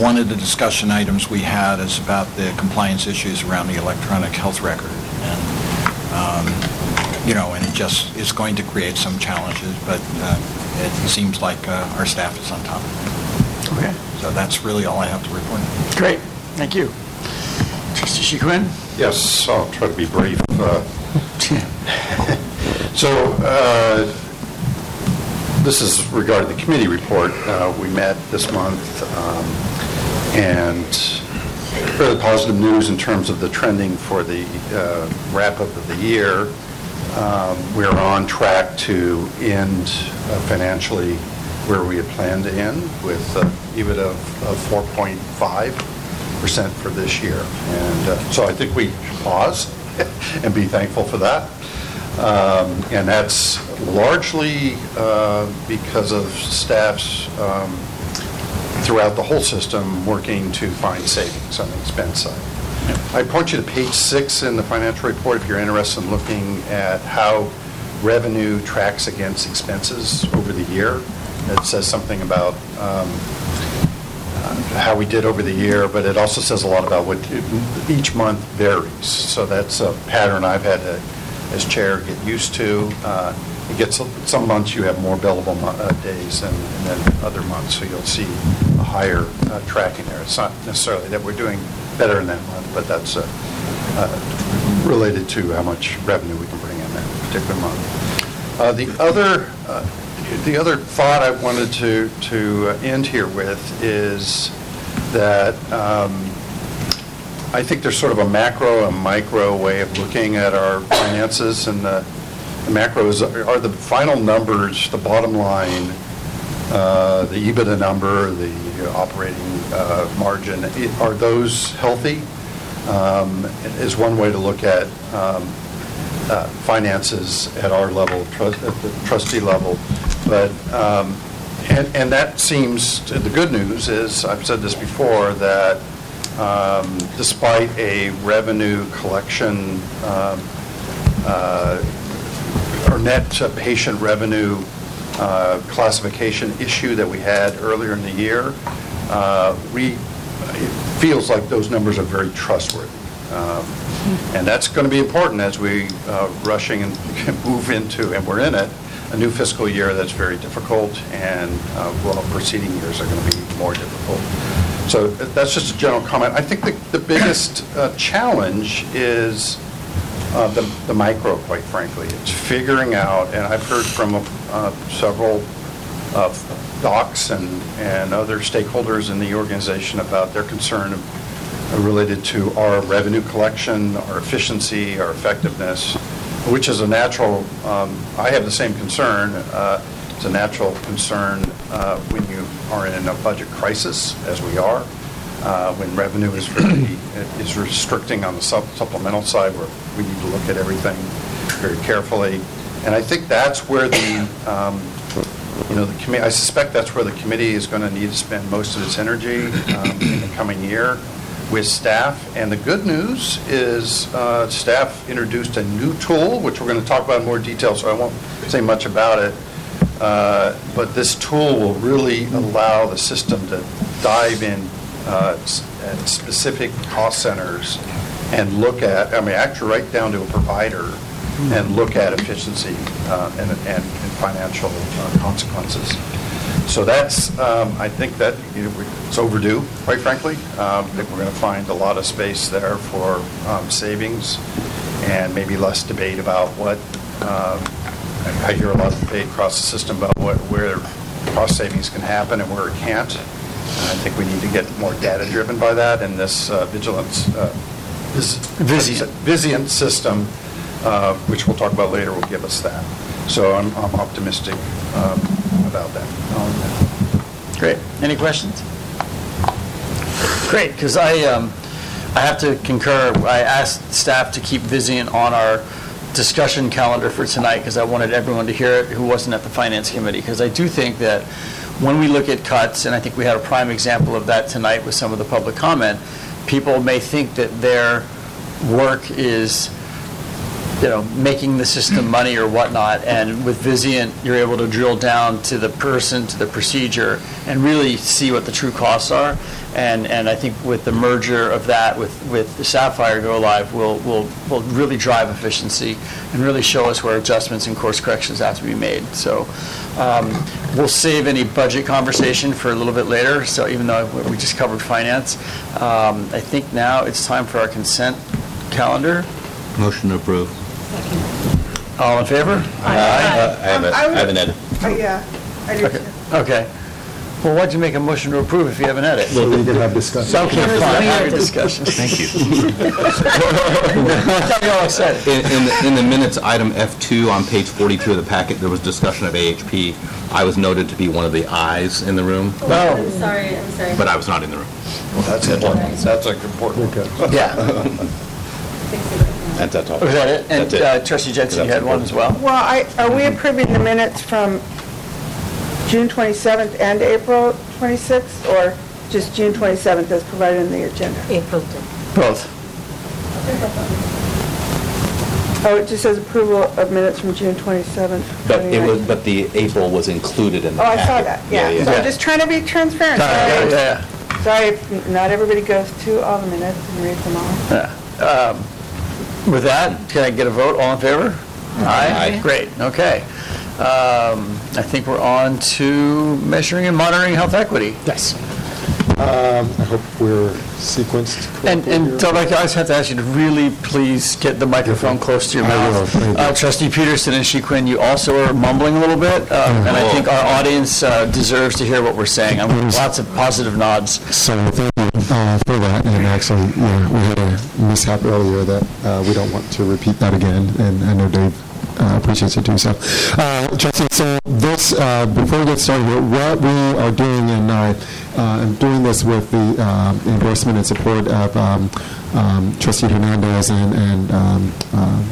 One of the discussion items we had is about the compliance issues around the electronic health record, and, um, you know, and it just is going to create some challenges, but uh, it seems like uh, our staff is on top of it. Okay. So that's really all I have to report. Great, thank you. Trustee Quinn? Yes, I'll try to be brief. Uh, so uh, this is regarding the committee report. Uh, we met this month, um, and really positive news in terms of the trending for the uh, wrap-up of the year. Um, we're on track to end uh, financially where we had planned to end with uh, EBITDA of, of four point five. Percent for this year, and uh, so I think we should pause and be thankful for that. Um, and that's largely uh, because of staffs um, throughout the whole system working to find savings on the expense side. I point you to page six in the financial report if you're interested in looking at how revenue tracks against expenses over the year. It says something about um, how we did over the year, but it also says a lot about what each month varies. So that's a pattern I've had to, as chair, get used to. Uh, it gets some months you have more billable mo- uh, days and, and then other months, so you'll see a higher uh, tracking there. It's not necessarily that we're doing better in that month, but that's uh, uh, related to how much revenue we can bring in that particular month. Uh, the other. Uh, The other thought I wanted to, to end here with is that um, I think there's sort of a macro and micro way of looking at our finances, and the, the macros are, are the final numbers, the bottom line, uh, the EBITDA number, the operating uh, margin. It, are those healthy? Um, is one way to look at um, uh, finances at our level, tr- at the trustee level. But um, and, and that seems to, the good news is I've said this before that um, despite a revenue collection um, uh, or net patient revenue uh, classification issue that we had earlier in the year, uh, we it feels like those numbers are very trustworthy, um, and that's going to be important as we uh, rushing and move into and we're in it. A new fiscal year that's very difficult, and uh, well, preceding years are going to be more difficult. So that's just a general comment. I think the, the biggest uh, challenge is uh, the, the micro, quite frankly. It's figuring out, and I've heard from uh, several uh, docs and, and other stakeholders in the organization about their concern related to our revenue collection, our efficiency, our effectiveness, which is a natural, um, I have the same concern. Uh, it's a natural concern uh, when you are in a budget crisis, as we are, uh, when revenue is really, is restricting on the sub- supplemental side, where we need to look at everything very carefully. And I think that's where the, um, you know, the committee, I suspect that's where the committee is going to need to spend most of its energy um, in the coming year with staff. And the good news is uh, staff introduced a new tool, which we're going to talk about in more detail, so I won't say much about it. Uh, but this tool will really allow the system to dive in uh, at specific cost centers and look at, I mean, actually right down to a provider, and look at efficiency uh, and, and, and financial uh, consequences. So that's, um, I think that you know, it's overdue, quite frankly. Um, I think we're going to find a lot of space there for um, savings and maybe less debate about what, um, I hear a lot of debate across the system about what, where cost savings can happen and where it can't. And I think we need to get more data driven by that, and this uh, vigilance, uh, vis- Vizient. Vizient system, uh, which we'll talk about later, will give us that. So I'm, I'm optimistic um, about that. Um, Great. Any questions? Great, because I um, I have to concur. I asked staff to keep Vizient on our discussion calendar for tonight because I wanted everyone to hear it who wasn't at the Finance Committee, because I do think that when we look at cuts, and I think we had a prime example of that tonight with some of the public comment, people may think that their work is, you know, making the system money or whatnot, and with Vizient, you're able to drill down to the person, to the procedure, and really see what the true costs are. And and I think with the merger of that, with, with the Sapphire Go Live, will will will really drive efficiency and really show us where adjustments and course corrections have to be made. So um, we'll save any budget conversation for a little bit later. So even though we just covered finance, um, I think now it's time for our consent calendar. Motion to approve. All in favor? Aye. Aye. Uh, I, have a, um, I, would, I have an edit. Uh, yeah, I do okay. too. Okay. Well, why'd you make a motion to approve if you have an edit? Well, we did have discussion. Okay, fine. Have your discussion. Thank you. Got me all excited. In, in, the, in the minutes, item F two on page forty-two of the packet, there was discussion of A H P. I was noted to be one of the ayes in the room. Oh, no. I'm sorry. I'm sorry. But I was not in the room. Well, that's important. Right. That's like important. Okay. Yeah. At that time. Was that it? And uh, Trustee Jensen, you had one as well? Well, I, are we approving the minutes from June twenty-seventh and April twenty-sixth, or just June twenty-seventh as provided in the agenda? April tenth. Both. Oh, it just says approval of minutes from June twenty-seventh. But it was, but the April was included in the packet. Oh, I saw that, yeah. yeah, yeah. So yeah. I'm just trying to be transparent. Sorry, yeah, yeah. Sorry if not everybody goes to all the minutes and reads them all. Yeah. Um, With that, can I get a vote? All in favor? Aye. Aye. Great. Okay. Um, I think we're on to measuring and monitoring health equity. Yes. Um, I hope we're sequenced. And, and Doug, I just have to ask you to really please get the microphone close to your mouth. Will, uh, you. Trustee Peterson and Shi Quinn, you also are mumbling a little bit, uh, and I think our audience uh, deserves to hear what we're saying. I'm um, lots of positive nods. So thank you uh, for that. And actually, yeah, we had a mishap earlier that uh, we don't want to repeat that again. And I know Dave Uh, appreciate you doing so. Uh, Justin, so this, uh, before we get started, what we are doing, and uh, I'm doing this with the um, endorsement and support of um, um, Trustee Hernandez and, and um, uh,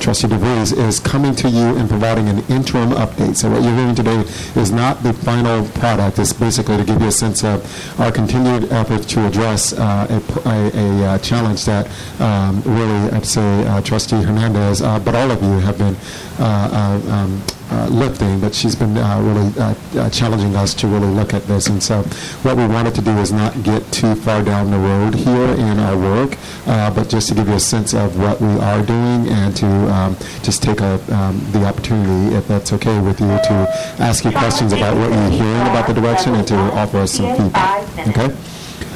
Trustee DeVries, is coming to you and providing an interim update. So what you're hearing today is not the final product. It's basically to give you a sense of our continued effort to address uh, a, a, a challenge that um, really, I'd say, uh, Trustee Hernandez, uh, but all of you have been uh, uh, um, Uh, lifting, but she's been uh, really uh, uh, challenging us to really look at this. And so what we wanted to do is not get too far down the road here in our work, uh, but just to give you a sense of what we are doing, and to um, just take a, um, the opportunity, if that's okay with you, to ask you questions about what you're hearing about the direction and to offer us some feedback. Okay?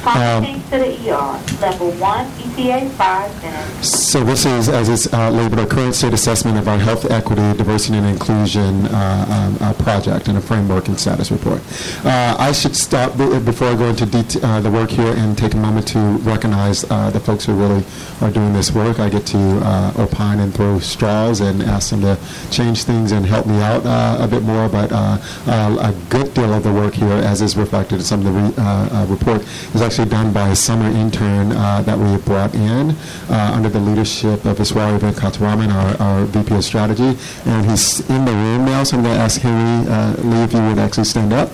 Functioning um, to the E R, level one, E P A, five minutes. So this is, as it's uh, labeled, a current state assessment of our health equity, diversity, and inclusion uh, um, uh, project and a framework and status report. Uh, I should stop b- before I go into det- uh, the work here and take a moment to recognize uh, the folks who really are doing this work. I get to uh, opine and throw straws and ask them to change things and help me out uh, a bit more, but uh, uh, a good deal of the work here, as is reflected in some of the re- uh, uh, report, is actually done by a summer intern uh, that we brought in uh, under the leadership of Soarian Venkataraman, our, our V P of Strategy, and he's in the room now, so I'm going to ask Henry uh, Lee if you would actually stand up.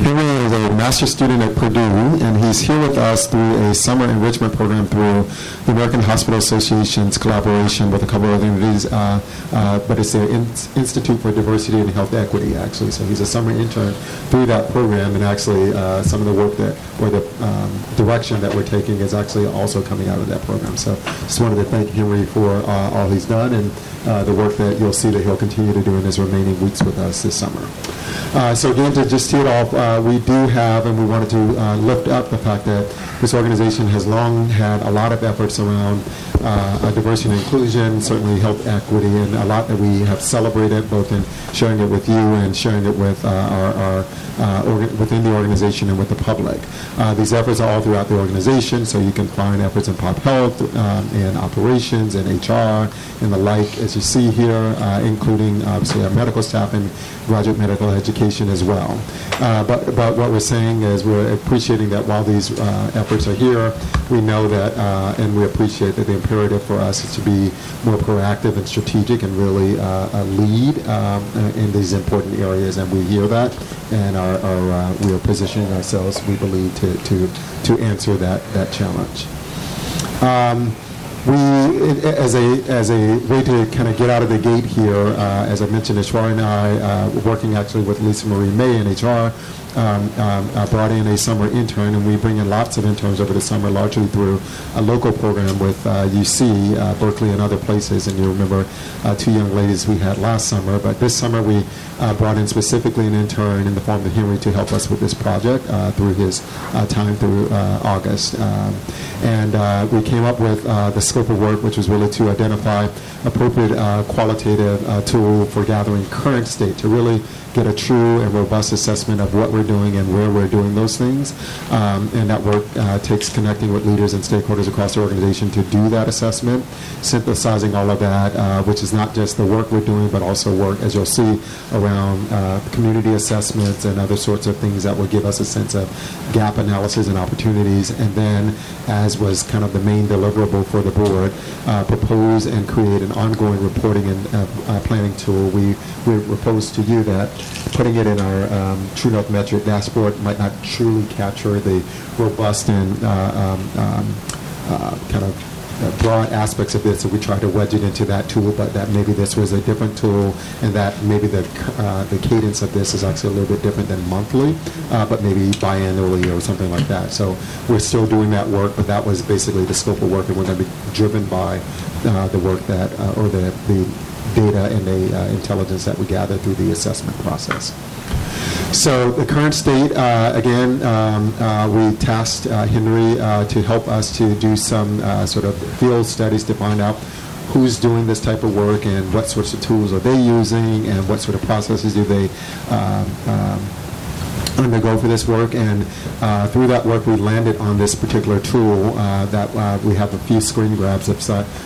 Henry is a master's student at Purdue, and he's here with us through a summer enrichment program through the American Hospital Association's collaboration with a couple of other entities, uh, uh, but it's the in- Institute for Diversity and Health Equity, actually. So he's a summer intern through that program, and actually uh, some of the work that, or the um, direction that we're taking is actually also coming out of that program. So just wanted to thank Henry for uh, all he's done and uh, the work that you'll see that he'll continue to do in his remaining weeks with us this summer. Uh, so again, to just tee it off, uh, Uh, we do have, and we wanted to uh, lift up the fact that this organization has long had a lot of efforts around uh, diversity and inclusion, certainly health equity, and a lot that we have celebrated, both in sharing it with you and sharing it with uh, our, our uh, orga- within the organization and with the public. Uh, these efforts are all throughout the organization, so you can find efforts in pop health, um, in operations, in H R, and the like, as you see here, uh, including obviously our medical staff and graduate medical education as well. Uh, but But what we're saying is we're appreciating that while these uh, efforts are here, we know that uh, and we appreciate that the imperative for us is to be more proactive and strategic and really uh, lead um, in these important areas, and we hear that, and our, our, uh, we are positioning ourselves, we believe, to to, to answer that, that challenge. Um, We, as a as a way to kind of get out of the gate here, uh, as I mentioned, Ishwar and I, uh, working actually with Lisa Marie May in H R, um, um, I brought in a summer intern, and we bring in lots of interns over the summer, largely through a local program with uh, U C, uh, Berkeley, and other places. And you remember uh, two young ladies we had last summer, but this summer we uh, brought in specifically an intern in the form of Henry to help us with this project uh, through his uh, time through uh, August. Um, and uh, we came up with uh, the scope of work, which was really to identify appropriate uh, qualitative uh, tool for gathering current state to really get a true and robust assessment of what we're doing and where we're doing those things. Um, and that work uh, takes connecting with leaders and stakeholders across the organization to do that assessment, synthesizing all of that, uh, which is not just the work we're doing, but also work, as you'll see, around uh, community assessments and other sorts of things that will give us a sense of gap analysis and opportunities. And then, as was kind of the main deliverable for the board, uh, propose and create an ongoing reporting and uh, uh, planning tool. We, we propose to you that putting it in our um, True North metric dashboard might not truly capture the robust and uh, um, um, uh, kind of Uh, broad aspects of this, so we try to wedge it into that tool, but that maybe this was a different tool, and that maybe the uh, the cadence of this is actually a little bit different than monthly, uh, but maybe biannually or something like that. So we're still doing that work, but that was basically the scope of work, and we're going to be driven by uh, the work that, uh, or the, the data and the uh, intelligence that we gather through the assessment process. So the current state, uh, again, um, uh, we tasked uh, Henry uh, to help us to do some uh, sort of field studies to find out who's doing this type of work and what sorts of tools are they using and what sort of processes do they um, um, undergo for this work. And uh, through that work, we landed on this particular tool uh, that uh, we have a few screen grabs of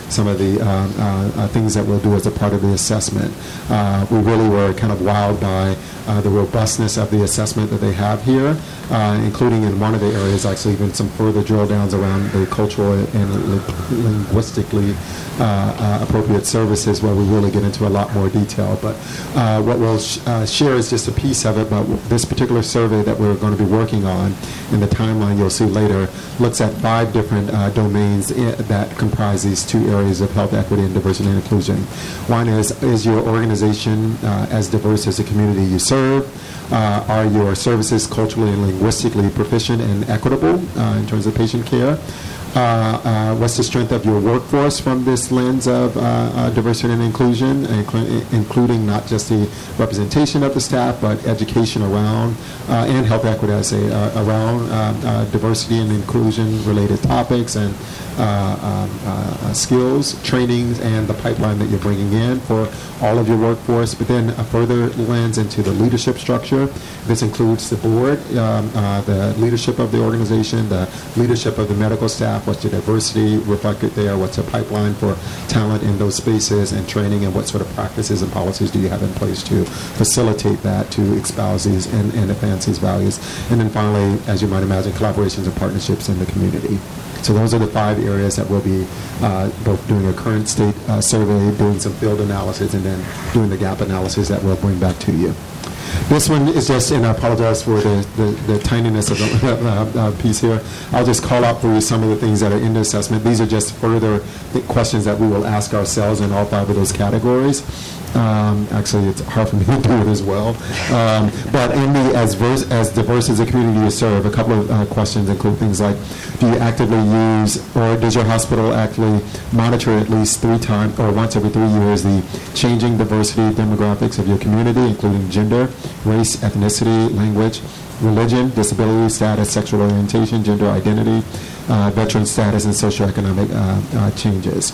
some of the um, uh, things that we'll do as a part of the assessment. Uh, we really were kind of wowed by Uh, the robustness of the assessment that they have here, uh, including in one of the areas, actually even some further drill downs around the cultural and li- linguistically uh, uh, appropriate services, where we really get into a lot more detail. But uh, what we'll sh- uh, share is just a piece of it, but w- this particular survey that we're going to be working on, in the timeline you'll see later, looks at five different uh, domains I- that comprise these two areas of health equity and diversity and inclusion. One is, is your organization uh, as diverse as the community you serve? Uh, are your services culturally and linguistically proficient and equitable uh, in terms of patient care? uh, uh, what's the strength of your workforce from this lens of uh, uh, diversity and inclusion, incl- including not just the representation of the staff, but education around, uh, and health equity, I say, uh, around uh, uh, diversity and inclusion related topics and uh, um, uh, skills, trainings, and the pipeline that you're bringing in for all of your workforce, but then a further lens into the leadership structure. This includes the board, um, uh, the leadership of the organization, the leadership of the medical staff, what's the diversity reflected there, what's the pipeline for talent in those spaces and training, and what sort of practices and policies do you have in place to facilitate that, to espouse these and, and advance these values. And then finally, as you might imagine, collaborations and partnerships in the community. So those are the five areas that we'll be uh, both doing a current state uh, survey, doing some field analysis, and then doing the gap analysis that we'll bring back to you. This one is just, and I apologize for the, the, the tininess of the uh, uh, piece here. I'll just call out for you some of the things that are in the assessment. These are just further th- questions that we will ask ourselves in all five of those categories. Um, actually, it's hard for me to do it as well. Um, but in the as, verse, as diverse as a community you serve, a couple of uh, questions include things like, do you actively use, or does your hospital actually monitor at least three times, or once every three years, the changing diversity demographics of your community, including gender, race, ethnicity, language, religion, disability status, sexual orientation, gender identity, uh, veteran status, and socioeconomic uh, uh, changes.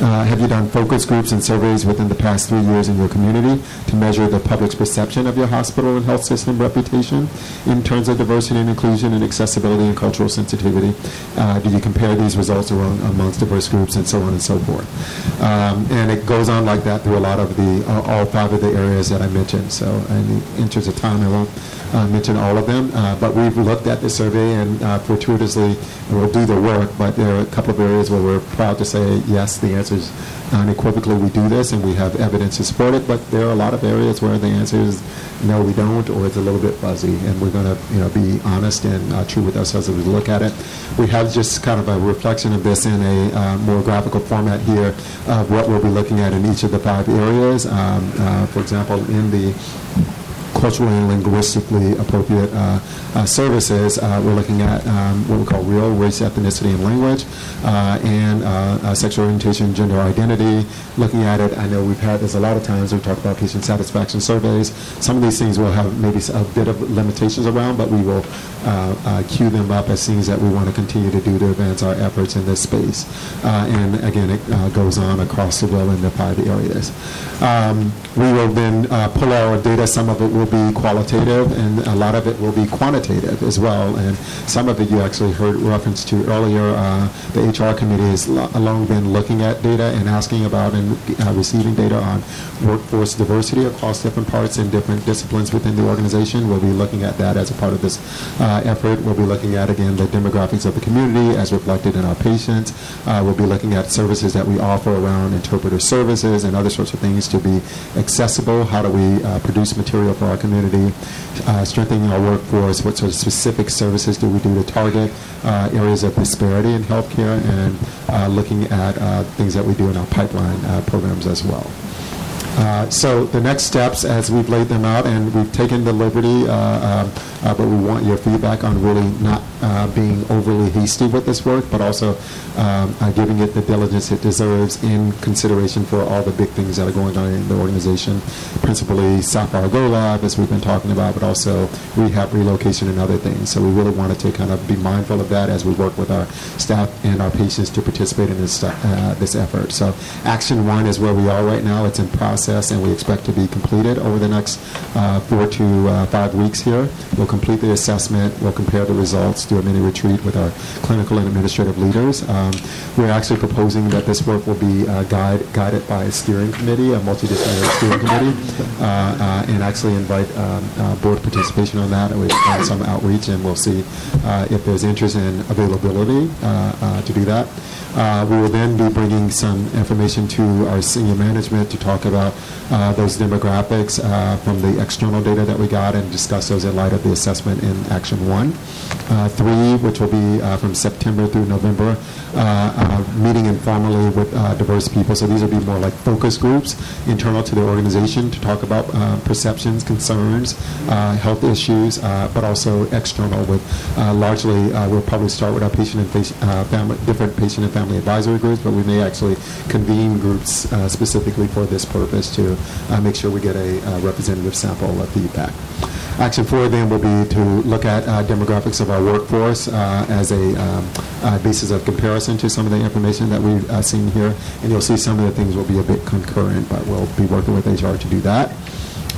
Uh, have you done focus groups and surveys within the past three years in your community to measure the public's perception of your hospital and health system reputation in terms of diversity and inclusion and accessibility and cultural sensitivity? Uh, do you compare these results around, amongst diverse groups and so on and so forth? Um, and it goes on like that through a lot of the, uh, all five of the areas that I mentioned. So in the interest of time, I won't uh, mention all of them, uh, but we've looked at the survey and uh, fortuitously we'll do the work, but there are a couple of areas where we're proud to say, yes, the answer is unequivocally we do this and we have evidence to support it, but there are a lot of areas where the answer is no, we don't, or it's a little bit fuzzy, and we're going to you know, be honest and uh, true with ourselves as we look at it. We have just kind of a reflection of this in a uh, more graphical format here of what we'll be looking at in each of the five areas. Um, uh, for example, in the culturally and linguistically appropriate uh, uh, services, uh, we're looking at um, what we call real race, ethnicity, and language, uh, and uh, uh, sexual orientation, gender identity. Looking at it, I know we've had this a lot of times. We've talked about patient satisfaction surveys. Some of these things will have maybe a bit of limitations around, but we will uh, uh, queue them up as things that we want to continue to do to advance our efforts in this space. Uh, and again, it uh, goes on across the world in the five areas. Um, we will then uh, pull our data. Some of it will be qualitative, and a lot of it will be quantitative as well. And some of it you actually heard reference to earlier. Uh, the H R committee has lo- long been looking at data and asking about and uh, receiving data on workforce diversity across different parts and different disciplines within the organization. We'll be looking at that as a part of this uh, effort. We'll be looking at, again, the demographics of the community as reflected in our patients. Uh, we'll be looking at services that we offer around interpreter services and other sorts of things to be accessible. How do we uh, produce material for our community, uh, strengthening our workforce, what sort of specific services do we do to target uh, areas of disparity in healthcare, and uh, looking at uh, things that we do in our pipeline uh, programs as well. Uh, so the next steps, as we've laid them out, and we've taken the liberty, uh, uh, uh, but we want your feedback on really not uh, being overly hasty with this work, but also um, uh, giving it the diligence it deserves in consideration for all the big things that are going on in the organization, principally Sapphire Go Live, as we've been talking about, but also rehab, relocation, and other things. So we really wanted to kind of be mindful of that as we work with our staff and our patients to participate in this, uh, this effort. So action one is where we are right now. It's in process, and we expect to be completed over the next uh, four to uh, five weeks here. We'll complete the assessment. We'll compare the results, do a mini-retreat with our clinical and administrative leaders. Um, we're actually proposing that this work will be uh, guide, guided by a steering committee, a multidisciplinary steering committee, uh, uh, and actually invite um, uh, board participation on that. We've done some outreach, and we'll see uh, if there's interest and availability uh, uh, to do that. Uh, we will then be bringing some information to our senior management to talk about uh, those demographics uh, from the external data that we got and discuss those in light of the assessment in Action one. Uh, three, which will be uh, from September through November, uh, uh, meeting informally with uh, diverse people. So these will be more like focus groups internal to the organization to talk about uh, perceptions, concerns, uh, health issues, uh, but also external with uh, largely, uh, we'll probably start with our patient and patient, uh, family, different patient and family advisory groups, but we may actually convene groups uh, specifically for this purpose to uh, make sure we get a uh, representative sample of feedback. Action four then will be to look at uh, demographics of our workforce uh, as a um, uh, basis of comparison to some of the information that we've uh, seen here. And you'll see some of the things will be a bit concurrent, but we'll be working with H R to do that.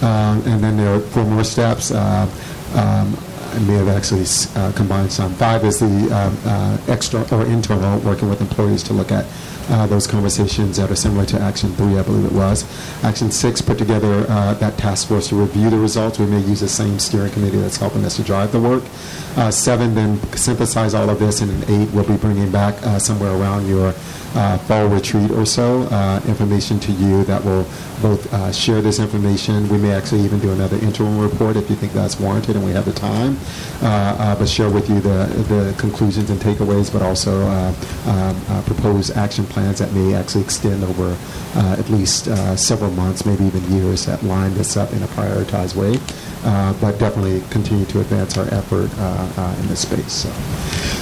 Um, and then there are four more steps. Uh, um, I may have actually uh, combined some. Five is the um, uh, external or internal, working with employees to look at Uh, those conversations that are similar to Action three, I believe it was. Action six put together uh, that task force to review the results. We may use the same steering committee that's helping us to drive the work. Uh, seven then synthesize all of this, and in eight we'll be bringing back uh, somewhere around your uh, fall retreat or so uh, information to you that will both uh, share this information. We may actually even do another interim report if you think that's warranted and we have the time, uh, uh, but share with you the, the conclusions and takeaways, but also uh, uh, uh, propose action plans plans that may actually extend over uh, at least uh, several months, maybe even years, that line this up in a prioritized way, uh, but definitely continue to advance our effort uh, uh, in this space. So,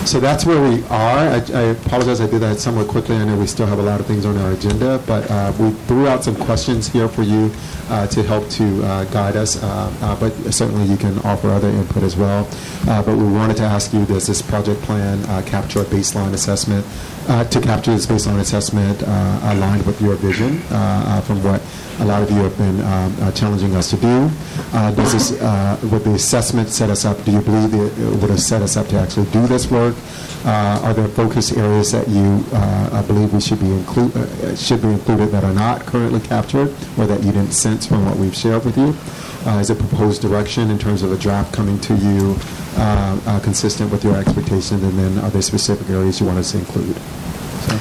so that's where we are. I, I apologize, I did that somewhat quickly. I know we still have a lot of things on our agenda, but uh, we threw out some questions here for you uh, to help to uh, guide us, uh, uh, but certainly you can offer other input as well. Uh, but we wanted to ask you, does this project plan uh, capture a baseline assessment Uh, to capture this baseline assessment uh, aligned with your vision uh, uh, from what a lot of you have been um, uh, challenging us to do? Uh, does this, uh, would the assessment set us up, do you believe it would have set us up to actually do this work? Uh, are there focus areas that you uh, I believe we should be, inclu- uh, should be included that are not currently captured or that you didn't sense from what we've shared with you? Uh, is a proposed direction in terms of a draft coming to you uh, uh, consistent with your expectations, and then are there specific areas you want us to include? So,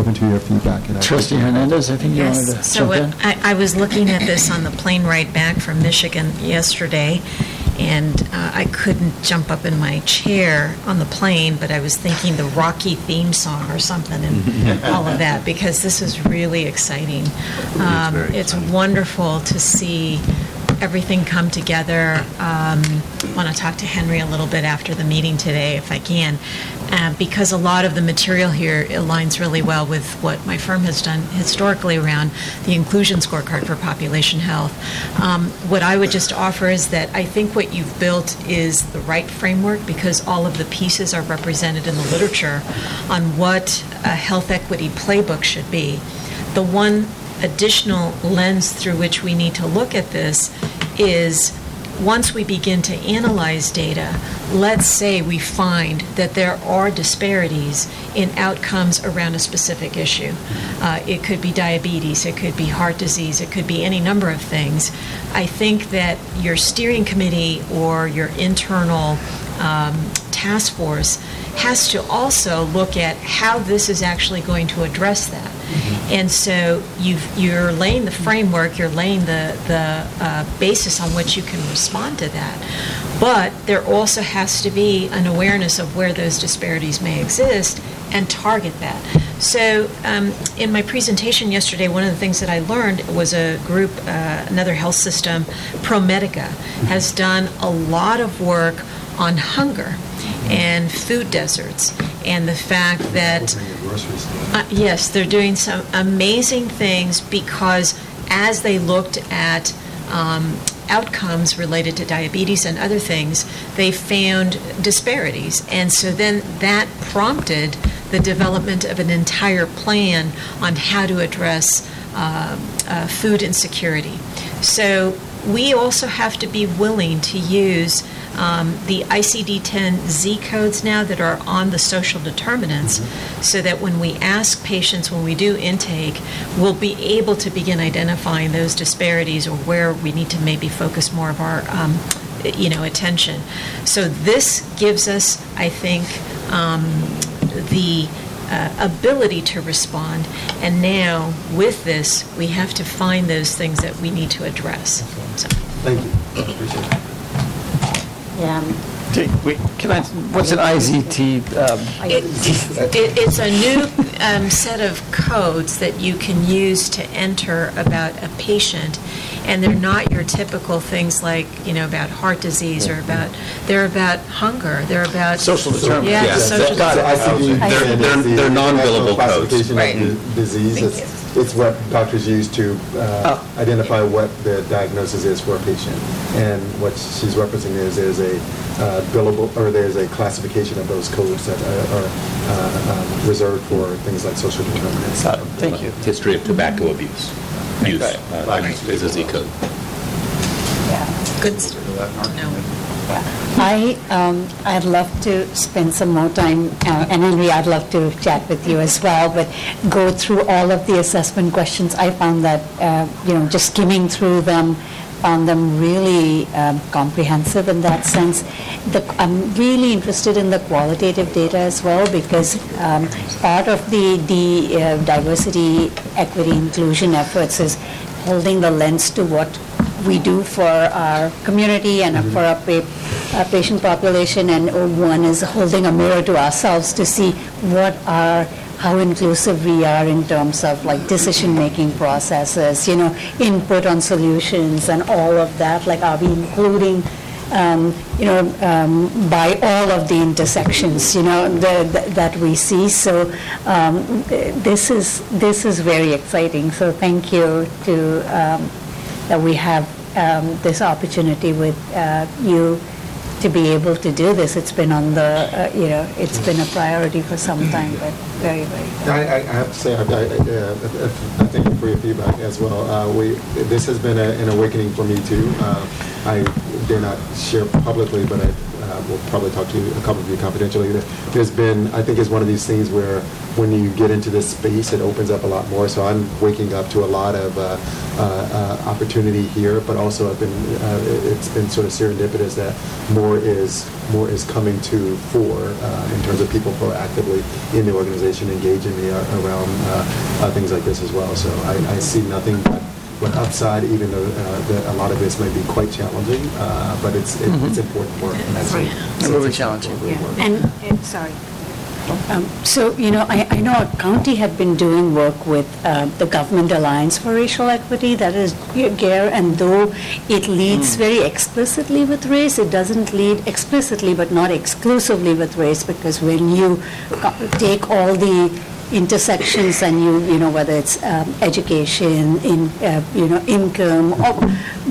open to your feedback. And Trustee Hernandez, I think you yes. wanted to so jump in. I, I was looking at this on the plane ride back from Michigan yesterday, and uh, I couldn't jump up in my chair on the plane, but I was thinking the Rocky theme song or something and all of that, because this is really exciting. Um, it's, it's wonderful to see everything come together. Um, I want to talk to Henry a little bit after the meeting today, if I can, uh, because a lot of the material here aligns really well with what my firm has done historically around the inclusion scorecard for population health. Um, what I would just offer is that I think what you've built is the right framework, because all of the pieces are represented in the literature on what a health equity playbook should be. The one additional lens through which we need to look at this is, once we begin to analyze data, let's say we find that there are disparities in outcomes around a specific issue. Uh, it could be diabetes, it could be heart disease, it could be any number of things. I think that your steering committee or your internal um, task force has to also look at how this is actually going to address that. Mm-hmm. And so you've, you're laying the framework, you're laying the, the uh, basis on which you can respond to that. But there also has to be an awareness of where those disparities may exist and target that. So um, in my presentation yesterday, one of the things that I learned was a group, uh, another health system, ProMedica, has done a lot of work on hunger and food deserts, and the fact that uh, yes, they're doing some amazing things, because as they looked at um, outcomes related to diabetes and other things, they found disparities, and so then that prompted the development of an entire plan on how to address uh, uh, food insecurity. So we also have to be willing to use Um, the I C D ten Z codes now that are on the social determinants, mm-hmm. so that when we ask patients, when we do intake, we'll be able to begin identifying those disparities or where we need to maybe focus more of our um, you know, attention. So this gives us, I think, um, the uh, ability to respond. And now, with this, we have to find those things that we need to address. So. Thank you. I appreciate it. Yeah. Wait, can I, what's an I Z T? Um, it, it, it's a new um, set of codes that you can use to enter about a patient, and they're not your typical things like, you know, about heart disease or about, they're about hunger, they're about... Social determinants. Yeah, yeah. Social determinants. They're, they're, they're non-billable codes. Right. Disease. It's, it's what doctors use to uh, oh. identify what the diagnosis is for a patient, and what she's referencing is there's a Uh, billable, or there's a classification of those codes that are, are uh, um, reserved for things like social determinants. Uh, thank you. History of tobacco abuse. Use. Right. Uh, right. Is a Z code. Yeah. Good to know. I, um, I'd love to spend some more time, uh, and Henry, I'd love to chat with you as well, but go through all of the assessment questions. I found that, uh, you know, just skimming through them, found them really um, comprehensive in that sense. The, I'm really interested in the qualitative data as well, because um, part of the, the uh, diversity, equity, inclusion efforts is holding the lens to what we do for our community and mm-hmm. for our, pa- our patient population, and one is holding a mirror to ourselves to see what our how inclusive we are in terms of like decision-making processes, you know, input on solutions and all of that. Like, are we including, um, you know, um, by all of the intersections, you know, the, the, that we see. So um, this is this is very exciting. So thank you to um, that we have um, this opportunity with uh, you to be able to do this. It's been on the, uh, you know, it's been a priority for some time, but very, very. I, I have to say, I, I, uh, I thank you for your feedback as well. Uh, we, this has been a, an awakening for me too. Uh, I dare not share publicly, but I uh, will probably talk to you, a couple of you confidentially. There's been, I think it's one of these things where when you get into this space, it opens up a lot more. So I'm waking up to a lot of uh, uh, uh, opportunity here, but also I've been, uh, it's been sort of serendipitous that more is more is coming to fore uh, in terms of people proactively in the organization engaging me around uh, uh, things like this as well. So I, I see nothing but what upside, even though uh, the, a lot of this may be quite challenging, uh, but it's it, mm-hmm. it's important work. And that's right. It's really so challenging. Yeah. Work. And, and sorry. Um, so, you know, I, I know our county had been doing work with uh, the Government Alliance for Racial Equity, that is GARE, and though it leads mm. very explicitly with race, it doesn't lead explicitly but not exclusively with race, because when you take all the intersections and you, you know, whether it's um, education, in, uh, you know, income, or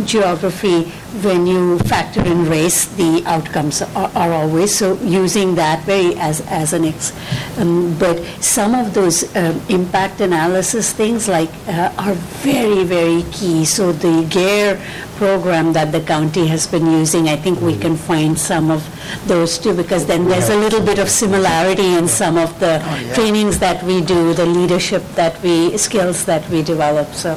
geography, when you factor in race, the outcomes are, are always, so using that very as, as an ex. Um, but some of those um, impact analysis things like uh, are very, very key. So the GARE program that the county has been using, I think we can find some of those too, because then there's a little bit of similarity in some of the oh, yeah. trainings that we We do the leadership that we skills that we develop. So,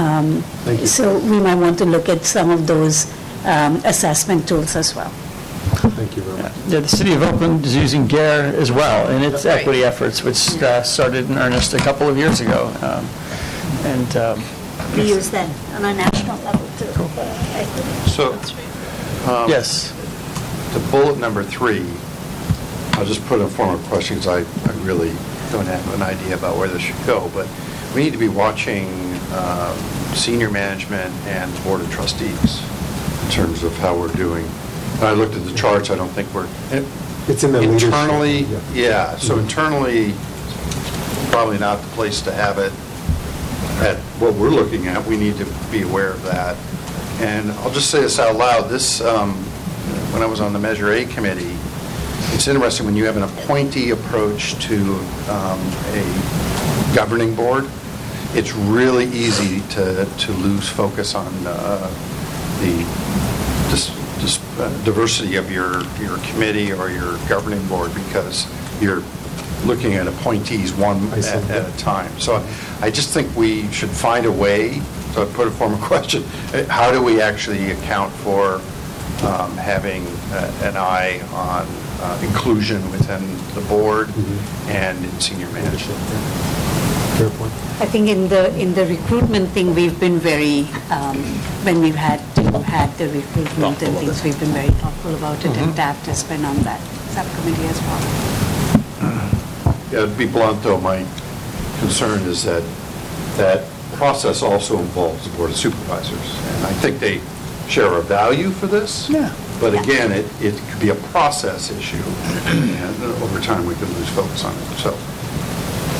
um, so we might want to look at some of those um, assessment tools as well. Thank you very much. Yeah, the City of Oakland is using GARE as well in its right. equity efforts, which uh, started in earnest a couple of years ago, um, and um, we use them on a national level too. Cool. For equity. So, um, yes, the bullet number three. I'll just put in a form of question because I, I really don't have an idea about where this should go, but we need to be watching um, senior management and board of trustees in terms of how we're doing. And I looked at the charts. I don't think we're it, it's in the internally. Leadership. Yeah. yeah. So mm-hmm. internally, probably not the place to have it. At what we're looking at, we need to be aware of that. And I'll just say this out loud. This um, when I was on the Measure A committee. It's interesting when you have an appointee approach to um, a governing board, it's really easy to, to lose focus on uh, the dis, dis, uh, diversity of your, your committee or your governing board because you're looking at appointees one at, at a time. So I just think we should find a way, so I put a formal question, how do we actually account for um, having uh, an eye on uh, inclusion within the board mm-hmm. and in senior management. Fair point. I think in the in the recruitment thing, we've been very um, when we've had had the recruitment thoughtful and things, we've been very thoughtful about it, mm-hmm. and T A F has been on that subcommittee as well. Yeah, to be blunt though, my concern is that that process also involves the Board of Supervisors, and I think they share a value for this. Yeah. But yeah. again, it, it could be a process issue, and over time we could lose focus on it. So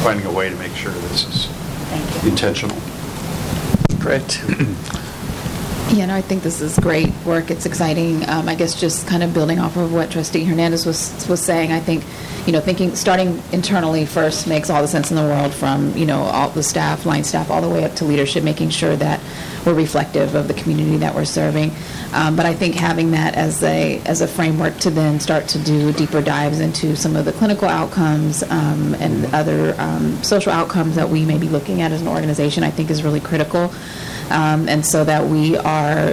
finding a way to make sure this is Thank you. intentional. Great. Yeah, no, I think this is great work. It's exciting. Um, I guess just kind of building off of what Trustee Hernandez was was saying, I think, you know, thinking, starting internally first makes all the sense in the world, from, you know, all the staff, line staff, all the way up to leadership, making sure that we're reflective of the community that we're serving. Um, but I think having that as a as a framework to then start to do deeper dives into some of the clinical outcomes um, and other um, social outcomes that we may be looking at as an organization, I think is really critical. Um, and so that we are,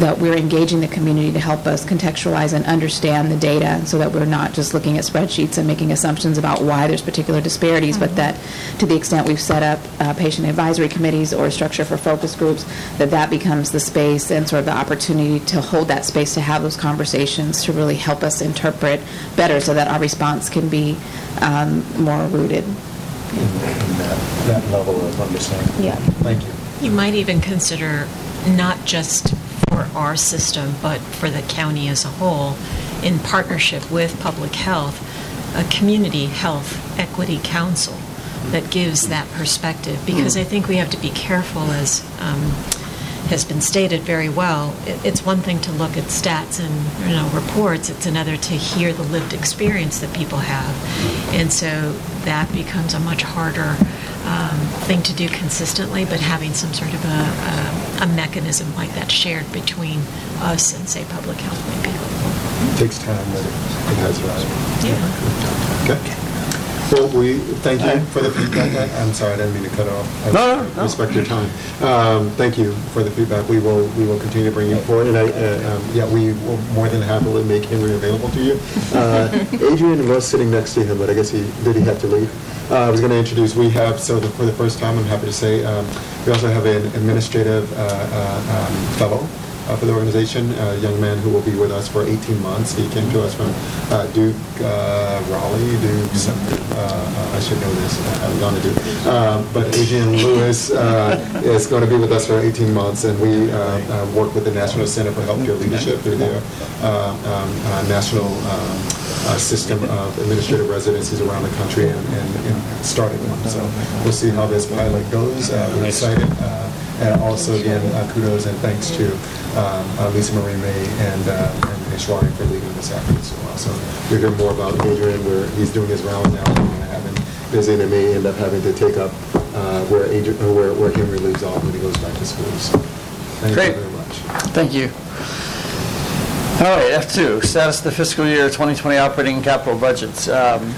that we're engaging the community to help us contextualize and understand the data, and so that we're not just looking at spreadsheets and making assumptions about why there's particular disparities, mm-hmm. but that to the extent we've set up uh, patient advisory committees or structure for focus groups, that that becomes the space and sort of the opportunity to hold that space, to have those conversations, to really help us interpret better so that our response can be um, more rooted. Yeah. That, that level of understanding. Yeah. Thank you. You might even consider, not just for our system, but for the county as a whole, in partnership with public health, a community health equity council that gives that perspective. Because I think we have to be careful, as um, has been stated very well. It, it's one thing to look at stats and, you know, reports. It's another to hear the lived experience that people have. And so that becomes a much harder Um, thing to do consistently, but having some sort of a, a, a mechanism like that shared between us and, say, public health might be helpful. It takes time, but it has value. Yeah. Okay. Well, we thank you for the feedback. I, I'm sorry, I didn't mean to cut off. I no, no, respect no. your time. Um, thank you for the feedback. We will we will continue to bring you forward, and I, uh, um, yeah, we will more than happily make Henry available to you. Uh, Adrian was sitting next to him, but I guess he did he have to leave. Uh, I was going to introduce, we have, so the, for the first time, I'm happy to say, um, we also have an administrative uh, uh, um, fellow uh, for the organization, a young man who will be with us for eighteen months. He came to us from uh, Duke, uh, Raleigh, Duke, uh, uh, I should know this, I haven't gone to Duke. Um, but Adrian Lewis uh, is going to be with us for eighteen months, and we uh, uh, work with the National Center for Healthcare Leadership through their uh, um, uh, national um, Uh, system of administrative residencies around the country, and, and, and starting one. So we'll see how this pilot goes. Uh, we're excited. Uh, and also, again, uh, kudos and thanks to um, uh, Lisa Marie May and, uh, and Soarian for leading this effort as well. So you'll hear more about Adrian, where he's doing his round now. We're going to have him busy, and may end up having to take up uh, where, Adrian, uh, where, where Henry leaves off when he goes back to school. So thank Great. you very much. Thank you. All right, F two, status of the fiscal year twenty twenty operating and capital budgets. Um,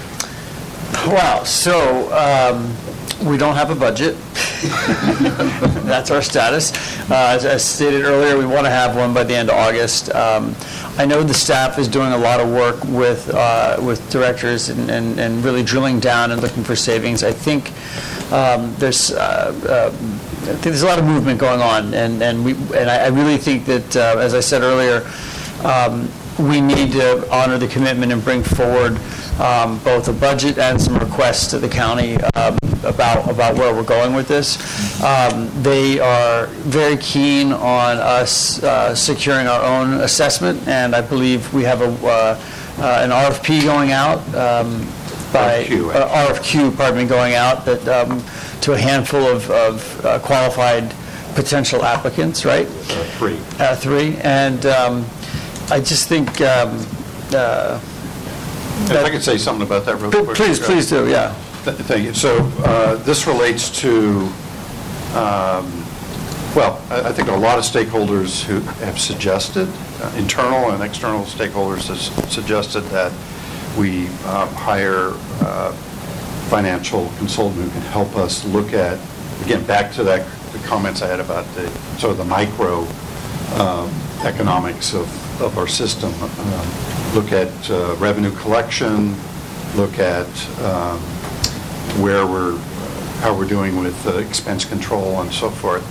wow, so um, we don't have a budget. That's our status. Uh, as, as stated earlier, we want to have one by the end of August. Um, I know the staff is doing a lot of work with uh, with directors and, and, and really drilling down and looking for savings. I think um, there's... Uh, uh, I think there's a lot of movement going on, and, and we and I, I really think that, uh, as I said earlier, um, we need to honor the commitment and bring forward um, both a budget and some requests to the county um, about about where we're going with this. Um, they are very keen on us uh, securing our own assessment, and I believe we have a uh, uh, an R F P going out. Um, By, R F Q, uh, R F Q, pardon me, going out that um, to a handful of, of uh, qualified potential applicants, right? Uh, three. Uh, three, and um, I just think. Um, uh, if I could say something about that real quick. Please, please do. Yeah. Th- thank you. So uh, this relates to, um, well, I, I think a lot of stakeholders who have suggested, uh, internal and external stakeholders, has suggested that we um, hire uh, financial consultant who can help us look at, again, back to that the comments I had about the sort of the micro um, economics of, of our system. Uh, look at uh, revenue collection, look at um, where we're, how we're doing with uh, expense control and so forth,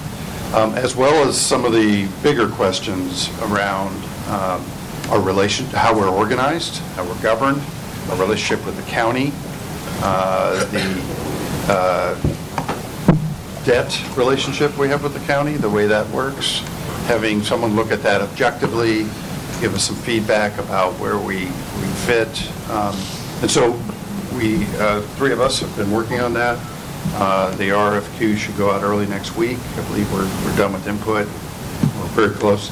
um, as well as some of the bigger questions around um, our relation, how we're organized, how we're governed, our relationship with the county, uh, the uh, debt relationship we have with the county, the way that works, having someone look at that objectively, give us some feedback about where we, we fit. Um, and so we, uh, three of us have been working on that. Uh, the R F Q should go out early next week. I believe we're, we're done with input. We're pretty close.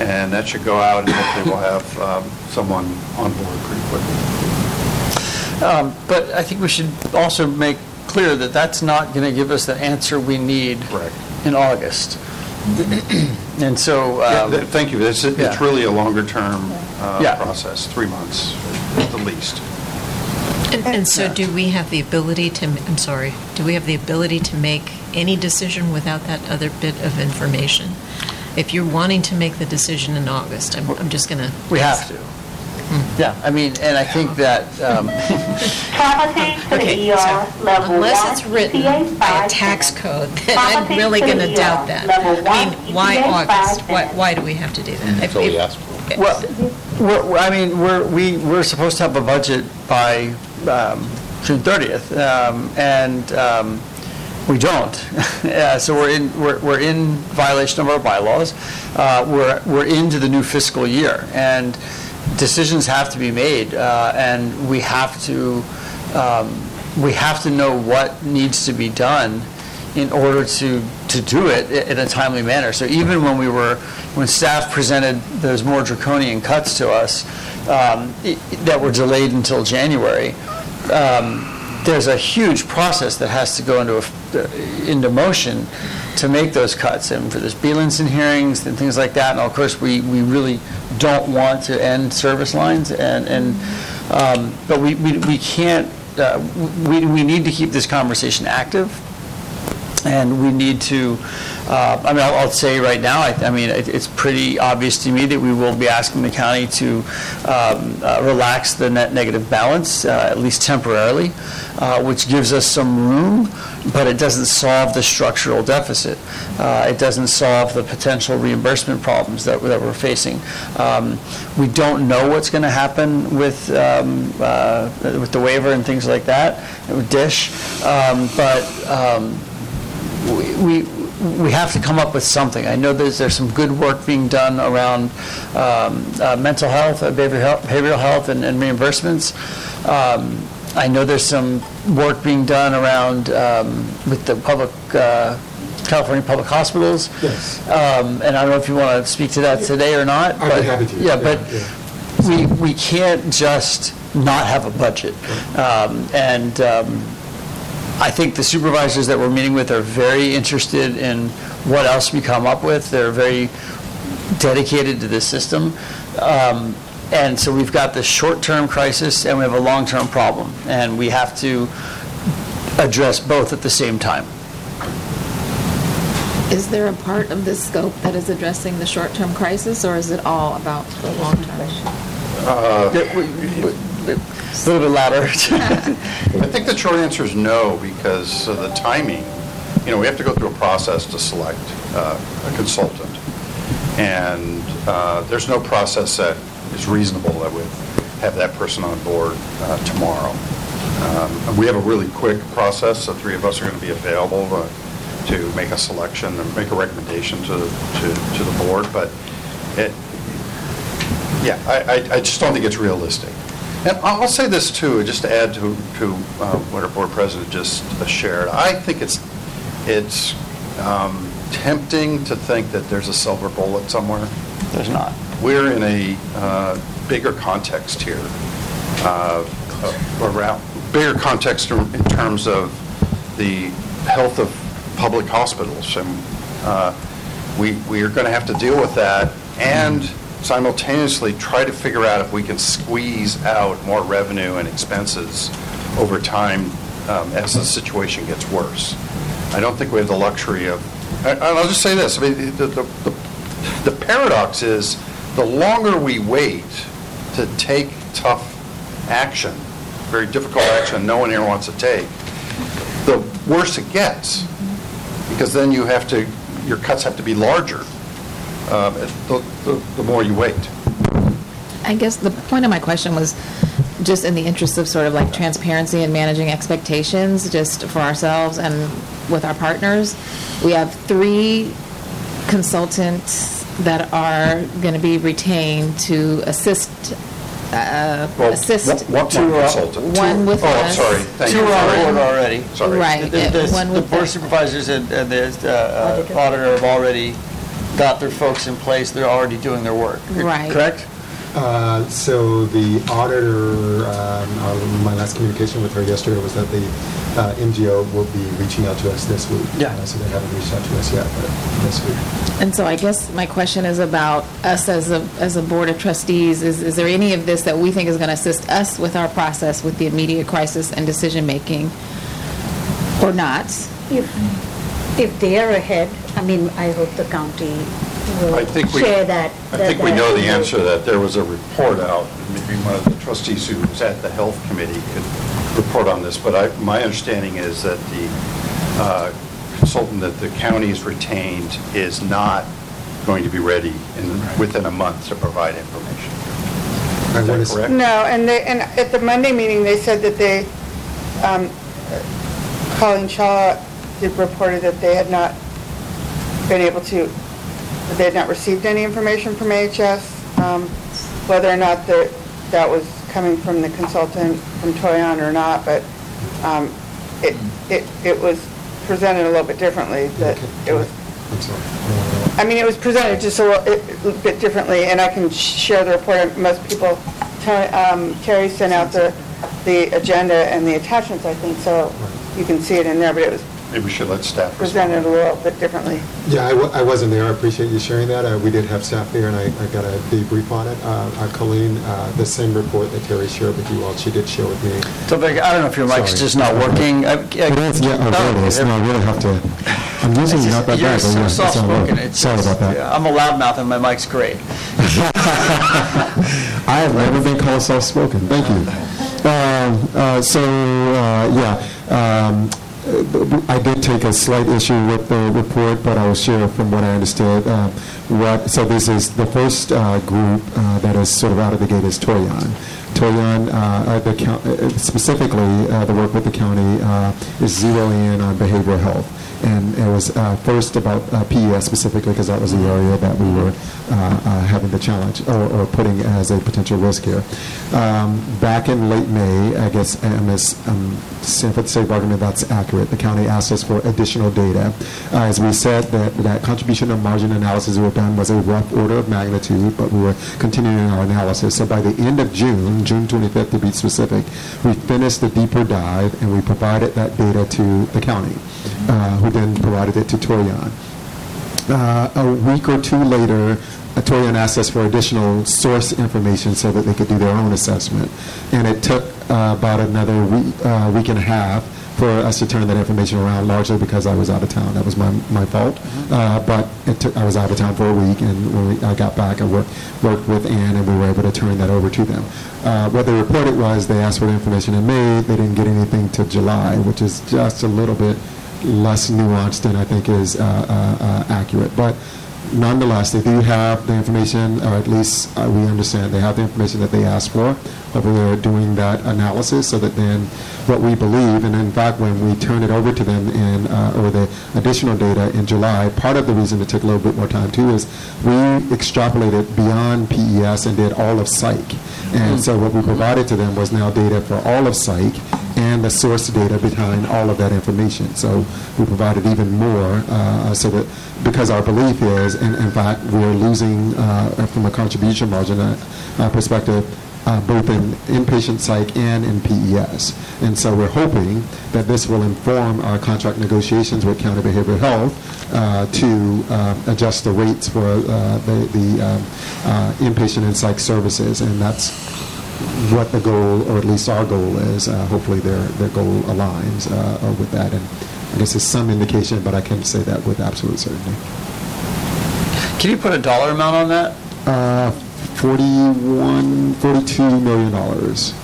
And that should go out, and hopefully we'll have um, someone on board pretty quickly. Um, but I think we should also make clear that that's not going to give us the answer we need Correct. in August. And so... Um, yeah, th- thank you. It's, it's yeah. really a longer-term uh, yeah. process, three months at the least. And, and so yeah. do we have the ability to... I'm sorry. Do we have the ability to make any decision without that other bit of information? If you're wanting to make the decision in August, I'm, I'm just going to... We have to. Mm. Yeah, I mean, and I think that... Um, okay, so unless it's written by a tax code, then I'm really going to doubt that. I mean, why August? Why, why do we have to do that? If, if, if, well, we're, I mean, we're, we, we're supposed to have a budget by um, June thirtieth, um, and... Um, We don't. yeah, so we're in we're, we're in violation of our bylaws. Uh, we're we're into the new fiscal year, and decisions have to be made, uh, and we have to um, we have to know what needs to be done in order to to do it in a timely manner. So even when we were when staff presented those more draconian cuts to us um, it, that were delayed until January. Um, There's a huge process that has to go into a, into motion to make those cuts, and for this Bielenson hearings and things like that. And of course, we, we really don't want to end service lines, and and um, but we we, we can't. Uh, we we need to keep this conversation active, and we need to. Uh, I mean, I'll, I'll say right now. I, I mean, it, it's pretty obvious to me that we will be asking the county to um, uh, relax the net negative balance, uh, at least temporarily, uh, which gives us some room, but it doesn't solve the structural deficit. Uh, it doesn't solve the potential reimbursement problems that that we're facing. Um, we don't know what's going to happen with um, uh, with the waiver and things like that, with DISH, um, but um, we. we We have to come up with something. I know there's, there's some good work being done around um, uh, mental health, uh, behavioral health, and, and reimbursements. Um, I know there's some work being done around um, with the public uh, California public hospitals. Yes. Um, and I don't know if you want to speak to that today or not. I'd be happy to. Yeah, yeah but yeah. we we can't just not have a budget, um, and. Um, I think the supervisors that we're meeting with are very interested in what else we come up with. They're very dedicated to this system. Um, and so we've got this short-term crisis, and we have a long-term problem. And we have to address both at the same time. Is there a part of this scope that is addressing the short-term crisis, or is it all about the long-term? Uh, that we, we, A little bit louder. I think the short answer is no, because of the timing. You know, we have to go through a process to select uh, a consultant, and uh, there's no process that is reasonable that would have that person on board uh, tomorrow. Um, we have a really quick process. The three of us are going to be available to, to make a selection and make a recommendation to to, to the board. But it, yeah, I, I, I just don't think it's realistic. And I'll say this, too, just to add to, to uh, what our board president just shared. I think it's it's um, tempting to think that there's a silver bullet somewhere. There's not. We're in a uh, bigger context here, uh, around bigger context in terms of the health of public hospitals. And uh, we, we are going to have to deal with that and... simultaneously try to figure out if we can squeeze out more revenue and expenses over time um, as the situation gets worse. I don't think we have the luxury of, I, I'll just say this, I mean, the, the, the the paradox is the longer we wait to take tough action, very difficult action no one here wants to take, the worse it gets, because then you have to, your cuts have to be larger um, the, the, the more you wait. I guess the point of my question was just in the interest of sort of like transparency and managing expectations just for ourselves and with our partners. We have three consultants that are going to be retained to assist Uh, well, assist one, one, two one consultant. One with oh, us. Oh, I'm sorry. Thank two you. are on board already. Sorry. Right. The, the, the, one the with board supervisors and, and the uh, uh, auditor have already got their folks in place. They're already doing their work. Right. Correct? Uh, so the auditor, um, my last communication with her yesterday was that the uh, M G O will be reaching out to us this week. Yeah. Uh, so they haven't reached out to us yet, but this week. And so I guess my question is about us as a as a board of trustees. Is is there any of this that we think is going to assist us with our process with the immediate crisis and decision making, or not? If if they are ahead, I mean, I hope the county. We'll I think we, that, that, I think that we know the answer to that. There was a report out, and maybe one of the trustees who was at the health committee could report on this, but I, my understanding is that the uh, consultant that the county has retained is not going to be ready in, within a month to provide information. Is that correct? No, and, they, and at the Monday meeting they said that they, um, Colleen Shaw did reported that they had not been able to They had not received any information from A H S, um, whether or not the, that was coming from the consultant from Toyon or not, but um, it, it it was presented a little bit differently. That it was. I mean, it was presented just a little it, bit differently, and I can share the report. Most people, um, Terry sent out the the agenda and the attachments, I think, so you can see it in there, but it was. Maybe we should let staff present it a little bit differently. Yeah, I, w- I wasn't there. I appreciate you sharing that. Uh, we did have staff there, and I, I got a debrief on it. Uh, uh, Colleen, uh, the same report that Terry shared with you all, she did share with me. So, I don't know if your mic's Sorry. just not working. I, I, yeah, oh, there it is. No, I really have to. I'm using just, not that bad. So yeah, soft spoken. It's Sorry just, about that. Yeah, I'm a loudmouth, and my mic's great. I have never been called soft spoken. Thank you. Um, uh, so, uh, yeah. Um, I did take a slight issue with the report, but I will share from what I understood. Uh, what, so this is the first uh, group uh, that is sort of out of the gate is Toyon. Toyon, uh, the count, specifically uh, the work with the county, uh, is zeroing in on behavioral health. And it was uh, first about uh, P E S specifically, because that was the area that we were uh, uh, having the challenge or, or putting as a potential risk here. Um, back in late May, I guess M S, um, Sanford State Bargaining, that's accurate. The county asked us for additional data. Uh, as we said, that, that contribution and margin analysis we were done was a rough order of magnitude, but we were continuing our analysis. So by the end of June, June twenty-fifth to be specific, we finished the deeper dive and we provided that data to the county. Uh, who then provided it to Toyon. Uh, a week or two later, Toyon asked us for additional source information so that they could do their own assessment. And it took uh, about another week, uh, week and a half for us to turn that information around, largely because I was out of town. That was my my fault. Uh, but it took, I was out of town for a week, and when we, I got back, I worked, worked with Ann, and we were able to turn that over to them. Uh, what they reported was they asked for the information in May. They didn't get anything till July, which is just a little bit less nuanced than I think is uh, uh, uh, accurate. But nonetheless, they do have the information, or at least uh, we understand they have the information that they asked for. But we're doing that analysis so that then what we believe, and in fact, when we turn it over to them in, uh, or the additional data in July, part of the reason it took a little bit more time too is we extrapolated beyond P E S and did all of psych. And so what we provided to them was now data for all of psych and the source data behind all of that information. So we provided even more uh, so that, because our belief is, and in fact, we're losing uh, from a contribution margin uh, perspective, Uh, both in inpatient psych and in P E S. And so we're hoping that this will inform our contract negotiations with County Behavioral Health uh, to uh, adjust the rates for uh, the, the um, uh, inpatient and psych services. And that's what the goal, or at least our goal is. Uh, hopefully their, their goal aligns uh, with that. And I guess there's some indication, but I can't say that with absolute certainty. Can you put a dollar amount on that? Uh, forty-one, forty-two million dollars.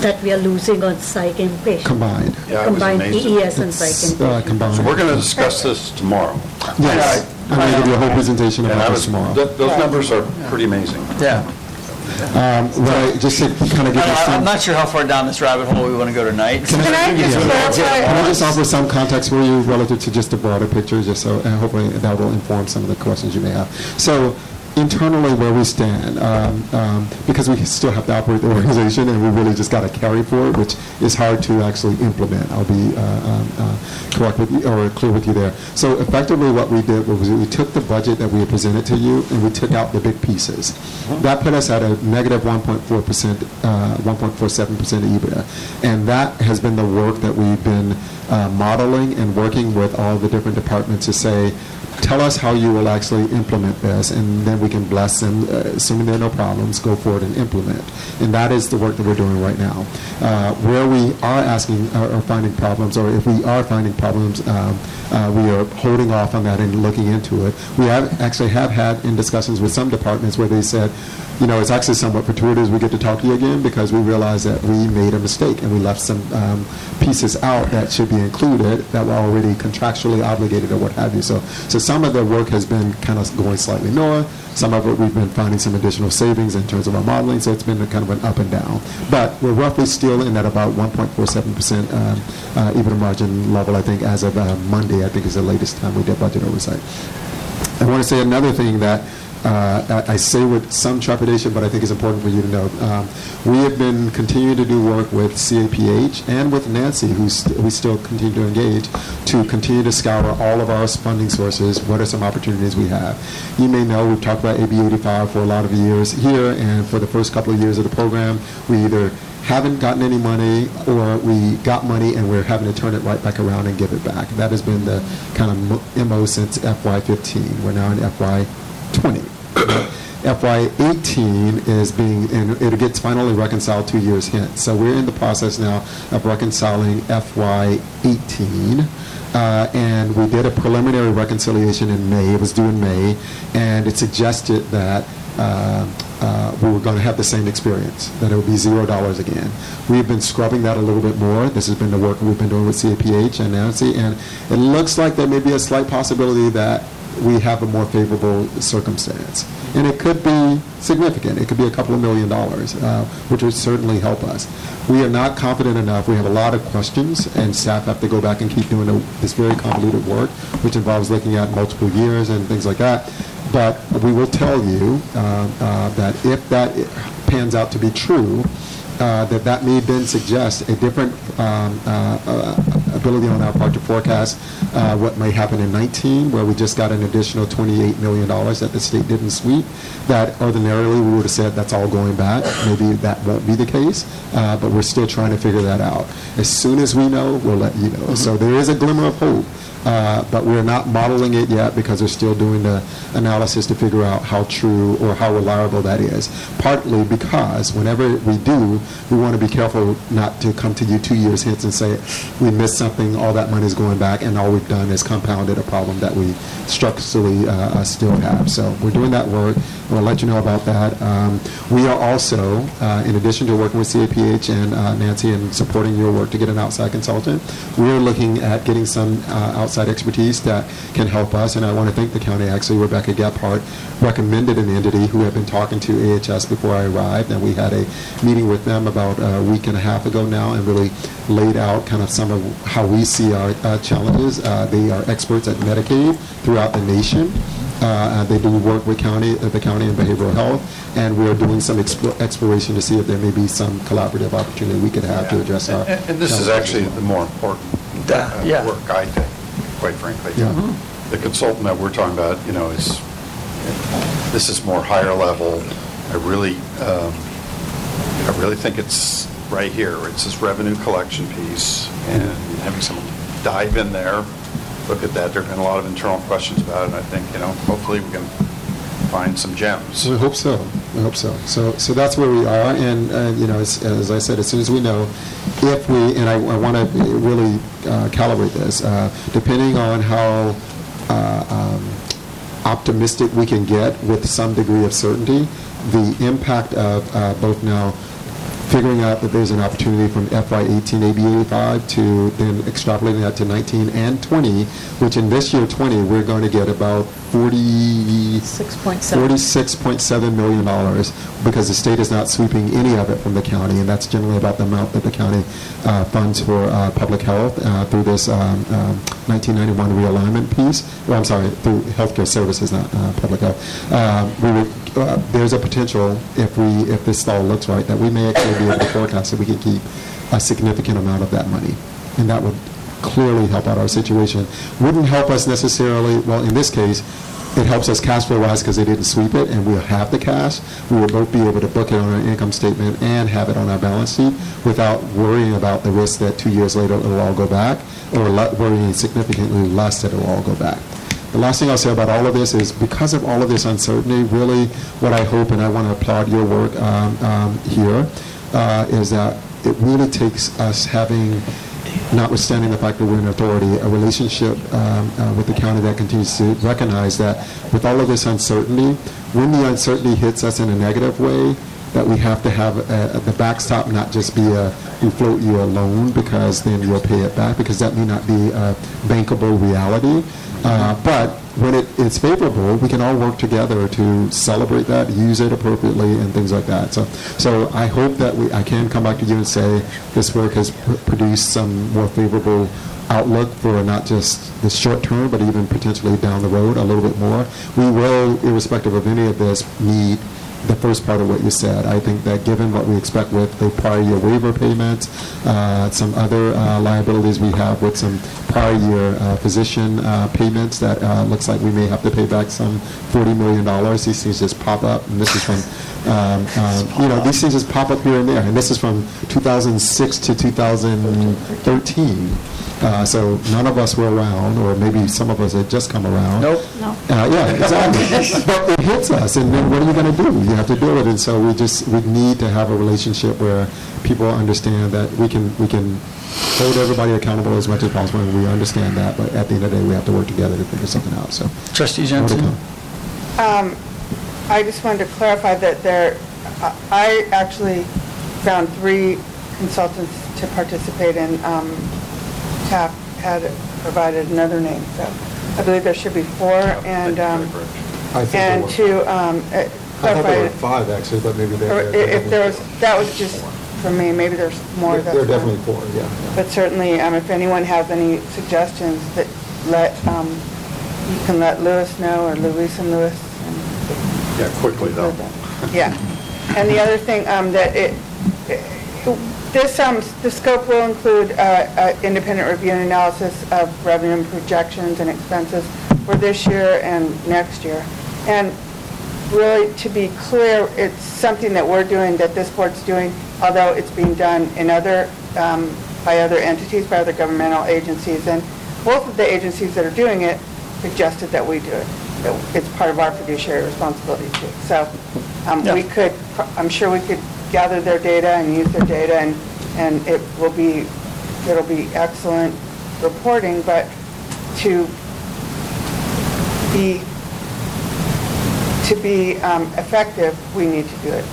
That we are losing on psych and patient. Combined. Yeah, combined E E S and psych and uh, combined. So we're going to discuss this tomorrow. Yes. I, I, I'm going to give you a whole presentation about was, this tomorrow. Th- those yeah. numbers are pretty amazing. Yeah. Um, well, just to kind of give I, I'm not sure how far down this rabbit hole we want to go tonight. Can I just clarify? Can I just offer some context for you relative to just the broader picture, just so and hopefully that will inform some of the questions you may have. So internally where we stand, um, um, because we still have to operate the organization and we really just got to carry for it, which is hard to actually implement. I'll be uh, um, uh, correct with you, or clear with you there. So effectively what we did was we took the budget that we had presented to you and we took out the big pieces. That put us at a negative one point four percent, uh, one point four seven percent EBITDA. And that has been the work that we've been uh, modeling and working with all the different departments to say, tell us how you will actually implement this, and then we can bless them, uh, assuming there are no problems, go forward and implement. And that is the work that we're doing right now. Uh, where we are asking uh, or finding problems, or if we are finding problems, um, uh, we are holding off on that and looking into it. We have actually have had in discussions with some departments where they said, you know, it's actually somewhat fortuitous we get to talk to you again because we realize that we made a mistake and we left some um, pieces out that should be included that were already contractually obligated or what have you. So, so some of the work has been kind of going slightly north. Some of it we've been finding some additional savings in terms of our modeling. So it's been a kind of an up and down. But we're roughly still in that about one point four seven percent um, uh, EBITDA margin level, I think, as of uh, Monday, I think is the latest time we did budget oversight. I want to say another thing that Uh, I, I say with some trepidation, but I think it's important for you to know. Um, we have been continuing to do work with C A P H and with Nancy, who st- we still continue to engage, to continue to scour all of our funding sources. What are some opportunities we have? You may know we've talked about A B eighty-five for a lot of years here, and for the first couple of years of the program, we either haven't gotten any money, or we got money and we're having to turn it right back around and give it back. That has been the kind of M O since F Y fifteen. We're now in F Y twenty. F Y eighteen is being, and it gets finally reconciled two years hence. So we're in the process now of reconciling F Y eighteen. Uh, and we did a preliminary reconciliation in May. It was due in May. And it suggested that uh, uh, we were going to have the same experience, that it would be zero dollars again. We've been scrubbing that a little bit more. This has been the work we've been doing with C A P H and Nancy. And it looks like there may be a slight possibility that we have a more favorable circumstance. And it could be significant. It could be a couple of million dollars, uh, which would certainly help us. We are not confident enough. We have a lot of questions, and staff have to go back and keep doing a, this very convoluted work, which involves looking at multiple years and things like that. But we will tell you uh, uh, that if that pans out to be true, Uh, that that may then suggest a different um, uh, uh, ability on our part to forecast uh, what may happen in nineteen, where we just got an additional twenty-eight million dollars that the state didn't sweep, that ordinarily we would have said that's all going back. Maybe that won't be the case, uh, but we're still trying to figure that out. As soon as we know, we'll let you know. Mm-hmm. So there is a glimmer of hope. Uh, but we're not modeling it yet because we're still doing the analysis to figure out how true or how reliable that is. Partly because whenever we do, we want to be careful not to come to you two years hence and say we missed something, all that money is going back, and all we've done is compounded a problem that we structurally uh, still have. So we're doing that work. We'll let you know about that. Um, we are also, uh, in addition to working with C A P H and uh, Nancy and supporting your work to get an outside consultant, we're looking at getting some uh, outside outside expertise that can help us, and I want to thank the county. Actually, Rebecca Gephardt recommended an entity who had been talking to A H S before I arrived, and we had a meeting with them about a week and a half ago now and really laid out kind of some of how we see our uh, challenges. Uh, they are experts at Medicaid throughout the nation. Uh, they do work with county, uh, the county in behavioral health, and we're doing some exp- exploration to see if there may be some collaborative opportunity we could have yeah. to address and, our and, and this is actually the more important uh, yeah. work, I think. Quite frankly, yeah. mm-hmm. the consultant that we're talking about, you know, is this is more higher level. I really, um, I really think it's right here. It's this revenue collection piece, and having someone dive in there, look at that. There have been a lot of internal questions about it, and I think, you know, hopefully we can find some gems. We hope so. We hope so. So, so that's where we are, and uh, you know, as, as I said, as soon as we know, if we, and I, I want to really uh, calibrate this, uh, depending on how uh, um, optimistic we can get with some degree of certainty the impact of uh, both now figuring out that there's an opportunity from F Y eighteen A B eighty-five to then extrapolating that to nineteen and twenty, which in this year twenty we're going to get about forty-six point seven million dollars because the state is not sweeping any of it from the county, and that's generally about the amount that the county uh, funds for uh, public health uh, through this um, um, nineteen ninety-one realignment piece. Well, I'm sorry, through healthcare services, not uh, public health. Uh, we were, uh, there's a potential if we if this all looks right that we may actually be able to forecast that we can keep a significant amount of that money, and that would clearly help out our situation. Wouldn't help us necessarily, well, in this case, it helps us cash flow wise because they didn't sweep it and we'll have the cash. We will both be able to book it on our income statement and have it on our balance sheet without worrying about the risk that two years later it'll all go back, or le- worrying significantly less that it'll all go back. The last thing I'll say about all of this is because of all of this uncertainty, really what I hope, and I want to applaud your work um, um, here, uh, is that it really takes us having, notwithstanding the fact that we're an authority, a relationship um, uh, with the county that continues to recognize that with all of this uncertainty, when the uncertainty hits us in a negative way, that we have to have a, a, the backstop not just be a, we float you a loan because then you'll pay it back, because that may not be a bankable reality. Uh, but when it, it's favorable, we can all work together to celebrate that, use it appropriately, and things like that. So, so I hope that we, I can come back to you and say this work has pr- produced some more favorable outlook for not just the short term, but even potentially down the road a little bit more. We will, irrespective of any of this, need the first part of what you said. I think that given what we expect with the prior year waiver payments, uh, some other uh, liabilities we have with some prior year uh, physician uh, payments that uh, looks like we may have to pay back some forty million dollars. These things just pop up, and this is from um, uh, you know these things just pop up here and there, and this is from two thousand six to two thousand thirteen. Uh, so none of us were around, or maybe some of us had just come around. Nope. No. Uh, yeah, exactly. But it hits us, and then what are you going to do? You have to do it, and so we just we need to have a relationship where people understand that we can we can hold everybody accountable as much as possible, and we understand that. But at the end of the day, we have to work together to figure something out. So, Trustee Jensen, um, I just wanted to clarify that there, uh, I actually found three consultants to participate in. Um, C A P had provided another name, so I believe there should be four, and um, I think and to um, uh, clarify. I thought there were five actually, but maybe there. If, if there was, that was just for me. Maybe there's more. There, there are definitely four. Yeah. yeah. But certainly, um, if anyone has any suggestions, that let um, you can let Lewis know, or Luis and Lewis. And yeah, quickly though. Yeah, and the other thing um, that it. it This um, the scope will include uh, uh, independent review and analysis of revenue projections and expenses for this year and next year. And really, to be clear, it's something that we're doing, that this board's doing, although it's being done in other um, by other entities, by other governmental agencies. And both of the agencies that are doing it suggested that we do it. It's part of our fiduciary responsibility too. So um, yeah. we could, I'm sure we could. gather their data and use their data, and, and it will be it'll be excellent reporting. But to be to be um, effective, we need to do it.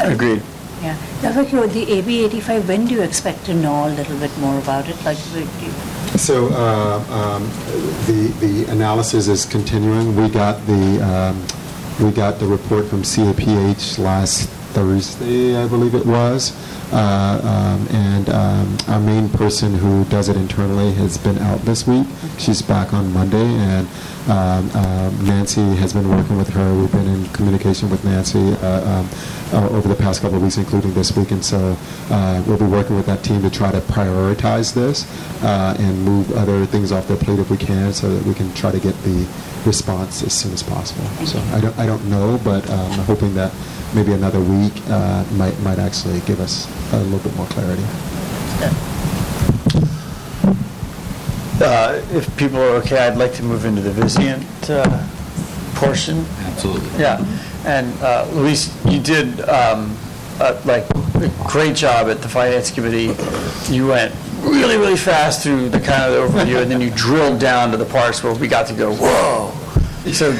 Agreed. Yeah. Now, the A B eighty-five. When do you expect to know a little bit more about it? Like. So uh, um, the the analysis is continuing. We got the. Um, We got the report from C A P H last Thursday, I believe it was. Uh, um, and um, our main person who does it internally has been out this week. She's back on Monday, and um, uh, Nancy has been working with her. We've been in communication with Nancy uh, um, uh, over the past couple of weeks, including this week, and so uh, we'll be working with that team to try to prioritize this uh, and move other things off their plate if we can, so that we can try to get the response as soon as possible. So I don't, I don't know, but um, I'm hoping that maybe another week uh, might might actually give us a little bit more clarity. Uh, if people are okay, I'd like to move into the Vizient uh, portion. Absolutely. Yeah, and uh, Luis, you did um, uh, like a great job at the Finance Committee. You went really, really fast through the kind of the overview, and then you drilled down to the parts where we got to go, whoa. So do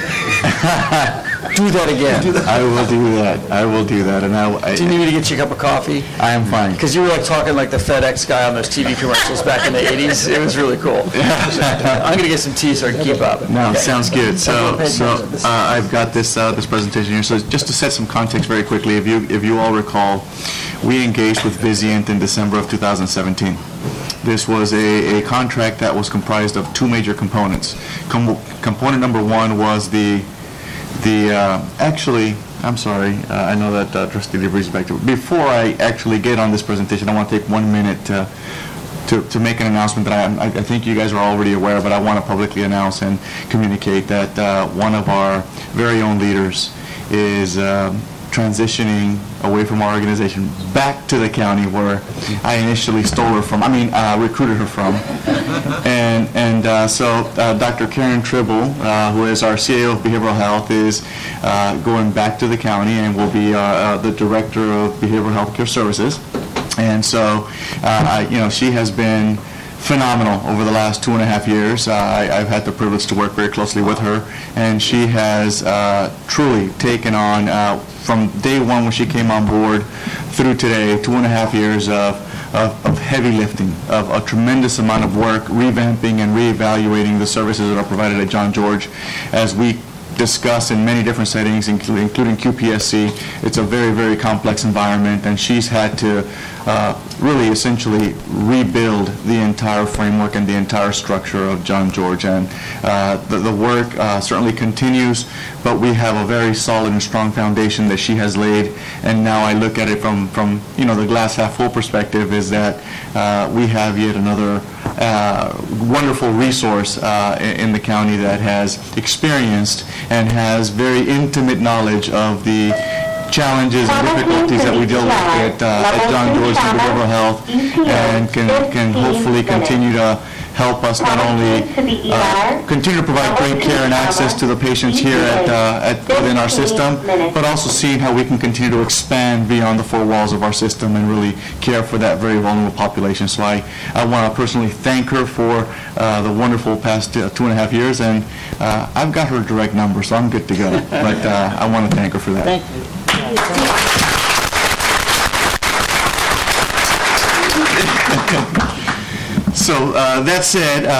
that again. Do that. I will do that. I will do that. And I, I, do you need me to get you a cup of coffee? I am fine. Because you were like talking like the FedEx guy on those T V commercials back in the eighties. It was really cool. I'm going to get some tea so I can keep up. No, okay. Sounds good. So, so uh, I've got this uh, this presentation here. So just to set some context very quickly, if you if you all recall, we engaged with Vizient in December of two thousand seventeen. This was a, a contract that was comprised of two major components. Com- component number one was the the uh, actually I'm sorry uh, I know that uh, Trustee DeVries back to before I actually get on this presentation. I want to take one minute to to, to make an announcement that I, I think you guys are already aware, but I want to publicly announce and communicate that uh, one of our very own leaders is um, transitioning away from our organization back to the county where I initially stole her from, I mean, uh, recruited her from. And and uh, so uh, Doctor Karen Tribble, uh, who is our C A O of Behavioral Health, is uh, going back to the county and will be uh, uh, the Director of Behavioral Health Care Services. And so, uh, I, you know, she has been phenomenal over the last two and a half years. Uh, I, I've had the privilege to work very closely with her, and she has uh, truly taken on, uh, from day one when she came on board through today, two and a half years of, of, of heavy lifting, of a tremendous amount of work, revamping and reevaluating the services that are provided at John George, as we discuss in many different settings, including, including Q P S C. It's a very, very complex environment, and she's had to uh, really essentially rebuild the entire framework and the entire structure of John George. And uh, the, the work uh, certainly continues, but we have a very solid and strong foundation that she has laid. And now I look at it from, from you know, the glass half full perspective is that uh, we have yet another uh, wonderful resource uh, in the county that has experienced and has very intimate knowledge of the challenges and difficulties that we deal with at, uh, at John George and Behavioral Health, and can, can hopefully continue to help us not only uh, continue to provide great care and access to the patients here at, uh, at within our system, but also seeing how we can continue to expand beyond the four walls of our system and really care for that very vulnerable population. So I, I want to personally thank her for uh, the wonderful past two, two and a half years, and uh, I've got her direct number, so I'm good to go. But uh, I want to thank her for that. Thank you. So uh, that said, uh,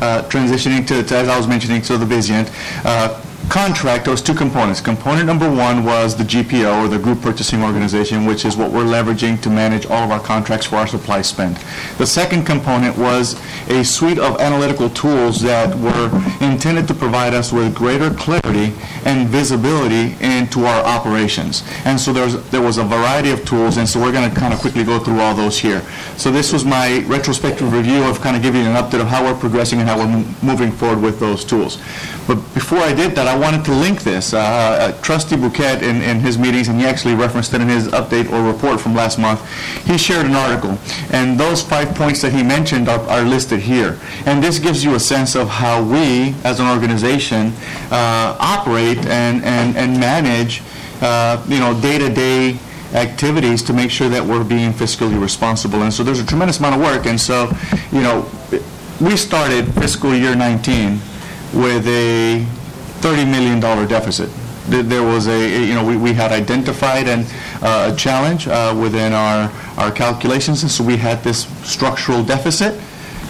uh, transitioning to, to, as I was mentioning, so the Vizient uh, contract, those two components. Component number one was the G P O, or the Group Purchasing Organization, which is what we're leveraging to manage all of our contracts for our supply spend. The second component was a suite of analytical tools that were intended to provide us with greater clarity and visibility into our operations. And so there's, there was a variety of tools, and so we're going to kind of quickly go through all those here. So this was my retrospective review of kind of giving you an update of how we're progressing and how we're m- moving forward with those tools. But before I did that, I I wanted to link this. Uh, uh, Trustee Bouquet in, in his meetings, and he actually referenced it in his update or report from last month, he shared an article. And those five points that he mentioned are, are listed here. And this gives you a sense of how we, as an organization, uh, operate and, and, and manage uh, you know, day-to-day activities to make sure that we're being fiscally responsible. And so there's a tremendous amount of work. And so, you know, we started fiscal year nineteen with a thirty million dollars deficit. There was a, you know, we, we had identified an, uh, a challenge uh, within our, our calculations, and so we had this structural deficit.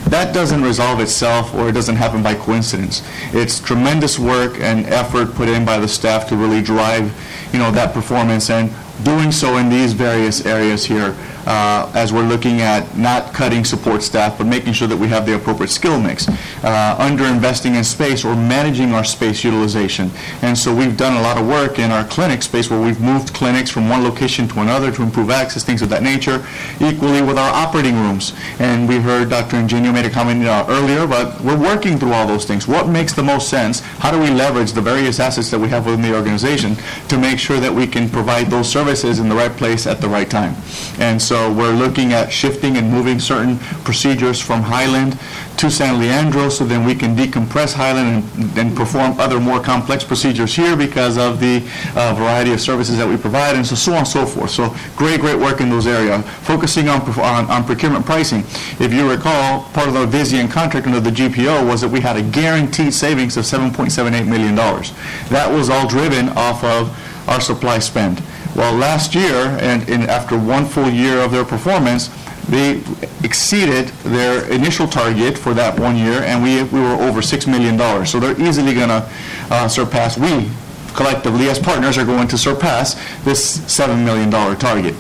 That doesn't resolve itself, or it doesn't happen by coincidence. It's tremendous work and effort put in by the staff to really drive, you know, that performance, and doing so in these various areas here uh, as we're looking at not cutting support staff, but making sure that we have the appropriate skill mix, uh, under-investing in space or managing our space utilization. And so we've done a lot of work in our clinic space where we've moved clinics from one location to another to improve access, things of that nature, equally with our operating rooms. And we heard Doctor Ingenio made a comment uh, earlier, but we're working through all those things. What makes the most sense? How do we leverage the various assets that we have within the organization to make sure that we can provide those services in the right place at the right time? And so So we're looking at shifting and moving certain procedures from Highland to San Leandro, so then we can decompress Highland and, and perform other more complex procedures here because of the uh, variety of services that we provide, and so, so on and so forth. So great, great work in those areas. Focusing on, on, on procurement pricing. If you recall, part of the Vizient contract under the G P O was that we had a guaranteed savings of seven point seven eight million dollars. That was all driven off of our supply spend. Well, last year, and, and after one full year of their performance, they exceeded their initial target for that one year, and we we were over six million dollars. So they're easily going to uh, surpass, we collectively as partners are going to surpass this seven million dollars target.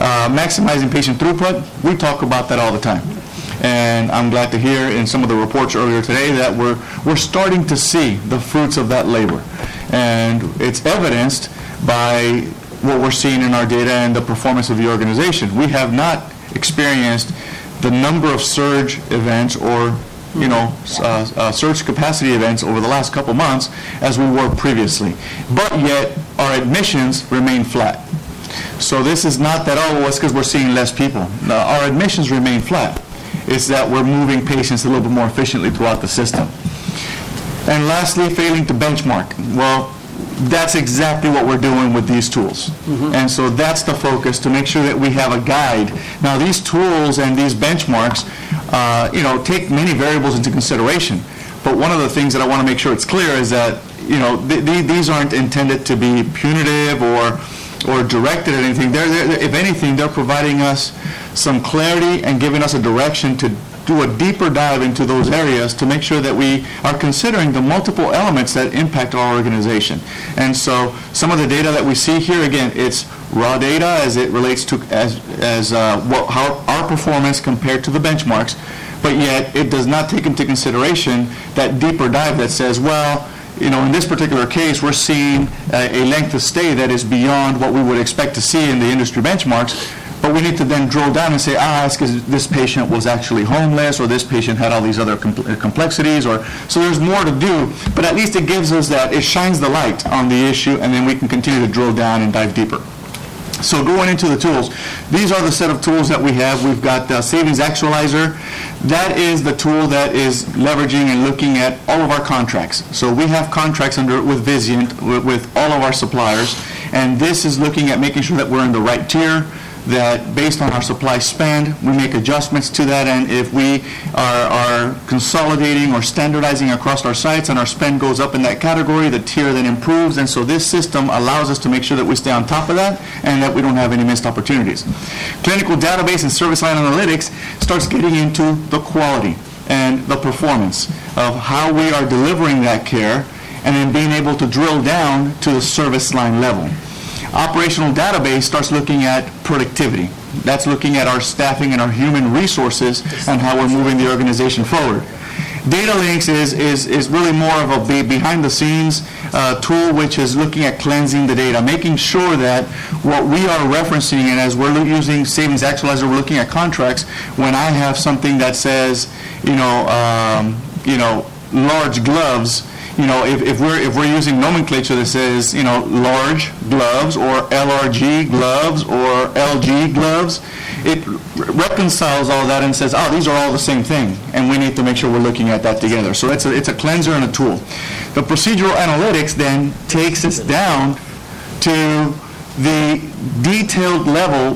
Uh, maximizing patient throughput, we talk about that all the time. And I'm glad to hear in some of the reports earlier today that we're we're starting to see the fruits of that labor. And it's evidenced by what we're seeing in our data and the performance of the organization. We have not experienced the number of surge events or, you know, uh, uh, surge capacity events over the last couple months as we were previously. But yet, our admissions remain flat. So this is not that, oh, well, it's because we're seeing less people. No, our admissions remain flat. It's that we're moving patients a little bit more efficiently throughout the system. And lastly, failing to benchmark. Well, that's exactly what we're doing with these tools. Mm-hmm. And so that's the focus, to make sure that we have a guide. Now, these tools and these benchmarks, uh, you know, take many variables into consideration. But one of the things that I want to make sure it's clear is that, you know, th- th- these aren't intended to be punitive or or directed at anything. They're, they're, if anything, they're providing us some clarity and giving us a direction to do a deeper dive into those areas to make sure that we are considering the multiple elements that impact our organization. And so some of the data that we see here, again, it's raw data as it relates to as, as uh, what, how our performance compared to the benchmarks, but yet it does not take into consideration that deeper dive that says, well, you know, in this particular case, we're seeing uh, a length of stay that is beyond what we would expect to see in the industry benchmarks. But we need to then drill down and say, ah, it's because this patient was actually homeless, or this patient had all these other compl- complexities, or so there's more to do. But at least it gives us that, it shines the light on the issue, and then we can continue to drill down and dive deeper. So going into the tools, these are the set of tools that we have. We've got the Savings Actualizer. That is the tool that is leveraging and looking at all of our contracts. So we have contracts under with Vizient, with, with all of our suppliers, and this is looking at making sure that we're in the right tier, that based on our supply spend, we make adjustments to that, and if we are, are consolidating or standardizing across our sites and our spend goes up in that category, the tier then improves, and so this system allows us to make sure that we stay on top of that and that we don't have any missed opportunities. Clinical database and service line analytics starts getting into the quality and the performance of how we are delivering that care, and then being able to drill down to the service line level. Operational database starts looking at productivity. That's looking at our staffing and our human resources and how we're moving the organization forward. Data links is is, is really more of a be behind the scenes uh, tool, which is looking at cleansing the data, making sure that what we are referencing, and as we're using Savings Actualizer, we're looking at contracts. When I have something that says, you know, um, you know, large gloves. You know, if, if we're if we're using nomenclature that says, you know, large gloves or L R G gloves or L G gloves, it re- reconciles all that and says, oh, these are all the same thing, and we need to make sure we're looking at that together. So it's a, it's a cleanser and a tool. The procedural analytics then takes us down to the detailed level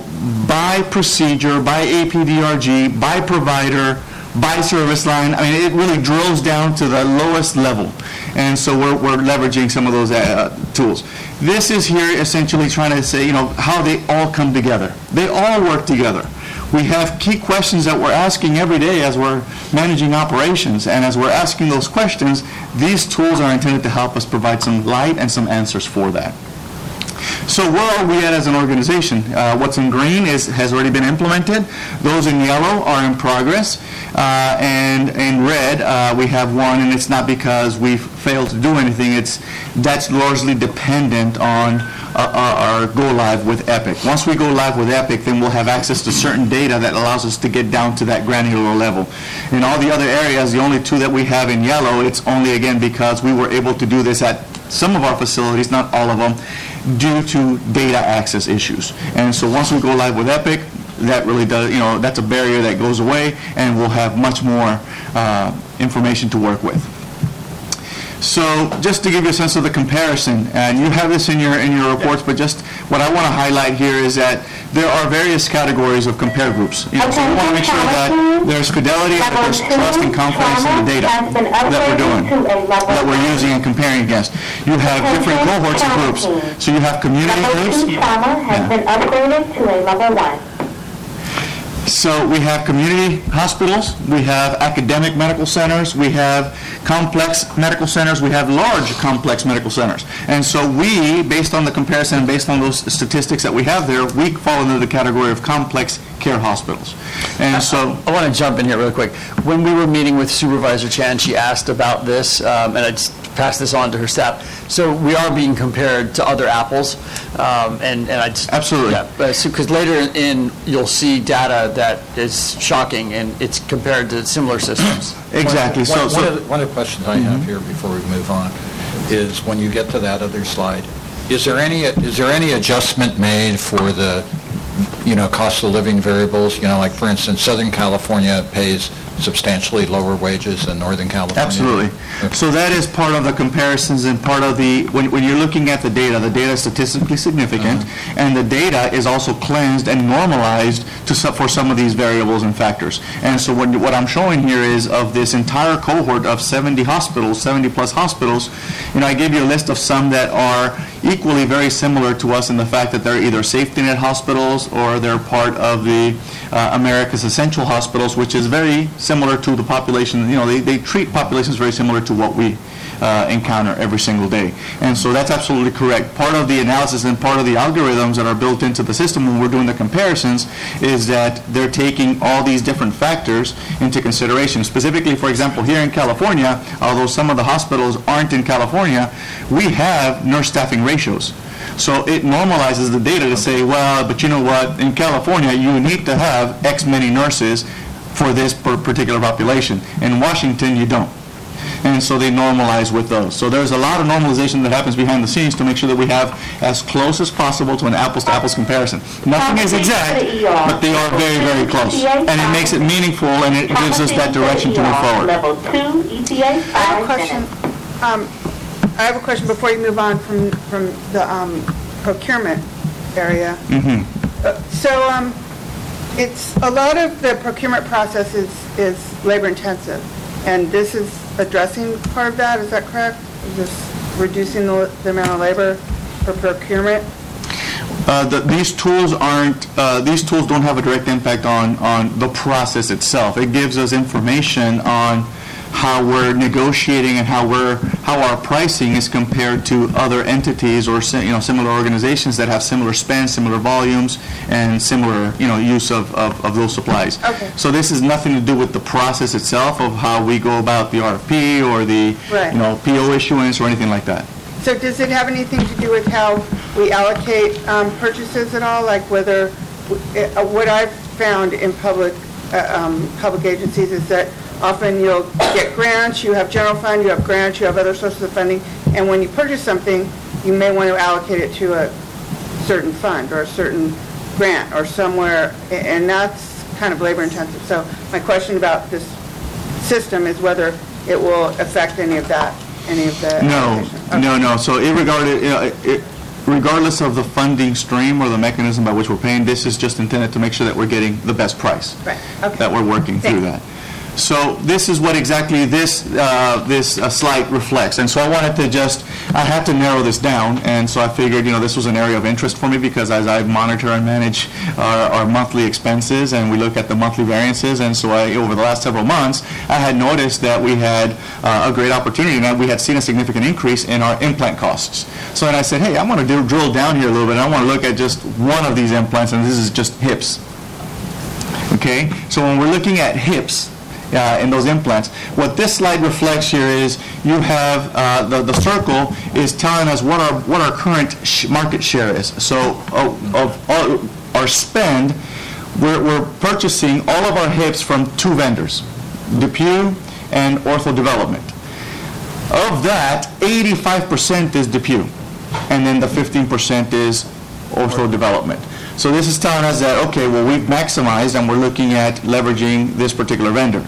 by procedure, by A P D R G, by provider, by service line. I mean, it really drills down to the lowest level. And so we're, we're leveraging some of those uh, tools. This is here essentially trying to say, you know, how they all come together. They all work together. We have key questions that we're asking every day as we're managing operations. And as we're asking those questions, these tools are intended to help us provide some light and some answers for that. So where are we at as an organization? Uh, what's in green is has already been implemented. Those in yellow are in progress. Uh, and in red, uh, we have one, and it's not because we've failed to do anything. It's that's largely dependent on our, our, our go live with Epic. Once we go live with Epic, then we'll have access to certain data that allows us to get down to that granular level. In all the other areas, the only two that we have in yellow, it's only, again, because we were able to do this at some of our facilities, not all of them, due to data access issues. And so once we go live with Epic, that really does, you know, that's a barrier that goes away, and we'll have much more uh, information to work with. So just to give you a sense of the comparison, and you have this in your in your reports, but just what I want to highlight here is that there are various categories of compare groups. You know, so we want to make sure that there's fidelity, that there's trust and confidence in the data that we're doing, that we're using and comparing against. You have different cohorts of groups. So you have community groups. Yeah. So we have community hospitals, we have academic medical centers, we have complex medical centers, we have large complex medical centers. And so we, based on the comparison, based on those statistics that we have there, we fall into the category of complex care hospitals. And so I, I want to jump in here really quick. When we were meeting with Supervisor Chan, she asked about this, um, and I just passed this on to her staff. So we are being compared to other apples, um, and, and I just... Absolutely. Because yeah, so, later in, you'll see data that is shocking, and it's compared to similar systems. Exactly. One, so, one, so, one, of the, one of the questions I mm-hmm. have here before we move on is, when you get to that other slide, is there any is there any adjustment made for the, you know, cost of living variables? You know, like, for instance, Southern California pays substantially lower wages than Northern California. Absolutely. Okay. So that is part of the comparisons, and part of the, when, when you're looking at the data, the data is statistically significant, uh-huh. and the data is also cleansed and normalized to for some of these variables and factors. And so when, what I'm showing here is of this entire cohort of seventy hospitals, seventy plus hospitals, you know, I gave you a list of some that are equally very similar to us in the fact that they're either safety net hospitals or they're part of the uh, America's Essential Hospitals, which is very similar to the population. You know, they, they treat populations very similar to what we uh, encounter every single day. And so that's absolutely correct. Part of the analysis and part of the algorithms that are built into the system when we're doing the comparisons is that they're taking all these different factors into consideration. Specifically, for example, here in California, although some of the hospitals aren't in California, we have nurse staffing ratios. So it normalizes the data to say, well, but you know what, in California, you need to have X many nurses for this particular population. In Washington, you don't. And so they normalize with those. So there's a lot of normalization that happens behind the scenes to make sure that we have as close as possible to an apples-to-apples comparison. Nothing is exact, but they are very, very close. And it makes it meaningful, and it gives us that direction to move forward. Level two, E T A, I have a question. Um, I have a question before you move on from, from the um, procurement area. Mm-hmm. Uh, so... Um, It's a lot of the procurement process is, is labor intensive, and this is addressing part of that. Is that correct? Just reducing the, the amount of labor for procurement? Uh, the, these tools aren't. Uh, these tools don't have a direct impact on on the process itself. It gives us information on how we're negotiating and how we're how our pricing is compared to other entities or you know similar organizations that have similar spans, similar volumes, and similar you know use of, of, of those supplies. Okay. So this is nothing to do with the process itself of how we go about the R F P or the right. you know P O issuance or anything like that. So does it have anything to do with how we allocate um, purchases at all? Like whether uh, what I've found in public uh, um, public agencies is that often you'll get grants, you have general fund, you have grants, you have other sources of funding, and when you purchase something, you may want to allocate it to a certain fund or a certain grant or somewhere, and that's kind of labor intensive. So my question about this system is whether it will affect any of that, any of the... No, okay. no, no. So it regarded... You know, it, it, regardless of the funding stream or the mechanism by which we're paying, this is just intended to make sure that we're getting the best price, right. okay. that we're working Thanks. through that. So this is what exactly this uh, this uh, slide reflects. And so I wanted to just, I had to narrow this down. And so I figured, you know, this was an area of interest for me because as I monitor and manage our, our monthly expenses and we look at the monthly variances. And so I, over the last several months, I had noticed that we had uh, a great opportunity and we had seen a significant increase in our implant costs. So then I said, hey, I'm going to do, drill down here a little bit. And I want to look at just one of these implants, and this is just hips. Okay? So when we're looking at hips, Uh, in those implants. What this slide reflects here is you have uh, the, the circle is telling us what our what our current sh- market share is. So of, of our, our spend, we're, we're purchasing all of our hips from two vendors, DePuy and Ortho Development. Of that, eighty-five percent is DePuy, and then the fifteen percent is Ortho Development. So this is telling us that, okay, well, we've maximized and we're looking at leveraging this particular vendor.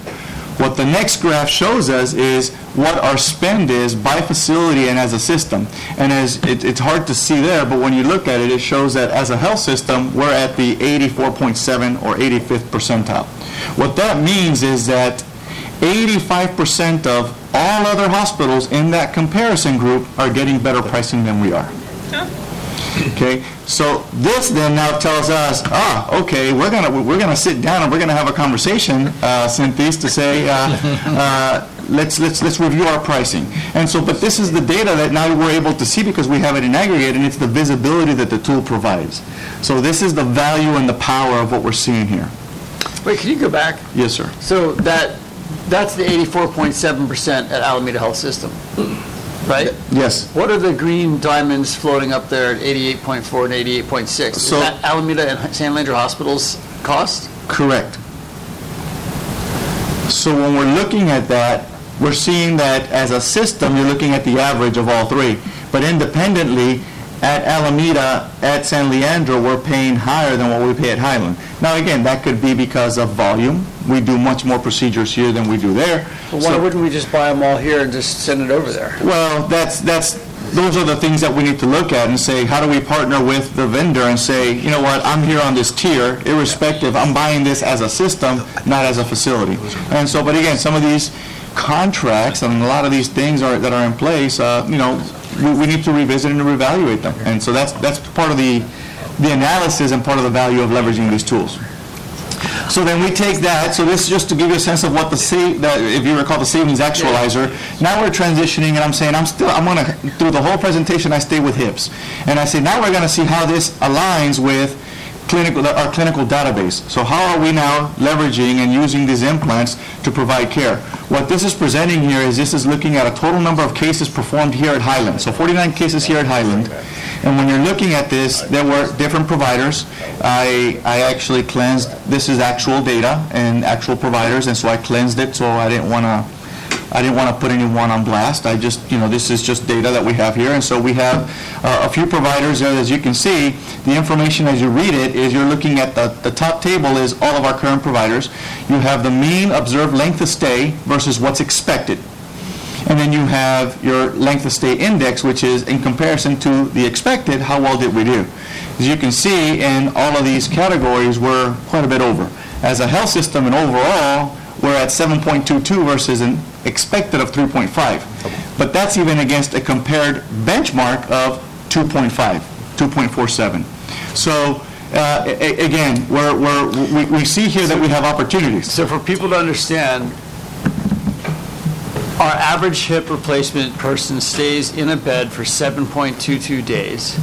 What the next graph shows us is what our spend is by facility and as a system. And as it, it's hard to see there, but when you look at it, it shows that as a health system, we're at the eighty-four point seven or eighty-fifth percentile. What that means is that eighty-five percent of all other hospitals in that comparison group are getting better pricing than we are. Okay, so this then now tells us, ah, okay, we're gonna we're gonna sit down and we're gonna have a conversation, uh, Synthes, to say, uh, uh, let's let's let's review our pricing. And so, but this is the data that now we're able to see because we have it in aggregate, and it's the visibility that the tool provides. So this is the value and the power of what we're seeing here. Wait, can you go back? Yes, sir. So that that's the eighty-four point seven percent at Alameda Health System. Right? Yes. What are the green diamonds floating up there at eighty-eight point four and eighty-eight point six? So, is that Alameda and San Leandro Hospital's cost? Correct. So when we're looking at that, we're seeing that as a system, you're looking at the average of all three. But independently, at Alameda, at San Leandro, we're paying higher than what we pay at Highland. Now, again, that could be because of volume. We do much more procedures here than we do there. Well, why so, wouldn't we just buy them all here and just send it over there? Well, that's that's those are the things that we need to look at and say, how do we partner with the vendor and say, you know what, I'm here on this tier, irrespective. I'm buying this as a system, not as a facility. And so, but again, some of these contracts and a lot of these things are that are in place, uh, you know, We, we need to revisit and reevaluate them, and so that's that's part of the the analysis and part of the value of leveraging these tools. So then we take that. So this is just to give you a sense of what the save, that if you recall the savings actualizer. Now we're transitioning, and I'm saying I'm still I'm going to through the whole presentation I stay with HIPS, and I say now we're going to see how this aligns with clinical our clinical database. So how are we now leveraging and using these implants to provide care? What this is presenting here is this is looking at a total number of cases performed here at Highland. So forty-nine cases here at Highland. And when you're looking at this, there were different providers. I I actually cleansed, this is actual data and actual providers, and so I cleansed it, so I didn't want to I didn't want to put anyone on blast. I just, you know, this is just data that we have here. And so we have uh, a few providers. As you can see, the information as you read it is you're looking at the, the top table is all of our current providers. You have the mean observed length of stay versus what's expected. And then you have your length of stay index, which is in comparison to the expected, how well did we do? As you can see, in all of these categories, we're quite a bit over. As a health system and overall, we're at seven point two two versus an expected of three point five. But that's even against a compared benchmark of two point five, two point four seven. So uh, a- again, we're, we're, we we see here that we have opportunities. So for people to understand, our average hip replacement person stays in a bed for seven point two two days,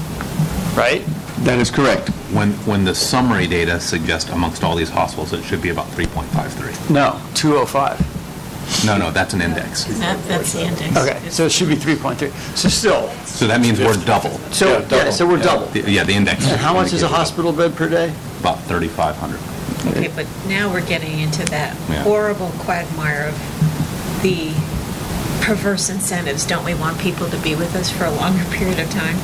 right? That is correct. When when the summary data suggests amongst all these hospitals, it should be about three point five three. No, two oh five. No, no, that's an index. That, that's the index. Okay, so it should be three point three. So still. So that means we're double. So yeah, double. Yeah so we're yeah. double. The, yeah, the index. And how much is a hospital bed per day? About thirty-five hundred. Okay, but now we're getting into that yeah. horrible quagmire of the perverse incentives. Don't we want people to be with us for a longer period of time?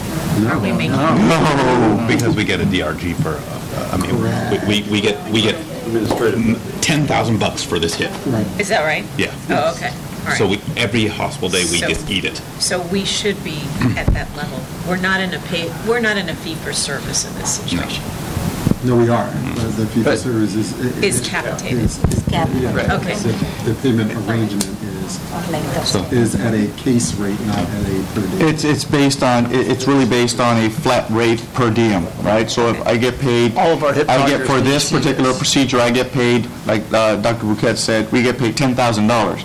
No, Are we making no. no, because we get a D R G for. Uh, I mean, right. we, we we get we get. Administrative. Ten thousand bucks for this hip. Right. Is that right? Yeah. Oh, okay. All right. So we, every hospital day we so, just eat it. So we should be at that level. We're not in a pay. We're not in a fee for service in this situation. No, no we are. Mm-hmm. The fee for service is it, is it, capitated. Is, is capitated. Yeah, right. Okay. So the payment arrangement is so. is at a case rate, not at a per diem. It's it's based on it's really based on a flat rate per diem, right? So if I get paid, all of our hip I get for this particular this. procedure, I get paid like uh, Doctor Bouquet said, we get paid ten thousand dollars.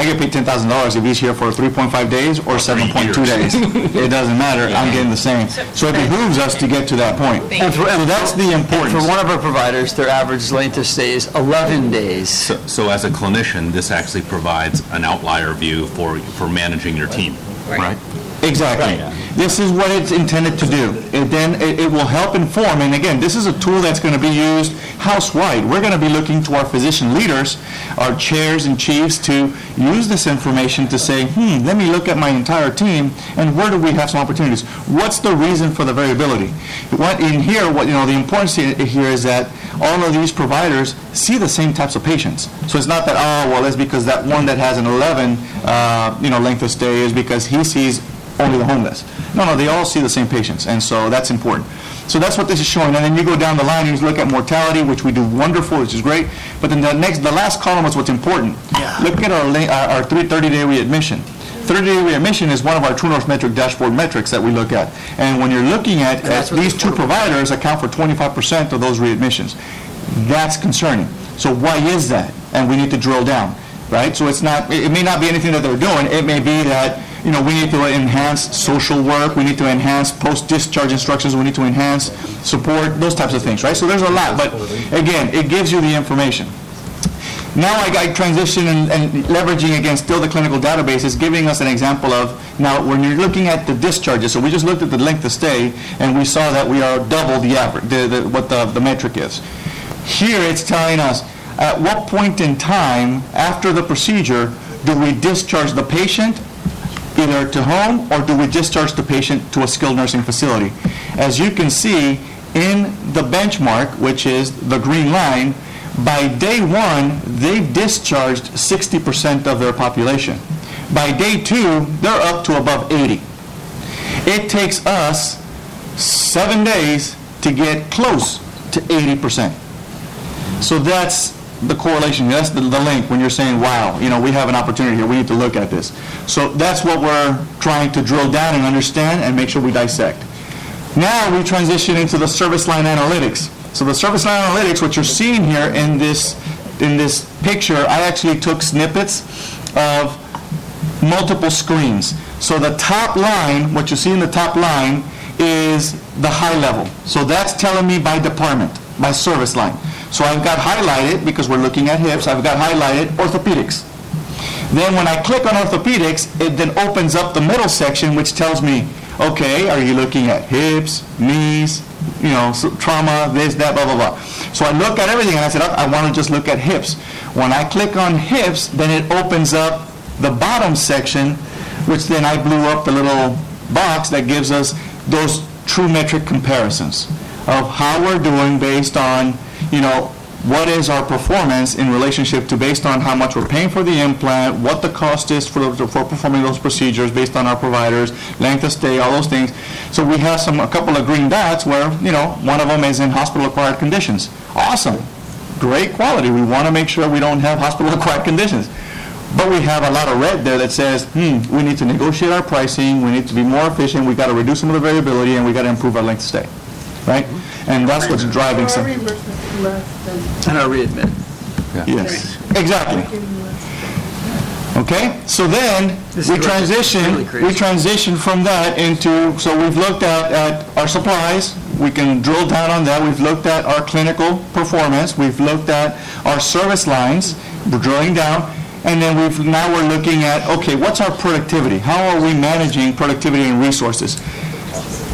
I get paid ten thousand dollars if he's here for three point five days or seven point two days. It doesn't matter. Yeah. I'm getting the same. So, so it behooves us to get to that point. And, for, and so that's the importance. And for one of our providers, their average length of stay is eleven days. So, so as a clinician, this actually provides an outlier view for for managing your team, right? right? Exactly. Right. Yeah. This is what it's intended to do. And then it, it will help inform. And again, this is a tool that's going to be used house-wide. We're going to be looking to our physician leaders, our chairs and chiefs, to use this information to say, hmm, let me look at my entire team and where do we have some opportunities? What's the reason for the variability? What in here, what you know, the importance here is that all of these providers see the same types of patients. So it's not that, oh, well, that's because that one that has an eleven uh, you know, length of stay is because he sees only the homeless. No, no, they all see the same patients, and so that's important. So that's what this is showing. And then you go down the line, you look at mortality, which we do wonderful, which is great. But then the next, the last column is what's important. Yeah. Look at our our thirty-day readmission. thirty-day readmission is one of our True North metric dashboard metrics that we look at. And when you're looking at, at these two providers account for twenty-five percent of those readmissions. That's concerning. So why is that? And we need to drill down, right? So it's not. It may not be anything that they're doing. It may be that, you know, we need to enhance social work, we need to enhance post-discharge instructions, we need to enhance support, those types of things, right? So there's a lot, but again, it gives you the information. Now I, I transition and, and leveraging, again, still the clinical database is giving us an example of, now when you're looking at the discharges, so we just looked at the length of stay, and we saw that we are double the average, the, the, what the, the metric is. Here it's telling us at what point in time after the procedure do we discharge the patient either to home, or do we discharge the patient to a skilled nursing facility? As you can see in the benchmark, which is the green line, by day one, they've discharged sixty percent of their population. By day two, they're up to above eighty. It takes us seven days to get close to eighty percent. So that's the correlation, that's the, the link when you're saying, wow, you know, we have an opportunity here, we need to look at this. So that's what we're trying to drill down and understand and make sure we dissect. Now we transition into the service line analytics. So the service line analytics, what you're seeing here in this in this picture, I actually took snippets of multiple screens. So the top line, what you see in the top line is the high level. So that's telling me by department, by service line. So I've got highlighted, because we're looking at hips, I've got highlighted orthopedics. Then when I click on orthopedics, it then opens up the middle section, which tells me, okay, are you looking at hips, knees, you know, trauma, this, that, blah, blah, blah. So I look at everything, and I said, I want to just look at hips. When I click on hips, then it opens up the bottom section, which then I blew up the little box that gives us those true metric comparisons of how we're doing based on, you know, what is our performance in relationship to based on how much we're paying for the implant, what the cost is for, for performing those procedures based on our providers, length of stay, all those things. So we have some a couple of green dots where, you know, one of them is in hospital-acquired conditions. Awesome. Great quality. We want to make sure we don't have hospital-acquired conditions. But we have a lot of red there that says, hmm, we need to negotiate our pricing, we need to be more efficient, we got to reduce some of the variability, and we got to improve our length of stay. Right? And that's what's driving some. And our readmit. Yeah. Yes, exactly. Okay, so then we transition really we transition from that into, so we've looked at, at our supplies, we can drill down on that, we've looked at our clinical performance, we've looked at our service lines, we're drilling down, and then we've now we're looking at, okay, what's our productivity? How are we managing productivity and resources?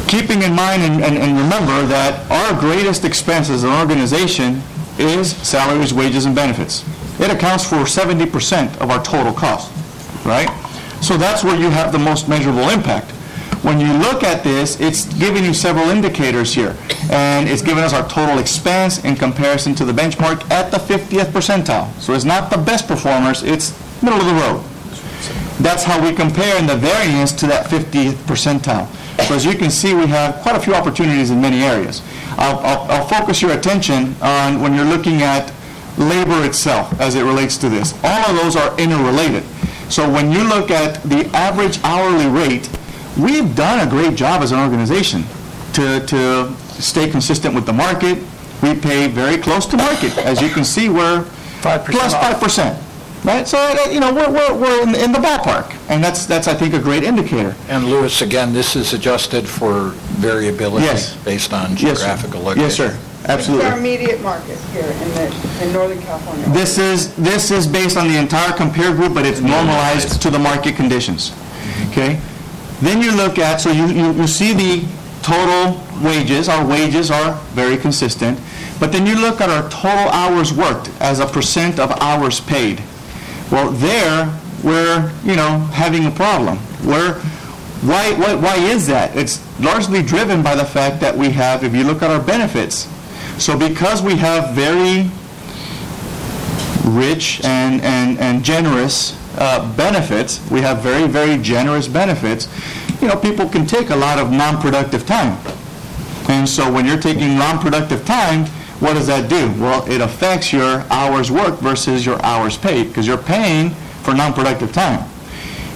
Keeping in mind and, and, and remember that our greatest expense as an organization is salaries, wages, and benefits. It accounts for seventy percent of our total cost, right? So that's where you have the most measurable impact. When you look at this, it's giving you several indicators here, and it's giving us our total expense in comparison to the benchmark at the fiftieth percentile. So it's not the best performers, it's middle of the road. That's how we compare in the variance to that fiftieth percentile. So as you can see, we have quite a few opportunities in many areas. I'll, I'll, I'll focus your attention on when you're looking at labor itself as it relates to this. All of those are interrelated. So when you look at the average hourly rate, we've done a great job as an organization to, to stay consistent with the market. We pay very close to market. As you can see, we're five percent plus five percent. Off. Right, so you know we're we're, we're in, in the ballpark, and that's that's I think a great indicator. And Lewis, again, this is adjusted for variability yes. based on geographical yes, location. Yes, sir. Absolutely. This is our immediate market here in the in Northern California. This is this is based on the entire compare group, but it's normalized to the market conditions. Okay. Then you look at, so you, you, you see the total wages. Our wages are very consistent. But then you look at our total hours worked as a percent of hours paid. Well, there we're, you know, having a problem. We're, why, why, why is that? It's largely driven by the fact that we have, if you look at our benefits, so because we have very rich and, and, and generous uh, benefits, we have very, very generous benefits, you know, people can take a lot of non-productive time. And so when you're taking non-productive time, what does that do? Well, it affects your hours worked versus your hours paid because you're paying for non-productive time,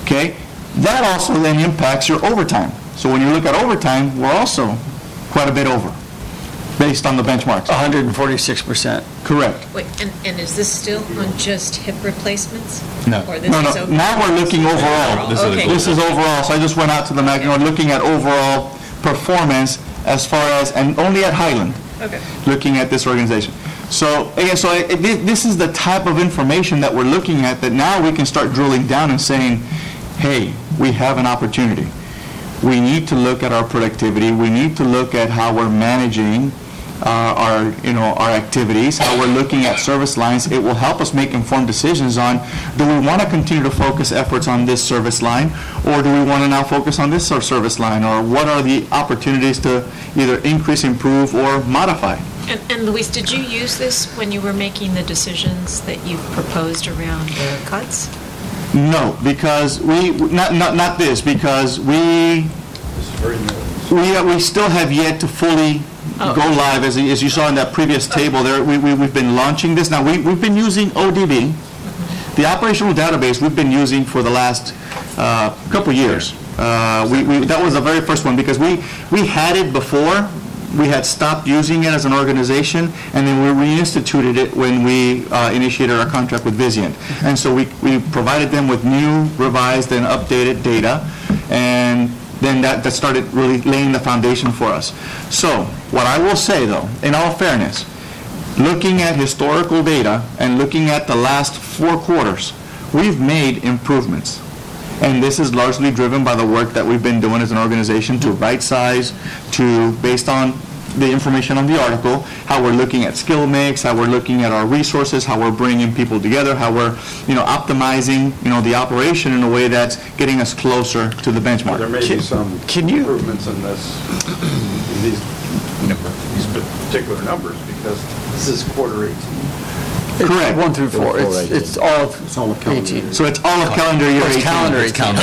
okay? That also then impacts your overtime. So when you look at overtime, we're also quite a bit over based on the benchmarks. one hundred forty-six percent. Correct. Wait, and, and is this still on just hip replacements? No. Or this no, no. Is now we're looking overall. This, okay. This is overall. So I just went out to the Mac, okay. Looking at overall performance as far as, and only at Highland. Okay. Looking at this organization. So again, so I, it, this is the type of information that we're looking at that now we can start drilling down and saying, hey, we have an opportunity. We need to look at our productivity. We need to look at how we're managing uh, our, you know, our activities, how we're looking at service lines. It will help us make informed decisions on, do we want to continue to focus efforts on this service line, or do we want to now focus on this service line, or what are the opportunities to either increase, improve, or modify? And, and Luis, did you use this when you were making the decisions that you've proposed around the cuts? No, because we not not not this because we we we still have yet to fully oh. go live as as you saw in that previous table. There we, we we've been launching this now. We we've been using O D B, mm-hmm. the operational database we've been using for the last uh, couple years. Uh, we, we that was the very first one because we we had it before. We had stopped using it as an organization, and then we reinstituted it when we uh, initiated our contract with Vizient. And so we, we provided them with new, revised, and updated data, and then that, that started really laying the foundation for us. So what I will say, though, in all fairness, looking at historical data and looking at the last four quarters, we've made improvements. And this is largely driven by the work that we've been doing as an organization to right size, to based on the information on the article, how we're looking at skill mix, how we're looking at our resources, how we're bringing people together, how we're, you know, optimizing, you know, the operation in a way that's getting us closer to the benchmark. Well, there may can, be some can you, improvements in this, in these, these particular numbers, because this is quarter eighteen. It's correct. One through four. It's, four it's, all of it's all of calendar eighteen. So it's all of calendar year eighteen. Calendar eighteen.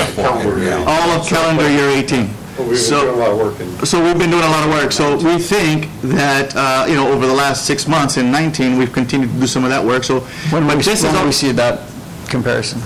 All of calendar year eighteen. Well, we've so, been doing a lot of work. In so we've been doing a lot of work. So we think that uh, you know over the last six months in nineteen we've continued to do some of that work. So when we, this when is we see that comparison,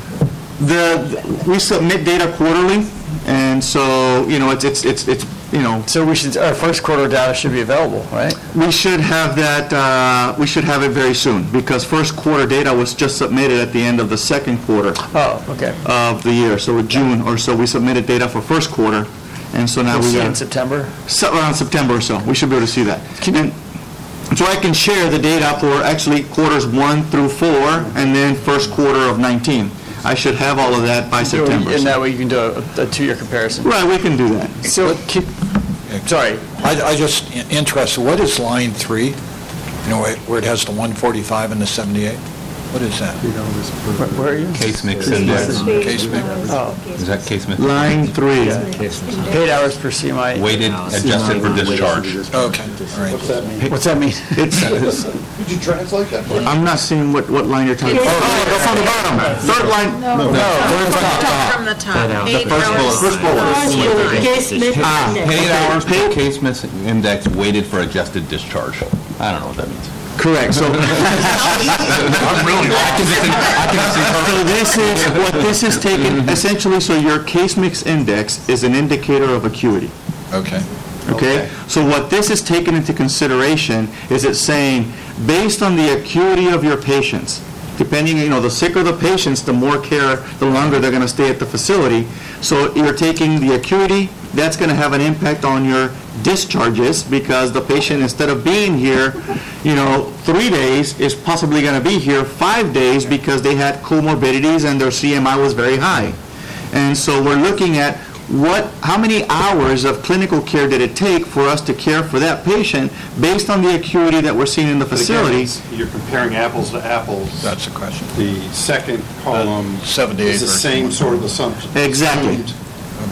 the, the we submit data quarterly, and so you know it's it's it's it's. You know, so we should. Our first quarter data should be available, right? We should have that. Uh, we should have it very soon because first quarter data was just submitted at the end of the second quarter. Oh, okay. Of the year, so in June or so, we submitted data for first quarter, and so now we'll we see got, in September. So around September or so, we should be able to see that. Can and so I can share the data for actually quarters one through four, and then first quarter of nineteen. I should have all of that by September. And that way you can do a, a two-year comparison. Right, we can do that. So, keep, sorry. I, I just interested. What is line three? You know, where it has the one forty-five and the seventy-eight? What is that? Where, where are you? Case mix index. Case mix. Oh. Is that case mix? Line three. Yeah. Case mix. Paid hours per C M I. Weighted, adjusted for discharge. Okay. All right. What's that mean? What's that mean? It's. Did you translate that? I'm not seeing what, what line you're talking about. Oh, that's on the bottom. Third line. No. No. Top from the top. Paid hours. First bullet. Case mix. Ah. Paid hours per case mix index weighted for adjusted discharge. I don't know what that means. Correct. So, I'm really so this is what this is taken essentially. So your case mix index is an indicator of acuity. Okay. Okay. Okay. So what this is taken into consideration is it's saying based on the acuity of your patients, depending, you know, the sicker the patients, the more care, the longer they're going to stay at the facility. So you're taking the acuity. That's going to have an impact on your discharges because the patient, instead of being here, you know, three days is possibly going to be here five days because they had comorbidities and their C M I was very high. And so we're looking at what, how many hours of clinical care did it take for us to care for that patient based on the acuity that we're seeing in the facility? Again, you're comparing apples to apples. That's the question. The second column uh, is the same sort of assumption. Exactly.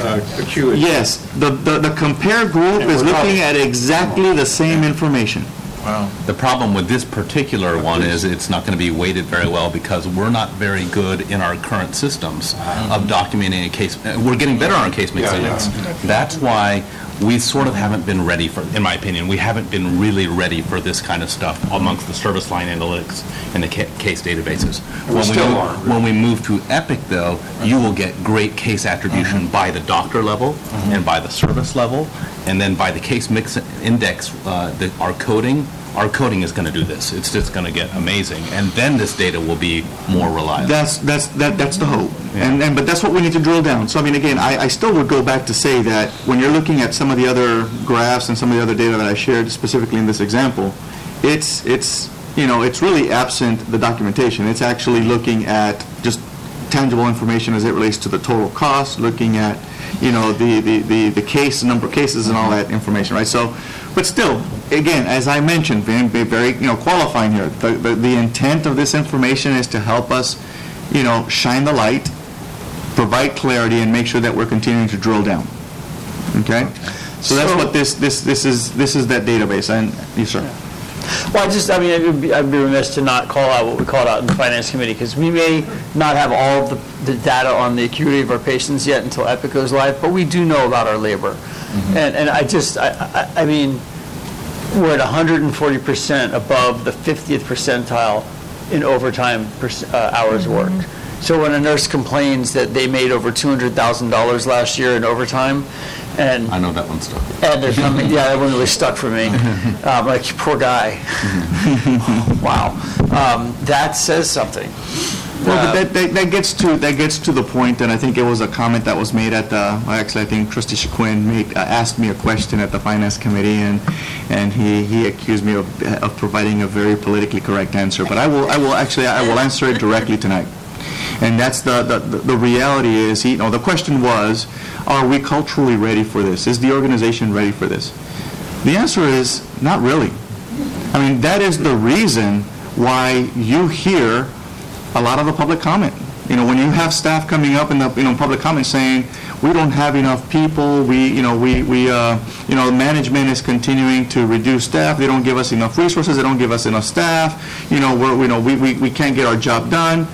Uh, acuity. Yes. The, the, the compare group and is looking at exactly the same yeah. information. Wow. The problem with this particular one is it's not going to be weighted very well because we're not very good in our current systems of documenting a case. We're getting better on case mix index. Yeah, yeah. That's why we sort of haven't been ready for, in my opinion, we haven't been really ready for this kind of stuff amongst the service line analytics and the ca- case databases. When we, still move, are, really. when we move to Epic, though, you will get great case attribution mm-hmm. by the doctor level mm-hmm. and by the service level, and then by the case mix index, uh, the, our coding. Our coding is going to do this. It's just going to get amazing, and then this data will be more reliable. That's that's that that's the hope, yeah. and and but that's what we need to drill down. So I mean, again, I, I still would go back to say that when you're looking at some of the other graphs and some of the other data that I shared specifically in this example, it's it's you know it's really absent the documentation. It's actually looking at just tangible information as it relates to the total cost, looking at you know the the the, the case number of cases and all that information, right? So. But still, again, as I mentioned, being very you know qualifying here, the, the the intent of this information is to help us, you know, shine the light, provide clarity, and make sure that we're continuing to drill down. Okay, so that's so, what this this this is this is that database. And yes, sir. Well, I just I mean I'd be, I'd be remiss to not call out what we called out in the Finance Committee because we may not have all of the, the data on the acuity of our patients yet until Epic goes live, but we do know about our labor. Mm-hmm. And and I just, I, I, I mean, we're at one hundred forty percent above the fiftieth percentile in overtime per, uh, hours mm-hmm. worked. So when a nurse complains that they made over two hundred thousand dollars last year in overtime, and I know that one stuck. And there's nothing, yeah, that one really stuck for me. Um, like, poor guy. Wow. Um, that says something. Well, but that, that, that gets to that gets to the point, and I think it was a comment that was made at the. Well, actually, I think Trustee Shaquin made, uh, asked me a question at the Finance Committee, and and he, he accused me of of providing a very politically correct answer. But I will I will actually I will answer it directly tonight, and that's the the, the, the reality is he, you know, the question was, are we culturally ready for this? Is the organization ready for this? The answer is not really. I mean, that is the reason why you hear a lot of the public comment. You know, when you have staff coming up in the, you know, public comment saying, we don't have enough people, we, you know, we, we uh, you know, management is continuing to reduce staff, they don't give us enough resources, they don't give us enough staff, you know, we're, you know, we, we, we can't get our job done.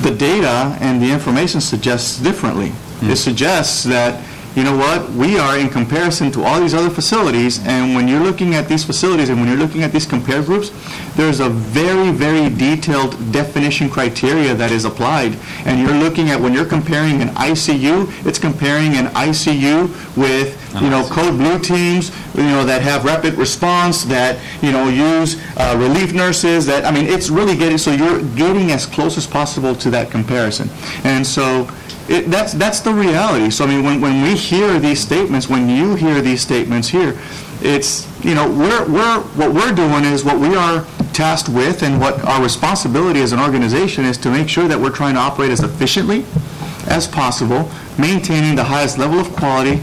The data and the information suggests differently. Mm-hmm. It suggests that, you know what, we are in comparison to all these other facilities, and when you're looking at these facilities and when you're looking at these compare groups, there's a very, very detailed definition criteria that is applied. And you're looking at, when you're comparing an I C U, it's comparing an I C U with, you know, code blue teams, you know, that have rapid response, that, you know, use uh, relief nurses, that, I mean, it's really getting, so you're getting as close as possible to that comparison. And so, It, that's that's the reality. So I mean, when, when we hear these statements, when you hear these statements here, it's you know we're we're what we're doing is what we are tasked with, and what our responsibility as an organization is to make sure that we're trying to operate as efficiently as possible, maintaining the highest level of quality,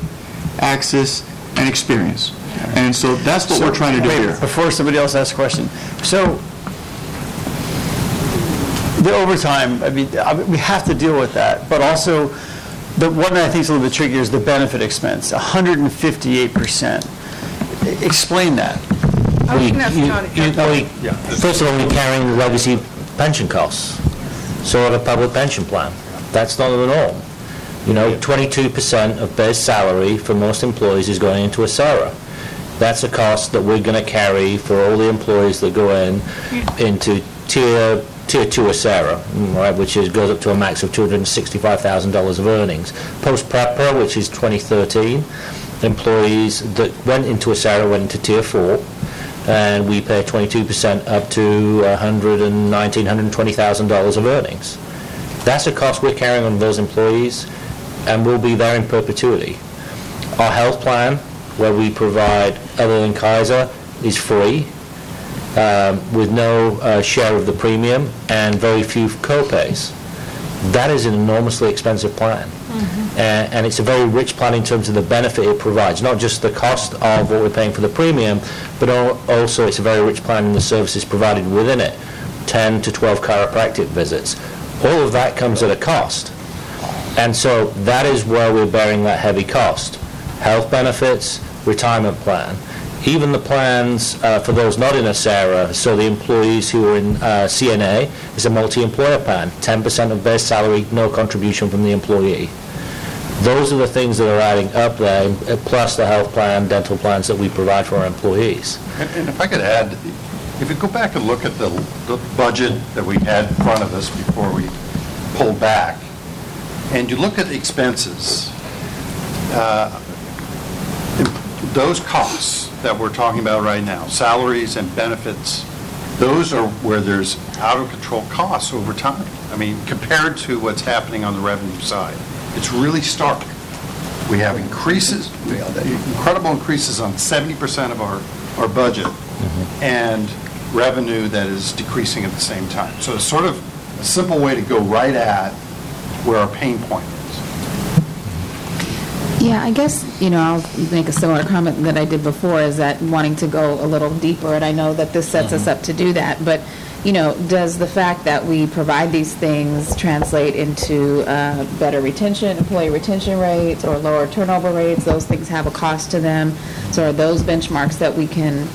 access, and experience. And so that's what so, we're trying to do wait, here. Before somebody else asks a question, so. The overtime, I mean, I mean, we have to deal with that. But also, the one that I think is a little bit tricky is the benefit expense, one hundred fifty-eight percent. Explain that. I was going to ask John. First of all, we're carrying the legacy pension costs. So on a public pension plan, that's not the norm. You know, twenty-two percent of base salary for most employees is going into ACERA. That's a cost that we're going to carry for all the employees that go in yeah. into tier... Tier two ACERA, right, which is, goes up to a max of two hundred sixty-five thousand dollars of earnings. Post-PREPA, which is twenty thirteen, employees that went into ACERA went into Tier four, and we pay twenty-two percent up to one hundred nineteen thousand dollars, one hundred twenty thousand dollars of earnings. That's a cost we're carrying on those employees, and we'll be there in perpetuity. Our health plan, where we provide other than Kaiser, is free. Um, with no uh, share of the premium and very few co-pays. that is an enormously expensive plan. Mm-hmm. uh, and it's a very rich plan in terms of the benefit it provides, not just the cost of what we're paying for the premium, but also it's a very rich plan in the services provided within it, ten to twelve chiropractic visits. All of that comes at a cost. And so that is where we're bearing that heavy cost. Health benefits, retirement plan, even the plans uh, for those not in ACERA, so the employees who are in uh, C N A, is a multi-employer plan, ten percent of base salary, no contribution from the employee. Those are the things that are adding up there, plus the health plan, dental plans that we provide for our employees. And, and if I could add, if you go back and look at the, the budget that we had in front of us before we pulled back, and you look at expenses, uh, those costs that we're talking about right now, salaries and benefits, those are where there's out-of-control costs over time. I mean, compared to what's happening on the revenue side, it's really stark. We have increases, incredible increases on seventy percent of our, our budget, mm-hmm. and revenue that is decreasing at the same time. So it's sort of a simple way to go right at where our pain point is. Yeah, I guess, you know, I'll make a similar comment that I did before, is that wanting to go a little deeper, and I know that this sets mm-hmm. us up to do that, but, you know, does the fact that we provide these things translate into uh, better retention, employee retention rates, or lower turnover rates? Those things have a cost to them. So are those benchmarks that we can,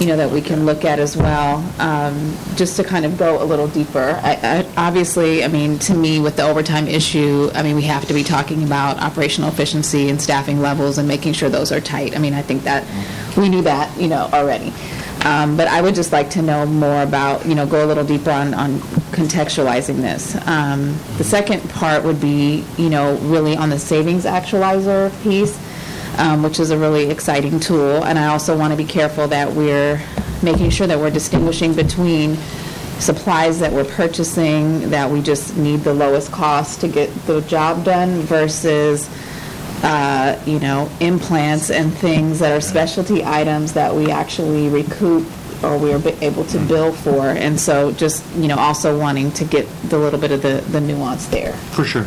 you know, that we can look at as well, um, just to kind of go a little deeper. I, I, obviously, I mean, to me, with the overtime issue, I mean, we have to be talking about operational efficiency and staffing levels and making sure those are tight. I mean, I think that we knew that, you know, already. Um, but I would just like to know more about, you know, go a little deeper on, on contextualizing this. Um, the second part would be, you know, really on the savings actualizer piece. Um, which is a really exciting tool, and I also want to be careful that we're making sure that we're distinguishing between supplies that we're purchasing, that we just need the lowest cost to get the job done, versus uh, you know, implants and things that are specialty items that we actually recoup or we are able to bill for. And so just, you know, also wanting to get the little bit of the, the nuance there. For sure.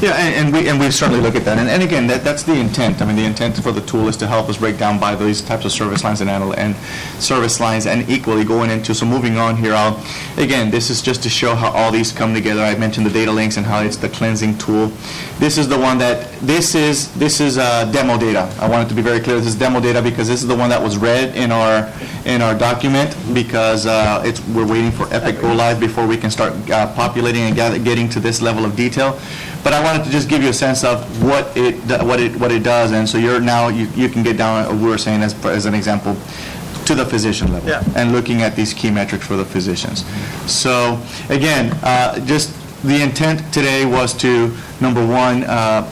Yeah, and, and we and we certainly look at that. And, and again, that, that's the intent. I mean, the intent for the tool is to help us break down by these types of service lines and, and service lines and equally going into. So moving on here, I'll, again, this is just to show how all these come together. I mentioned the data links and how it's the cleansing tool. This is the one that, this is this is uh, demo data. I wanted to be very clear. This is demo data because this is the one that was read in our in our document because uh, it's we're waiting for Epic Go Live before we can start uh, populating and gather, getting to this level of detail. But I wanted to just give you a sense of what it what it what it does, and so you're now you, you can get down. We were saying as as an example to the physician level, yeah. and looking at these key metrics for the physicians. So again, uh, just the intent today was to number one. Uh,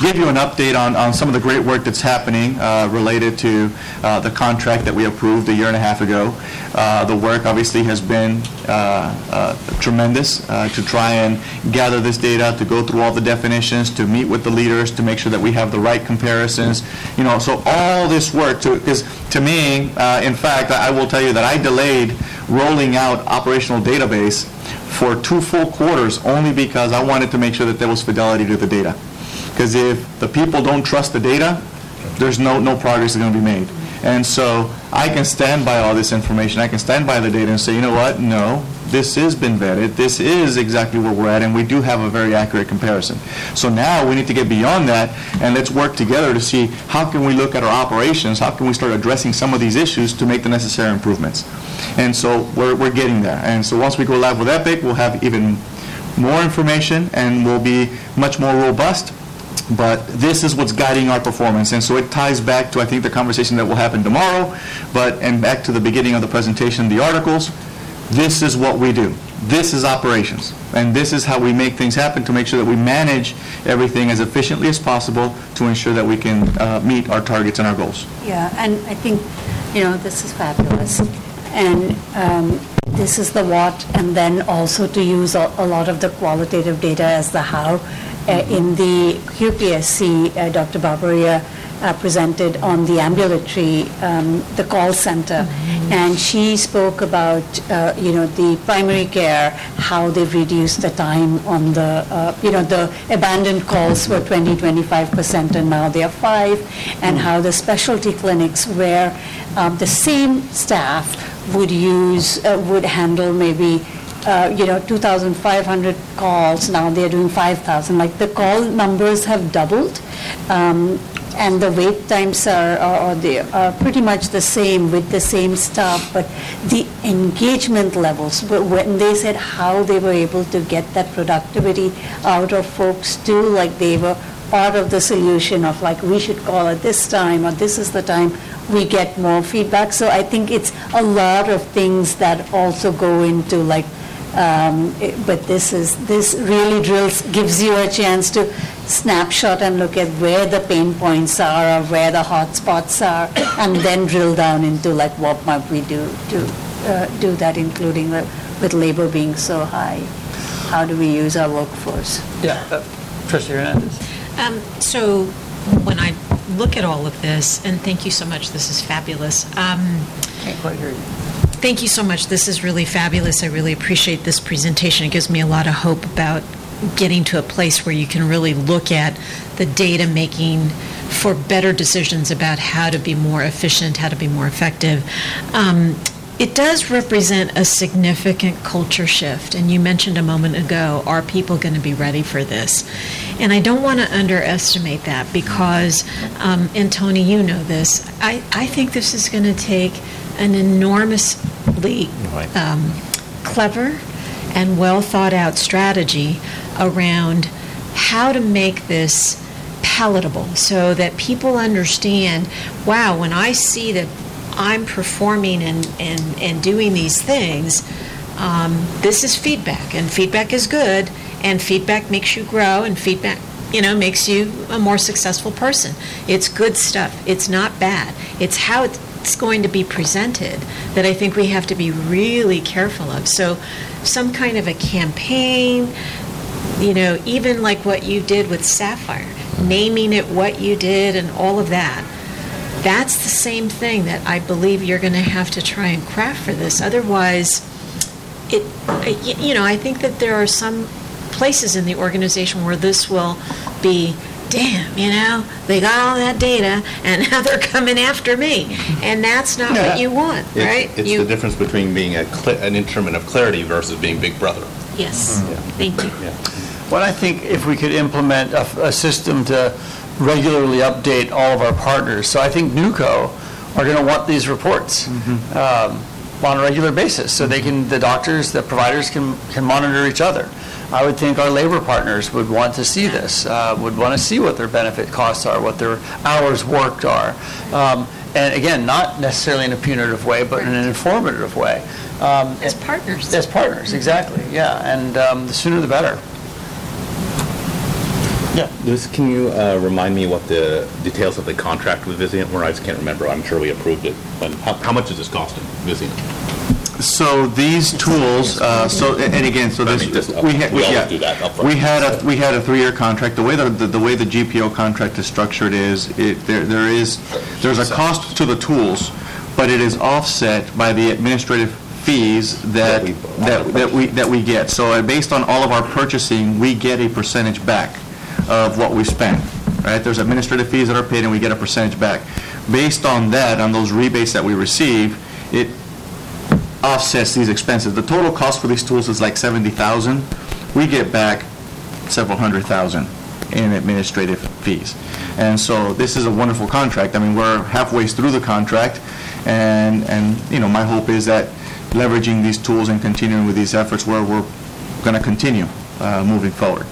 give you an update on, on some of the great work that's happening uh, related to uh, the contract that we approved a year and a half ago. Uh, the work obviously has been uh, uh, tremendous uh, to try and gather this data, to go through all the definitions, to meet with the leaders, to make sure that we have the right comparisons. You know, so all this work, because to, to me, uh, in fact, I will tell you that I delayed rolling out operational database for two full quarters only because I wanted to make sure that there was fidelity to the data. Because if the people don't trust the data, there's no, no progress is going to be made. And so I can stand by all this information. I can stand by the data and say, you know what, no, this has been vetted. This is exactly where we're at, and we do have a very accurate comparison. So now we need to get beyond that, and let's work together to see how can we look at our operations, how can we start addressing some of these issues to make the necessary improvements. And so we're, we're getting there. And so once we go live with Epic, we'll have even more information, and we'll be much more robust. But this is what's guiding our performance, and so it ties back to, I think, the conversation that will happen tomorrow, but and back to the beginning of the presentation, the articles. This is what we do. This is operations, and this is how we make things happen to make sure that we manage everything as efficiently as possible to ensure that we can uh, meet our targets and our goals. Yeah, and I think, you know, this is fabulous. And um, this is the what, and then also to use a, a lot of the qualitative data as the how. Uh, in the Q P S C, uh, Doctor Barbaria uh, presented on the ambulatory, um, the call center, mm-hmm. and she spoke about uh, you know the primary care, how they've reduced the time on the uh, you know the abandoned calls were twenty, twenty-five percent, and now they are five, and how the specialty clinics where um, the same staff would use uh, would handle maybe. Uh, you know, two thousand five hundred calls, now they're doing five thousand. Like, the call numbers have doubled, um, and the wait times are, are, are, they are pretty much the same with the same staff, but the engagement levels, when they said how they were able to get that productivity out of folks too, like they were part of the solution of like, we should call at this time, or this is the time we get more feedback. So I think it's a lot of things that also go into like, Um, it, but this is this really drills gives you a chance to snapshot and look at where the pain points are or where the hot spots are, and then drill down into like what might we do to uh, do that, including the, with labor being so high, how do we use our workforce? Yeah, uh, Professor Hernandez. Um, so when I look at all of this, and thank you so much, this is fabulous. Um, Can't quite hear you. Thank you so much. This is really fabulous. I really appreciate this presentation. It gives me a lot of hope about getting to a place where you can really look at the data making for better decisions about how to be more efficient, how to be more effective. Um, it does represent a significant culture shift. And you mentioned a moment ago, are people going to be ready for this? And I don't want to underestimate that because, um, and Tony, you know this, I, I think this is going to take an enormously um, clever and well thought out strategy around how to make this palatable so that people understand, wow, when I see that I'm performing and, and, and doing these things, um, this is feedback, and feedback is good, and feedback makes you grow, and feedback, you know, makes you a more successful person. It's good stuff. It's not bad. It's how it's going to be presented that I think we have to be really careful of. So some kind of a campaign, you know, even like what you did with Sapphire, naming it what you did and all of that. That's the same thing that I believe you're going to have to try and craft for this. Otherwise, it, you know, I think that there are some places in the organization where this will be, damn, you know, they got all that data, and now they're coming after me. And that's not yeah. what you want, it's, right? It's you, the difference between being a cl- an instrument of clarity versus being Big Brother. Yes. Mm-hmm. Yeah. Thank you. Yeah. Well, I think if we could implement a, a system to regularly update all of our partners. So I think NUCO are going to want these reports mm-hmm. um, on a regular basis so they can, the doctors, the providers can, can monitor each other. I would think our labor partners would want to see this, uh, would want to see what their benefit costs are, what their hours worked are. Um, and again, not necessarily in a punitive way, but in an informative way. Um, as partners. As partners, exactly, yeah. And um, the sooner the better. Yeah. Liz, can you uh, remind me what the details of the contract with Vizient were? I just can't remember. I'm sure we approved it. But how, how much is this costing Vizient? So these tools, uh, so and again, so this we had we, yeah, we had a we had a three-year contract. The way the, the the way the G P O contract is structured is it there there is there's a cost to the tools, but it is offset by the administrative fees that that that we that we get. So based on all of our purchasing, we get a percentage back of what we spend. Right? There's administrative fees that are paid, and we get a percentage back. Based on that, on those rebates that we receive, it offsets these expenses. The total cost for these tools is like seventy thousand. We get back several hundred thousand in administrative fees. And so this is a wonderful contract. I mean, we're halfway through the contract, and and you know, my hope is that leveraging these tools and continuing with these efforts where we're going to continue uh, moving forward.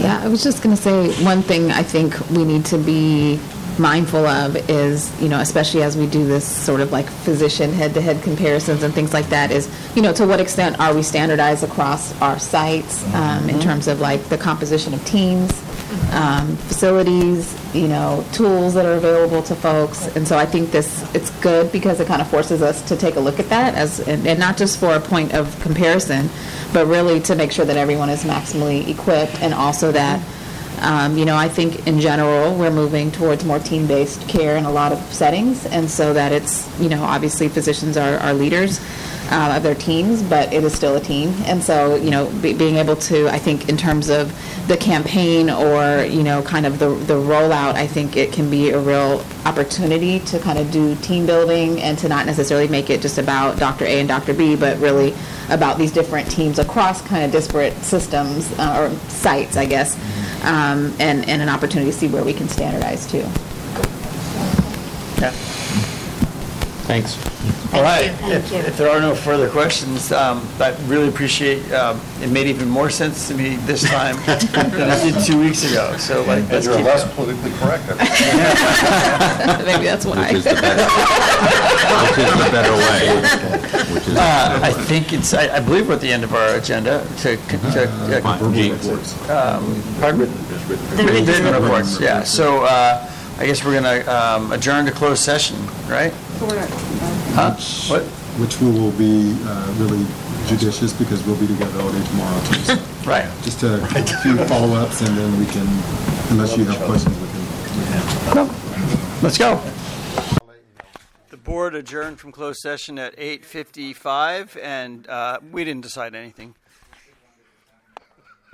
Yeah, I was just going to say one thing I think we need to be mindful of is, you know, especially as we do this sort of like physician head-to-head comparisons and things like that, is, you know, to what extent are we standardized across our sites um, mm-hmm. in terms of like the composition of teams, um, facilities, you know, tools that are available to folks. And so I think this, it's good because it kind of forces us to take a look at that as, and, and not just for a point of comparison, but really to make sure that everyone is maximally equipped, and also that Um, you know, I think in general we're moving towards more team-based care in a lot of settings, and so that it's, you know, obviously physicians are, are leaders uh, of their teams, but it is still a team. And so, you know, be, being able to, I think in terms of the campaign or, you know, kind of the, the rollout, I think it can be a real opportunity to kind of do team building and to not necessarily make it just about Doctor A and Doctor B, but really about these different teams across kind of disparate systems uh, or sites, I guess. Um, and, and an opportunity to see where we can standardize too. Yeah. Thanks. Thank All right. If, if there are no further questions, um, I really appreciate. Um, it made even more sense to me this time than I did two weeks ago. So like, and let's you're keep less going. Politically correct. Maybe that's why. Which is the better, which is the better way. Which is uh, the better I way. think it's. I, I believe we're at the end of our agenda. To, to uh, uh, verbal reports. Um, pardon? The written reports. Yeah. So uh, I guess we're going to um, adjourn to closed session, right? Huh? Which, what? Which we will be uh, really judicious because we'll be together all day tomorrow too. So right. Just a right. few follow-ups, and then we can, unless you have questions, we can. No. Let's go. The board adjourned from closed session at eight fifty-five, and uh, we didn't decide anything.